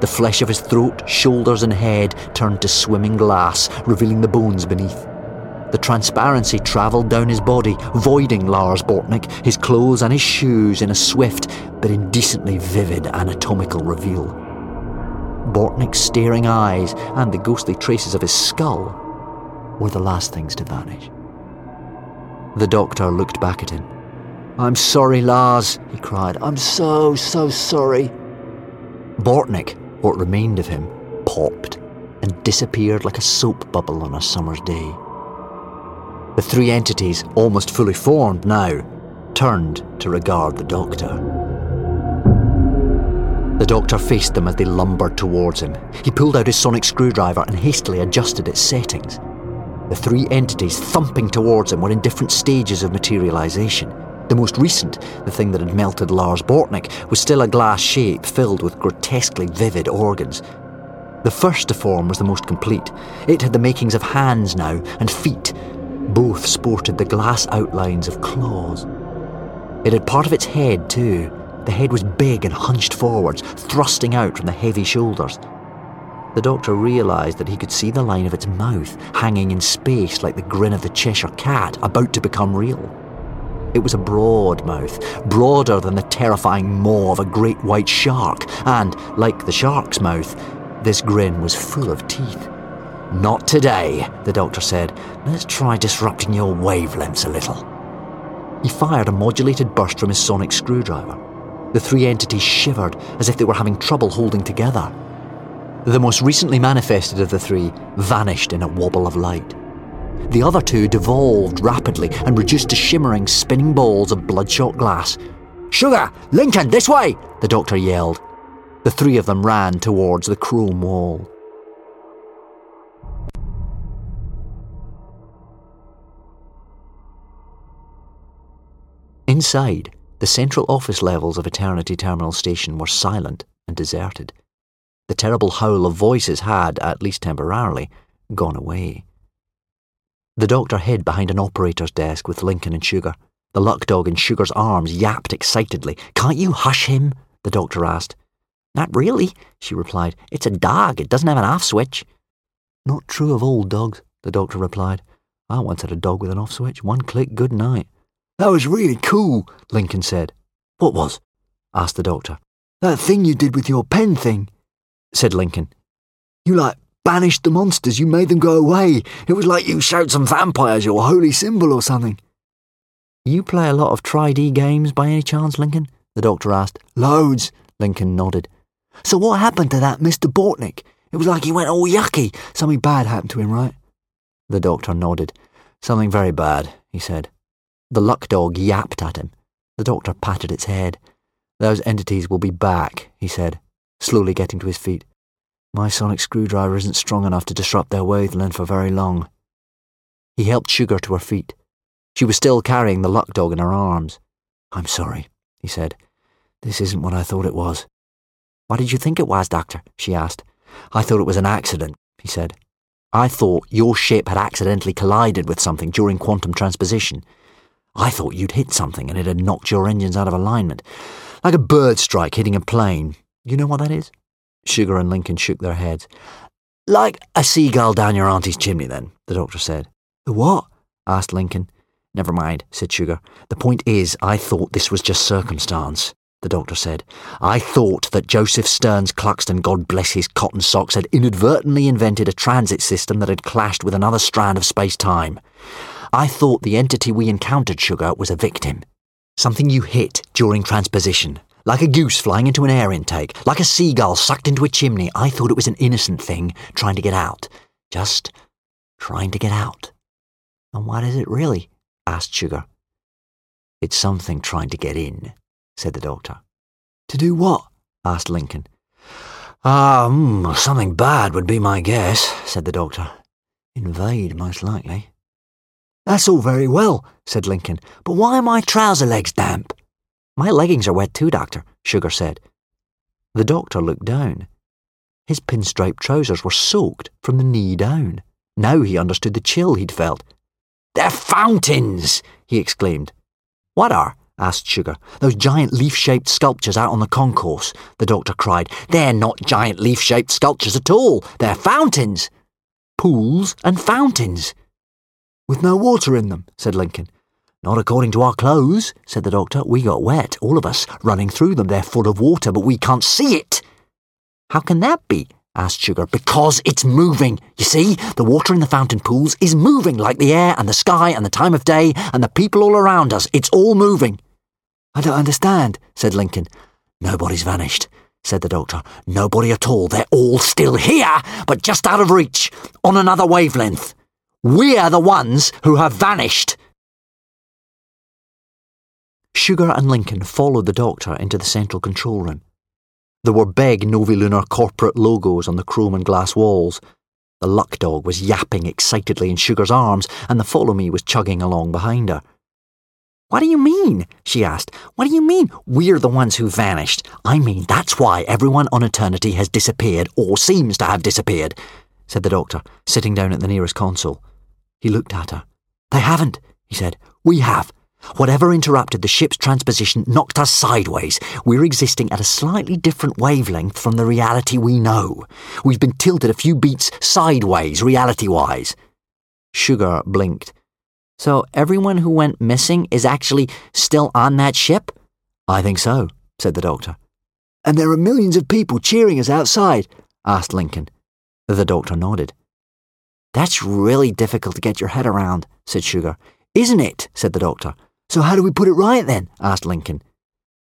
The flesh of his throat, shoulders and head turned to swimming glass, revealing the bones beneath. The transparency travelled down his body, voiding Lars Bortnick, his clothes and his shoes in a swift but indecently vivid anatomical reveal. Bortnick's staring eyes and the ghostly traces of his skull were the last things to vanish. The Doctor looked back at him. "I'm sorry, Lars," he cried. "I'm so sorry." Bortnick, what remained of him, popped and disappeared like a soap bubble on a summer's day. The three entities, almost fully formed now, turned to regard the Doctor. The Doctor faced them as they lumbered towards him. He pulled out his sonic screwdriver and hastily adjusted its settings. The three entities thumping towards him were in different stages of materialisation. The most recent, the thing that had melted Lars Bortnick, was still a glass shape filled with grotesquely vivid organs. The first to form was the most complete. It had the makings of hands now, and feet. Both sported the glass outlines of claws. It had part of its head too. The head was big and hunched forwards, thrusting out from the heavy shoulders. The Doctor realised that he could see the line of its mouth, hanging in space like the grin of the Cheshire Cat, about to become real. It was a broad mouth, broader than the terrifying maw of a great white shark, and, like the shark's mouth, this grin was full of teeth. "Not today," the Doctor said. "Let's try disrupting your wavelengths a little." He fired a modulated burst from his sonic screwdriver. The three entities shivered, as if they were having trouble holding together. The most recently manifested of the three vanished in a wobble of light. The other two devolved rapidly and reduced to shimmering, spinning balls of bloodshot glass. "Sugar! Lincoln, this way!" the Doctor yelled. The three of them ran towards the chrome wall. Inside, the central office levels of Eternity Terminal Station were silent and deserted. The terrible howl of voices had, at least temporarily, gone away. The Doctor hid behind an operator's desk with Lincoln and Sugar. The luck dog in Sugar's arms yapped excitedly. "Can't you hush him?" the Doctor asked. "Not really," she replied. "It's a dog. It doesn't have an off switch." "Not true of all dogs," the Doctor replied. "I once had a dog with an off switch. One click, good night." "That was really cool," Lincoln said. "What was?" asked the Doctor. "That thing you did with your pen thing," said Lincoln. "You banished the monsters, you made them go away. It was like you showed some vampires your holy symbol or something." "You play a lot of Tri-D games by any chance, Lincoln?" the Doctor asked. "Loads," Lincoln nodded. "So what happened to that Mr. Bortnick? It was like he went all yucky. Something bad happened to him, right?" The Doctor nodded. "Something very bad," he said. The luck dog yapped at him. The Doctor patted its head. "Those entities will be back," he said, slowly getting to his feet. "My sonic screwdriver isn't strong enough to disrupt their wavelength for very long." He helped Sugar to her feet. She was still carrying the luck dog in her arms. "I'm sorry," he said. "This isn't what I thought it was." "What did you think it was, Doctor?" she asked. "I thought it was an accident," he said. "I thought your ship had accidentally collided with something during quantum transposition. I thought you'd hit something and it had knocked your engines out of alignment. Like a bird strike hitting a plane. You know what that is?" Sugar and Lincoln shook their heads. "Like a seagull down your auntie's chimney, then," the Doctor said. "The what?" asked Lincoln. "Never mind," said Sugar. "The point is, I thought this was just circumstance," the Doctor said. "I thought that Joseph Stearns Cluxton, God bless his cotton socks, had inadvertently invented a transit system that had clashed with another strand of space-time. I thought the entity we encountered, Sugar, was a victim. Something you hit during transposition. Like a goose flying into an air intake, like a seagull sucked into a chimney. I thought it was an innocent thing trying to get out. Just trying to get out." "And what is it really?" asked Sugar. "It's something trying to get in," said the Doctor. "To do what?" asked Lincoln. Something bad would be my guess, said the doctor. Invade, most likely. That's all very well, said Lincoln, but why are my trouser legs damp? My leggings are wet too, Doctor, Sugar said. The doctor looked down. His pinstripe trousers were soaked from the knee down. Now he understood the chill he'd felt. They're fountains, he exclaimed. What are? Asked Sugar. Those giant leaf-shaped sculptures out on the concourse, the doctor cried. They're not giant leaf-shaped sculptures at all. They're fountains. Pools and fountains. With no water in them, said Lincoln. Not according to our clothes, said the doctor. We got wet, all of us, running through them. They're full of water, but we can't see it. How can that be? Asked Sugar. Because it's moving. You see, the water in the fountain pools is moving like the air and the sky and the time of day and the people all around us. It's all moving. I don't understand, said Lincoln. Nobody's vanished, said the doctor. Nobody at all. They're all still here, but just out of reach, on another wavelength. We're the ones who have vanished. Sugar and Lincoln followed the doctor into the central control room. There were big Novilunar corporate logos on the chrome and glass walls. The luck dog was yapping excitedly in Sugar's arms, and the follow me was chugging along behind her. What do you mean? She asked. What do you mean we're the ones who vanished? I mean, that's why everyone on Eternity has disappeared, or seems to have disappeared, said the doctor, sitting down at the nearest console. He looked at her. They haven't, he said. We have. Whatever interrupted the ship's transposition knocked us sideways. We're existing at a slightly different wavelength from the reality we know. We've been tilted a few beats sideways, reality-wise. Sugar blinked. So everyone who went missing is actually still on that ship? I think so, said the doctor. And there are millions of people cheering us outside, asked Lincoln. The doctor nodded. That's really difficult to get your head around, said Sugar. Isn't it? Said the doctor. So how do we put it right then? Asked Lincoln.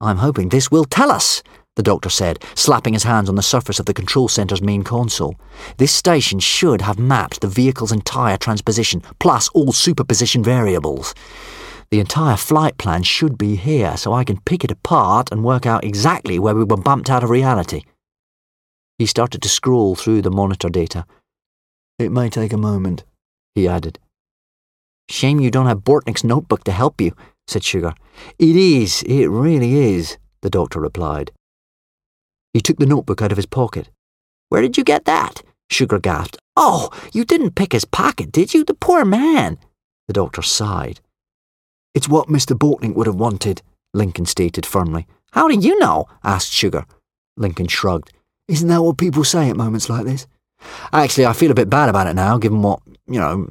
I'm hoping this will tell us, the doctor said, slapping his hands on the surface of the control centre's main console. This station should have mapped the vehicle's entire transposition, plus all superposition variables. The entire flight plan should be here, so I can pick it apart and work out exactly where we were bumped out of reality. He started to scroll through the monitor data. It may take a moment, he added. Shame you don't have Bortnick's notebook to help you, said Sugar. It really is, the doctor replied. He took the notebook out of his pocket. Where did you get that? Sugar gasped. Oh, you didn't pick his pocket, did you? The poor man. The doctor sighed. It's what Mr. Bortnick would have wanted, Lincoln stated firmly. How do you know? Asked Sugar. Lincoln shrugged. Isn't that what people say at moments like this? Actually, I feel a bit bad about it now, given what,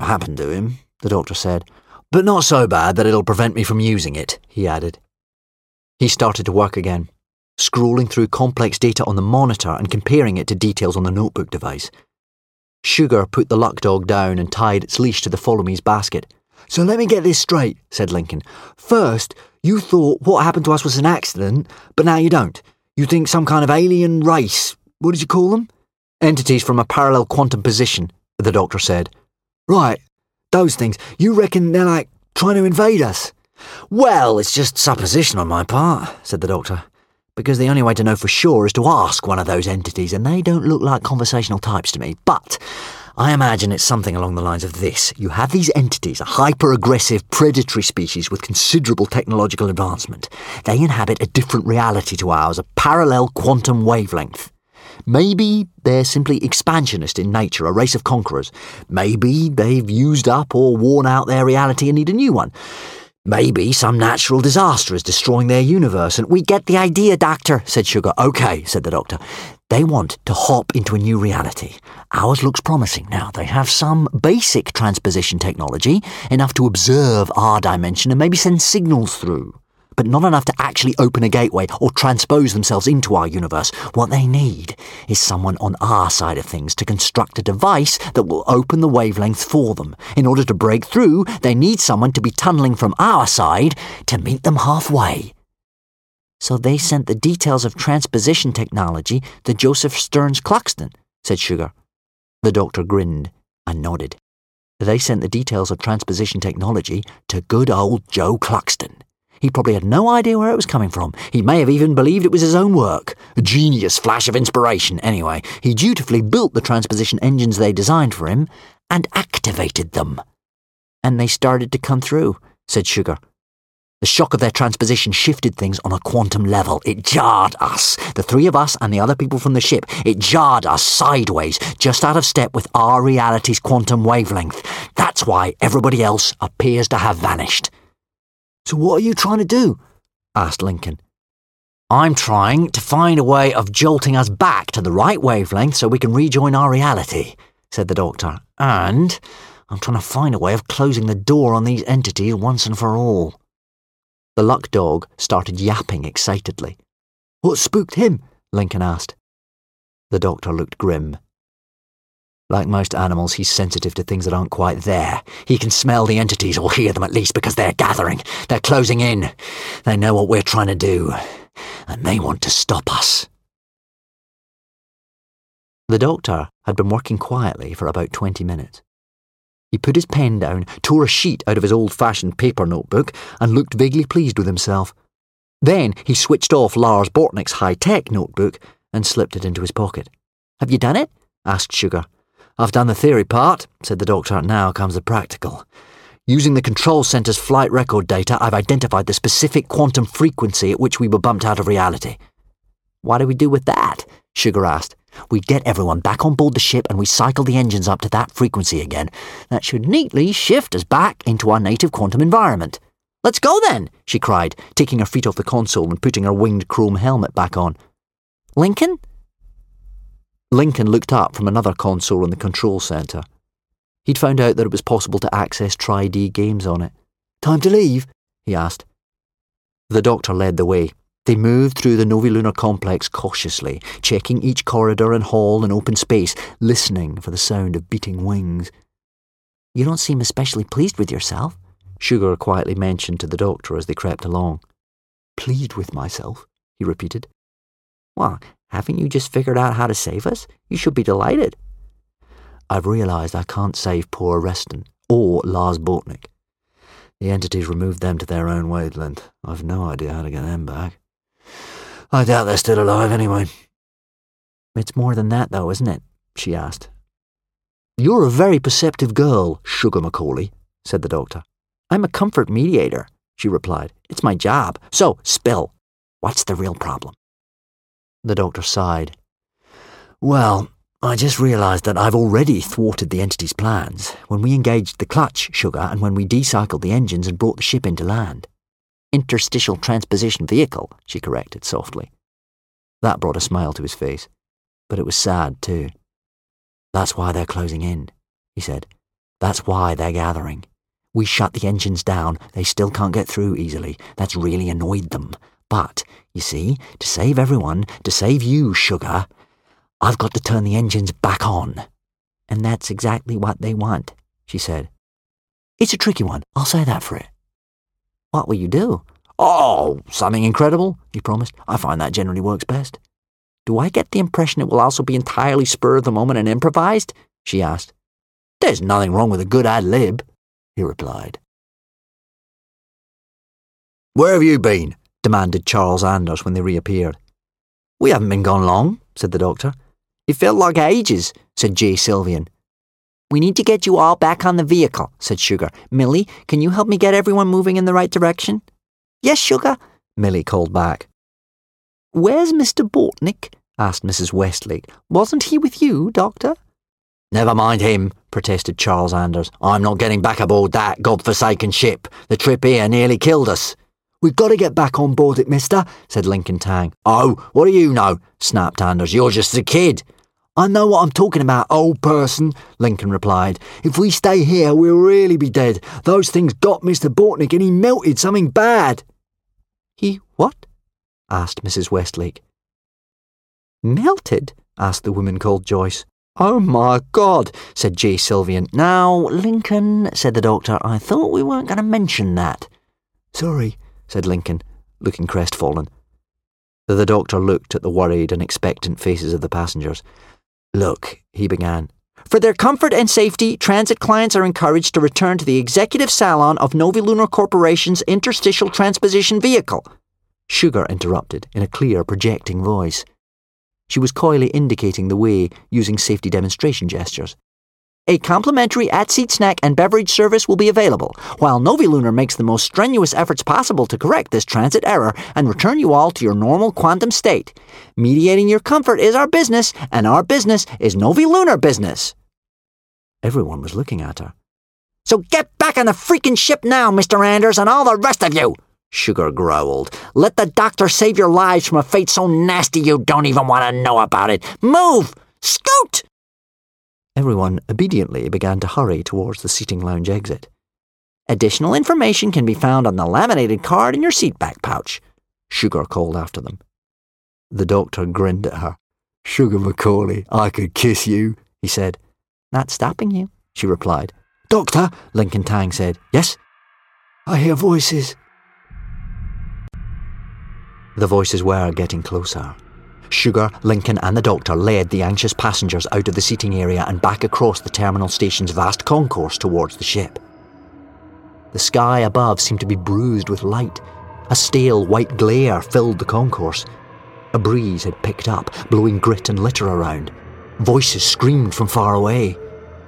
happened to him, the doctor said. But not so bad that it'll prevent me from using it, he added. He started to work again, scrolling through complex data on the monitor and comparing it to details on the notebook device. Sugar put the luck dog down and tied its leash to the follow me's basket. So let me get this straight, said Lincoln. First, you thought what happened to us was an accident, but now you don't. You think some kind of alien race, what did you call them? Entities from a parallel quantum position, the doctor said. Right, those things. You reckon they're like trying to invade us? Well, it's just supposition on my part, said the doctor. Because the only way to know for sure is to ask one of those entities, and they don't look like conversational types to me. But I imagine it's something along the lines of this. You have these entities, a hyper-aggressive predatory species with considerable technological advancement. They inhabit a different reality to ours, a parallel quantum wavelength. Maybe they're simply expansionist in nature, a race of conquerors. Maybe they've used up or worn out their reality and need a new one. Maybe some natural disaster is destroying their universe, and we get the idea, Doctor, said Sugar. Okay, said the doctor. They want to hop into a new reality. Ours looks promising. Now, they have some basic transposition technology, enough to observe our dimension and maybe send signals through, but not enough to actually open a gateway or transpose themselves into our universe. What they need is someone on our side of things to construct a device that will open the wavelength for them. In order to break through, they need someone to be tunnelling from our side to meet them halfway. So they sent the details of transposition technology to Joseph Stearns Cluxton, said Sugar. The doctor grinned and nodded. They sent the details of transposition technology to good old Joe Cluxton. He probably had no idea where it was coming from. He may have even believed it was his own work. A genius flash of inspiration, anyway. He dutifully built the transposition engines they designed for him and activated them. And they started to come through, said Sugar. The shock of their transposition shifted things on a quantum level. It jarred us, the three of us and the other people from the ship. It jarred us sideways, just out of step with our reality's quantum wavelength. That's why everybody else appears to have vanished. So what are you trying to do? Asked Lincoln. I'm trying to find a way of jolting us back to the right wavelength so we can rejoin our reality, said the Doctor. And I'm trying to find a way of closing the door on these entities once and for all. The luck dog started yapping excitedly. What spooked him? Lincoln asked. The Doctor looked grim. Like most animals, he's sensitive to things that aren't quite there. He can smell the entities, or hear them at least, because they're gathering. They're closing in. They know what we're trying to do. And they want to stop us. The Doctor had been working quietly for about 20 minutes. He put his pen down, tore a sheet out of his old-fashioned paper notebook, and looked vaguely pleased with himself. Then he switched off Lars Bortnick's high-tech notebook and slipped it into his pocket. Have you done it? Asked Sugar. I've done the theory part, said the Doctor. Now comes the practical. Using the control centre's flight record data, I've identified the specific quantum frequency at which we were bumped out of reality. What do we do with that? Sugar asked. We get everyone back on board the ship and we cycle the engines up to that frequency again. That should neatly shift us back into our native quantum environment. Let's go then, she cried, taking her feet off the console and putting her winged chrome helmet back on. Lincoln? Lincoln looked up from another console in the control centre. He'd found out that it was possible to access Tri-D games on it. Time to leave? He asked. The Doctor led the way. They moved through the Novilunar complex cautiously, checking each corridor and hall and open space, listening for the sound of beating wings. You don't seem especially pleased with yourself, Sugar quietly mentioned to the Doctor as they crept along. Pleased with myself? He repeated. Well, haven't you just figured out how to save us? You should be delighted. I've realised I can't save poor Reston or Lars Bortnick. The entities removed them to their own wavelength. I've no idea how to get them back. I doubt they're still alive anyway. It's more than that, though, isn't it? She asked. You're a very perceptive girl, Sugar MacAuley, said the Doctor. I'm a comfort mediator, she replied. It's my job. So, spill. What's the real problem? The Doctor sighed. Well, I just realised that I've already thwarted the entity's plans when we engaged the clutch, Sugar, and when we decycled the engines and brought the ship into land. Interstitial transposition vehicle, she corrected softly. That brought a smile to his face, but it was sad too. That's why they're closing in, he said. That's why they're gathering. We shut the engines down, they still can't get through easily. That's really annoyed them. But, you see, to save everyone, to save you, Sugar, I've got to turn the engines back on. And that's exactly what they want, she said. It's a tricky one, I'll say that for it. What will you do? Oh, something incredible, he promised. I find that generally works best. Do I get the impression it will also be entirely spur of the moment and improvised? She asked. There's nothing wrong with a good ad lib, he replied. Where have you been? Demanded Charles Anders when they reappeared. We haven't been gone long, said the Doctor. It felt like ages, said J. Sylvian. We need to get you all back on the vehicle, said Sugar. Millie, can you help me get everyone moving in the right direction? Yes, Sugar, Millie called back. Where's Mr. Bortnick? Asked Mrs. Westlake. Wasn't he with you, Doctor? Never mind him, protested Charles Anders. I'm not getting back aboard that godforsaken ship. The trip here nearly killed us. We've got to get back on board it, mister, said Lincoln Tang. Oh, what do you know? Snapped Anders. You're just a kid. I know what I'm talking about, old person, Lincoln replied. If we stay here, we'll really be dead. Those things got Mr. Bortnick and he melted something bad. He what? Asked Mrs. Westlake. Melted? Asked the woman called Joyce. Oh my God, said J. Sylvian. Now, Lincoln, said the Doctor, I thought we weren't going to mention that. Sorry, said Lincoln, looking crestfallen. The Doctor looked at the worried and expectant faces of the passengers. Look, he began. For their comfort and safety, transit clients are encouraged to return to the executive salon of Novilunar Corporation's interstitial transposition vehicle. Sugar interrupted in a clear, projecting voice. She was coyly indicating the way using safety demonstration gestures. A complimentary at-seat snack and beverage service will be available, while Novilunar makes the most strenuous efforts possible to correct this transit error and return you all to your normal quantum state. Mediating your comfort is our business, and our business is Novilunar business. Everyone was looking at her. So get back on the freaking ship now, Mr. Anders, and all the rest of you, Sugar growled. Let the doctor save your lives from a fate so nasty you don't even want to know about it. Move! Scoot! Everyone obediently began to hurry towards the seating lounge exit. Additional information can be found on the laminated card in your seatback pouch, Sugar called after them. The doctor grinned at her. Sugar MacAuley, I could kiss you, he said. Not stopping you, she replied. Doctor, Lincoln Tang said. Yes? I hear voices. The voices were getting closer. Sugar, Lincoln and the doctor led the anxious passengers out of the seating area and back across the terminal station's vast concourse towards the ship. The sky above seemed to be bruised with light. A stale white glare filled the concourse. A breeze had picked up, blowing grit and litter around. Voices screamed from far away.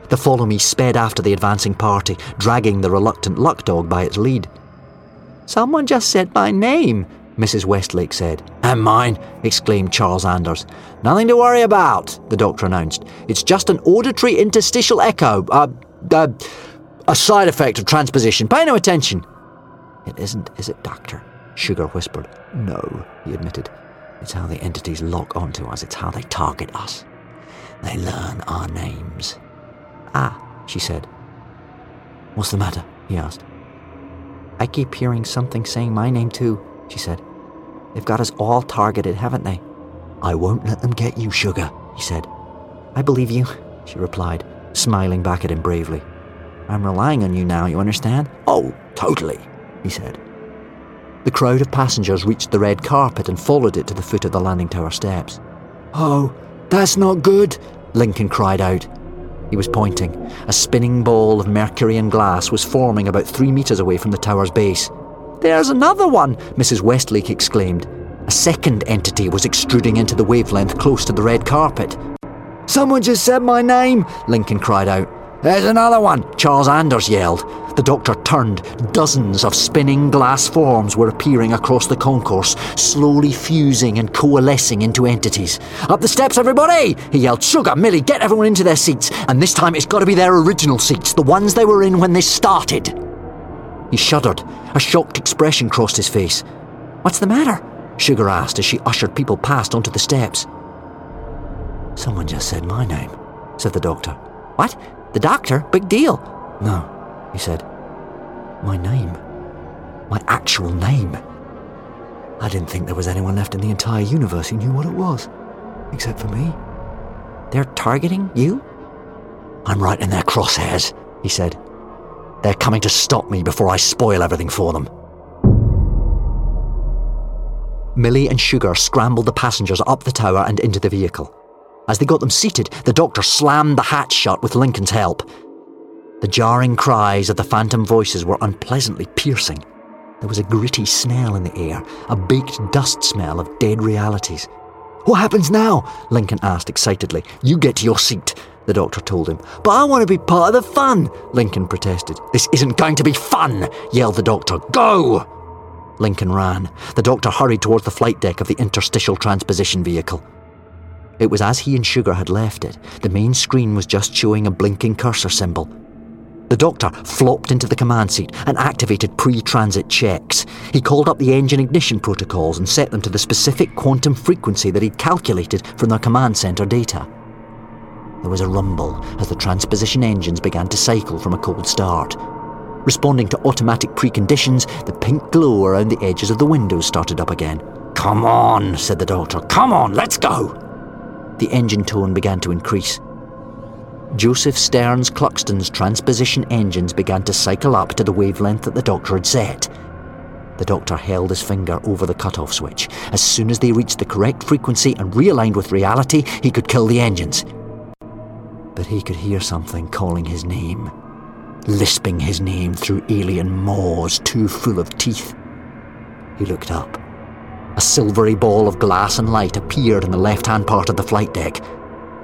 The Follow Me sped after the advancing party, dragging the reluctant luck dog by its lead. Someone just said my name, Mrs. Westlake said. And mine, exclaimed Charles Anders. Nothing to worry about, the doctor announced. It's just an auditory interstitial echo, a side effect of transposition. Pay no attention. It isn't, is it, Doctor? Sugar whispered. No, he admitted. It's how the entities lock onto us. It's how they target us. They learn our names. Ah, she said. What's the matter? He asked. I keep hearing something saying my name too, she said. They've got us all targeted, haven't they? I won't let them get you, Sugar, he said. I believe you, she replied, smiling back at him bravely. I'm relying on you now, you understand? Oh, totally, he said. The crowd of passengers reached the red carpet and followed it to the foot of the landing tower steps. Oh, that's not good, Lincoln cried out. He was pointing. A spinning ball of Mercurian glass was forming about 3 meters away from the tower's base. There's another one, Mrs. Westlake exclaimed. A second entity was extruding into the wavelength close to the red carpet. Someone just said my name, Lincoln cried out. There's another one, Charles Anders yelled. The doctor turned. Dozens of spinning glass forms were appearing across the concourse, slowly fusing and coalescing into entities. Up the steps, everybody! He yelled. Sugar, Millie, get everyone into their seats. And this time it's got to be their original seats, the ones they were in when this started. He shuddered. A shocked expression crossed his face. What's the matter? Sugar asked as she ushered people past onto the steps. Someone just said my name, said the doctor. What? The doctor? Big deal. No, he said. My name. My actual name. I didn't think there was anyone left in the entire universe who knew what it was. Except for me. They're targeting you? I'm right in their crosshairs, he said. They're coming to stop me before I spoil everything for them. Millie and Sugar scrambled the passengers up the tower and into the vehicle. As they got them seated, the doctor slammed the hatch shut with Lincoln's help. The jarring cries of the phantom voices were unpleasantly piercing. There was a gritty smell in the air, a baked dust smell of dead realities. What happens now? Lincoln asked excitedly. You get to your seat, the doctor told him. But I want to be part of the fun, Lincoln protested. This isn't going to be fun, yelled the doctor. Go! Lincoln ran. The doctor hurried towards the flight deck of the interstitial transposition vehicle. It was as he and Sugar had left it. The main screen was just showing a blinking cursor symbol. The doctor flopped into the command seat and activated pre-transit checks. He called up the engine ignition protocols and set them to the specific quantum frequency that he'd calculated from their command center data. There was a rumble as the transposition engines began to cycle from a cold start. Responding to automatic preconditions, the pink glow around the edges of the windows started up again. Come on, said the doctor. Come on, let's go. The engine tone began to increase. Joseph Stearns Cluxton's transposition engines began to cycle up to the wavelength that the doctor had set. The doctor held his finger over the cutoff switch. As soon as they reached the correct frequency and realigned with reality, he could kill the engines. that he could hear something calling his name, lisping his name through alien maws too full of teeth. He looked up. A silvery ball of glass and light appeared in the left-hand part of the flight deck.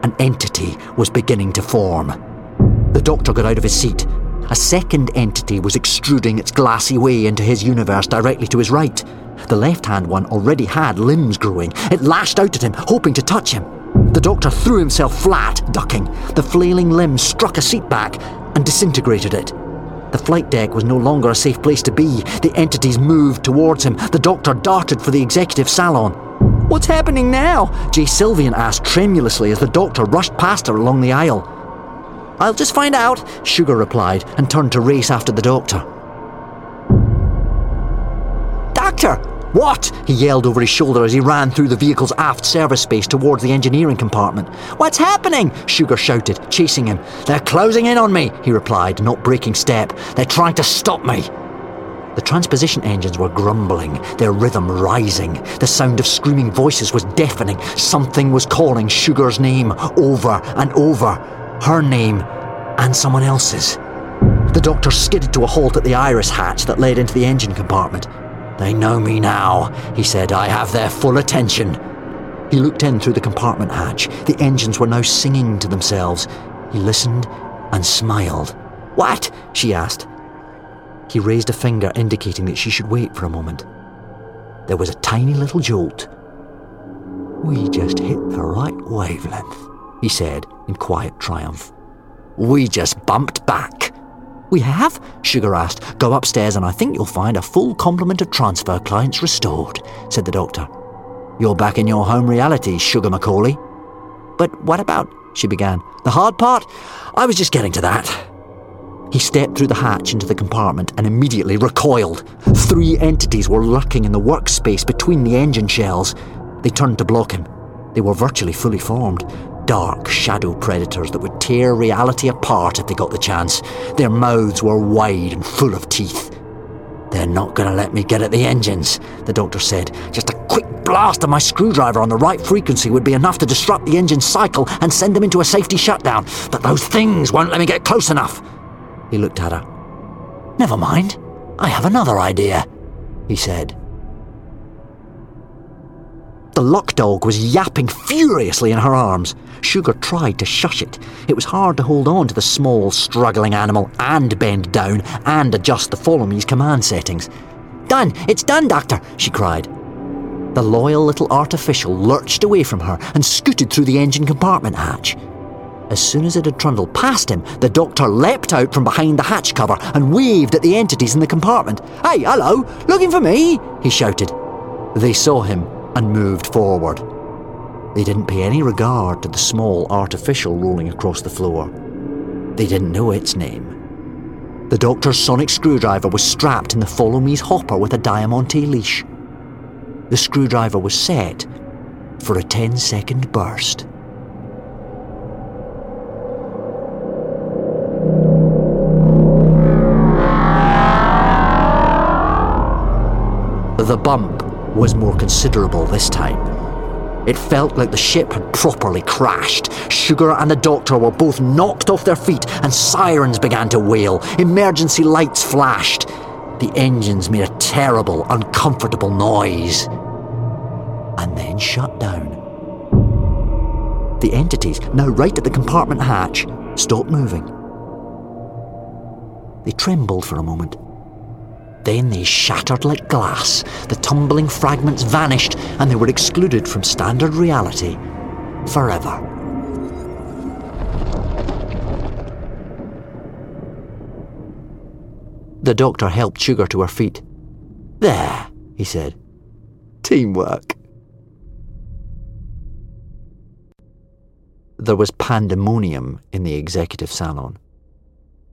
An entity was beginning to form. The Doctor got out of his seat. A second entity was extruding its glassy way into his universe directly to his right. The left-hand one already had limbs growing. It lashed out at him, hoping to touch him. The Doctor threw himself flat, ducking. The flailing limb struck a seat back and disintegrated it. The flight deck was no longer a safe place to be. The entities moved towards him. The Doctor darted for the executive salon. "What's happening now?" Jay Sylvian asked tremulously as the Doctor rushed past her along the aisle. "I'll just find out," Sugar replied and turned to race after the Doctor. "Doctor!" "What?" he yelled over his shoulder as he ran through the vehicle's aft service space towards the engineering compartment. "What's happening?" Sugar shouted, chasing him. "They're closing in on me," he replied, not breaking step. "They're trying to stop me." The transposition engines were grumbling, their rhythm rising. The sound of screaming voices was deafening. Something was calling Sugar's name over and over. Her name and someone else's. The Doctor skidded to a halt at the iris hatch that led into the engine compartment. "They know me now," he said. "I have their full attention." He looked in through the compartment hatch. The engines were now singing to themselves. He listened and smiled. "What?" she asked. He raised a finger indicating that she should wait for a moment. There was a tiny little jolt. "We just hit the right wavelength," he said in quiet triumph. "We just bumped back." "We have?" Sugar asked. "Go upstairs and I think you'll find a full complement of transfer clients restored," said the Doctor. "You're back in your home reality, Sugar MacAuley." "But what about," she began, "the hard part?" "I was just getting to that." He stepped through the hatch into the compartment and immediately recoiled. Three entities were lurking in the workspace between the engine shells. They turned to block him. They were virtually fully formed. Dark shadow predators that would tear reality apart if they got the chance. Their mouths were wide and full of teeth. "They're not going to let me get at the engines," the Doctor said. "Just a quick blast of my screwdriver on the right frequency would be enough to disrupt the engine cycle and send them into a safety shutdown. But those things won't let me get close enough." He looked at her. "Never mind. I have another idea," he said. The luck dog was yapping furiously in her arms. Sugar tried to shush it. It was hard to hold on to the small, struggling animal and bend down and adjust the follow me's command settings. "Done! It's done, Doctor!" she cried. The loyal little artificial lurched away from her and scooted through the engine compartment hatch. As soon as it had trundled past him, the Doctor leapt out from behind the hatch cover and waved at the entities in the compartment. "Hey, hello! Looking for me?" he shouted. They saw him and moved forward. They didn't pay any regard to the small artificial rolling across the floor. They didn't know its name. The Doctor's sonic screwdriver was strapped in the Follow Me's hopper with a diamante leash. The screwdriver was set for a 10-second burst. The bump was more considerable this time. It felt like the ship had properly crashed. Sugar and the Doctor were both knocked off their feet and sirens began to wail. Emergency lights flashed. The engines made a terrible, uncomfortable noise and then shut down. The entities, now right at the compartment hatch, stopped moving. They trembled for a moment. Then they shattered like glass. The tumbling fragments vanished and they were excluded from standard reality forever. The Doctor helped Sugar to her feet. "There," he said. "Teamwork." There was pandemonium in the executive salon.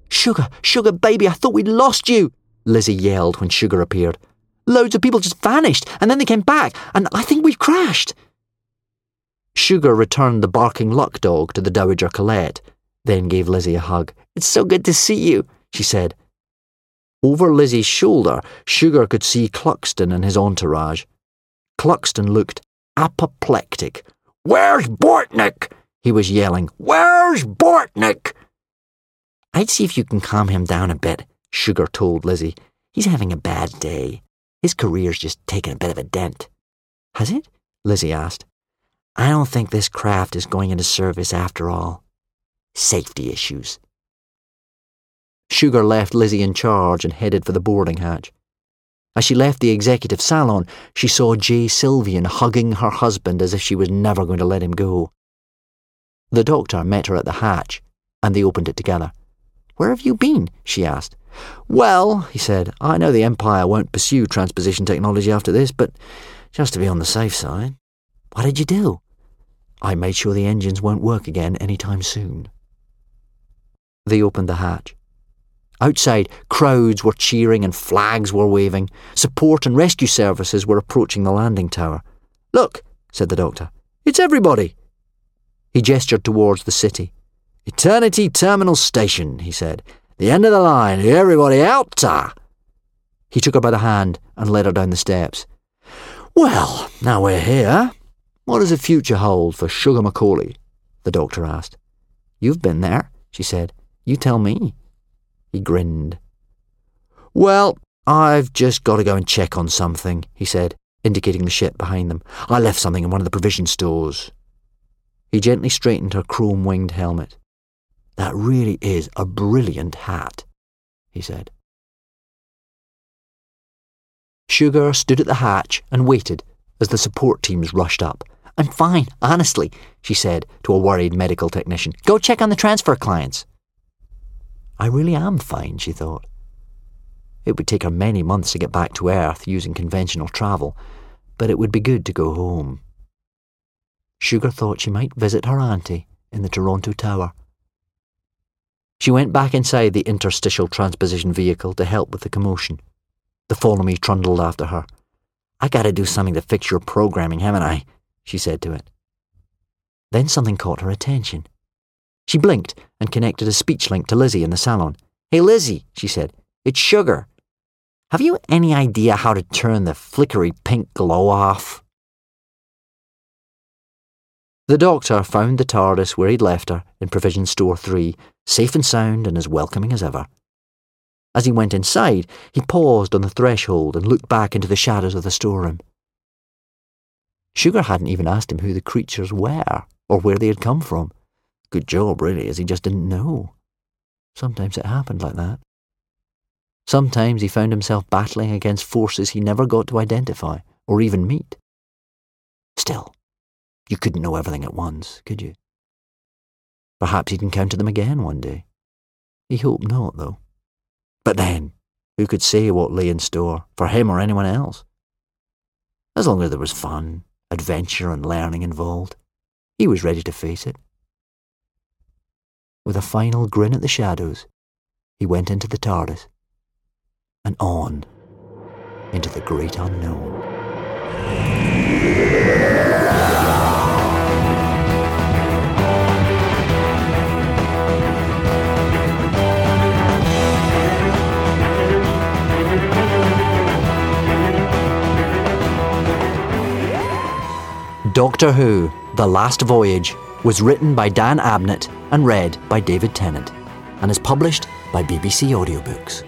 Sugar, baby, I thought we'd lost you," Lizzie yelled when Sugar appeared. "Loads of people just vanished, and then they came back, and I think we've crashed." Sugar returned the barking luck dog to the Dowager Colette, then gave Lizzie a hug. "It's so good to see you," she said. Over Lizzie's shoulder, Sugar could see Cluxton and his entourage. Cluxton looked apoplectic. "Where's Bortnick?" He was yelling, "Where's Bortnick?" "I'd see if you can calm him down a bit," Sugar told Lizzie. "He's having a bad day. His career's just taken a bit of a dent." "Has it?" Lizzie asked. "I don't think this craft is going into service after all. Safety issues." Sugar left Lizzie in charge and headed for the boarding hatch. As she left the executive salon, she saw Jay Sylvian hugging her husband as if she was never going to let him go. The doctor met her at the hatch, and they opened it together. "Where have you been?" she asked. "Well," he said, "I know the Empire won't pursue transposition technology after this, but just to be on the safe side." "What did you do?" "I made sure the engines won't work again any time soon." They opened the hatch. Outside, crowds were cheering and flags were waving. Support and rescue services were approaching the landing tower. "Look," said the doctor, "it's everybody." He gestured towards the city. "Eternity Terminal Station," he said. "The end of the line. Everybody out, ta!" He took her by the hand and led her down the steps. "Well, now we're here, what does the future hold for Sugar MacAuley?" the doctor asked. "You've been there," she said. "You tell me." He grinned. "Well, I've just got to go and check on something," he said, indicating the ship behind them. "I left something in one of the provision stores." He gently straightened her chrome-winged helmet. "That really is a brilliant hat," he said. Sugar stood at the hatch and waited as the support teams rushed up. "I'm fine, honestly," she said to a worried medical technician. "Go check on the transfer clients." I really am fine, she thought. It would take her many months to get back to Earth using conventional travel, but it would be good to go home. Sugar thought she might visit her auntie in the Toronto Tower. She went back inside the interstitial transposition vehicle to help with the commotion. The Follow Me trundled after her. "I gotta do something to fix your programming, haven't I?" she said to it. Then something caught her attention. She blinked and connected a speech link to Lizzie in the salon. "Hey, Lizzie," she said, "it's Sugar. Have you any idea how to turn the flickery pink glow off?" The doctor found the TARDIS where he'd left her in Provision Store 3, safe and sound and as welcoming as ever. As he went inside, he paused on the threshold and looked back into the shadows of the storeroom. Sugar hadn't even asked him who the creatures were or where they had come from. Good job, really, as he just didn't know. Sometimes it happened like that. Sometimes he found himself battling against forces he never got to identify or even meet. Still, you couldn't know everything at once, could you? Perhaps he'd encounter them again one day. He hoped not, though. But then, who could say what lay in store for him or anyone else? As long as there was fun, adventure and learning involved, he was ready to face it. With a final grin at the shadows, he went into the TARDIS and on into the great unknown. Doctor Who, The Last Voyage, was written by Dan Abnett and read by David Tennant, and is published by BBC Audiobooks.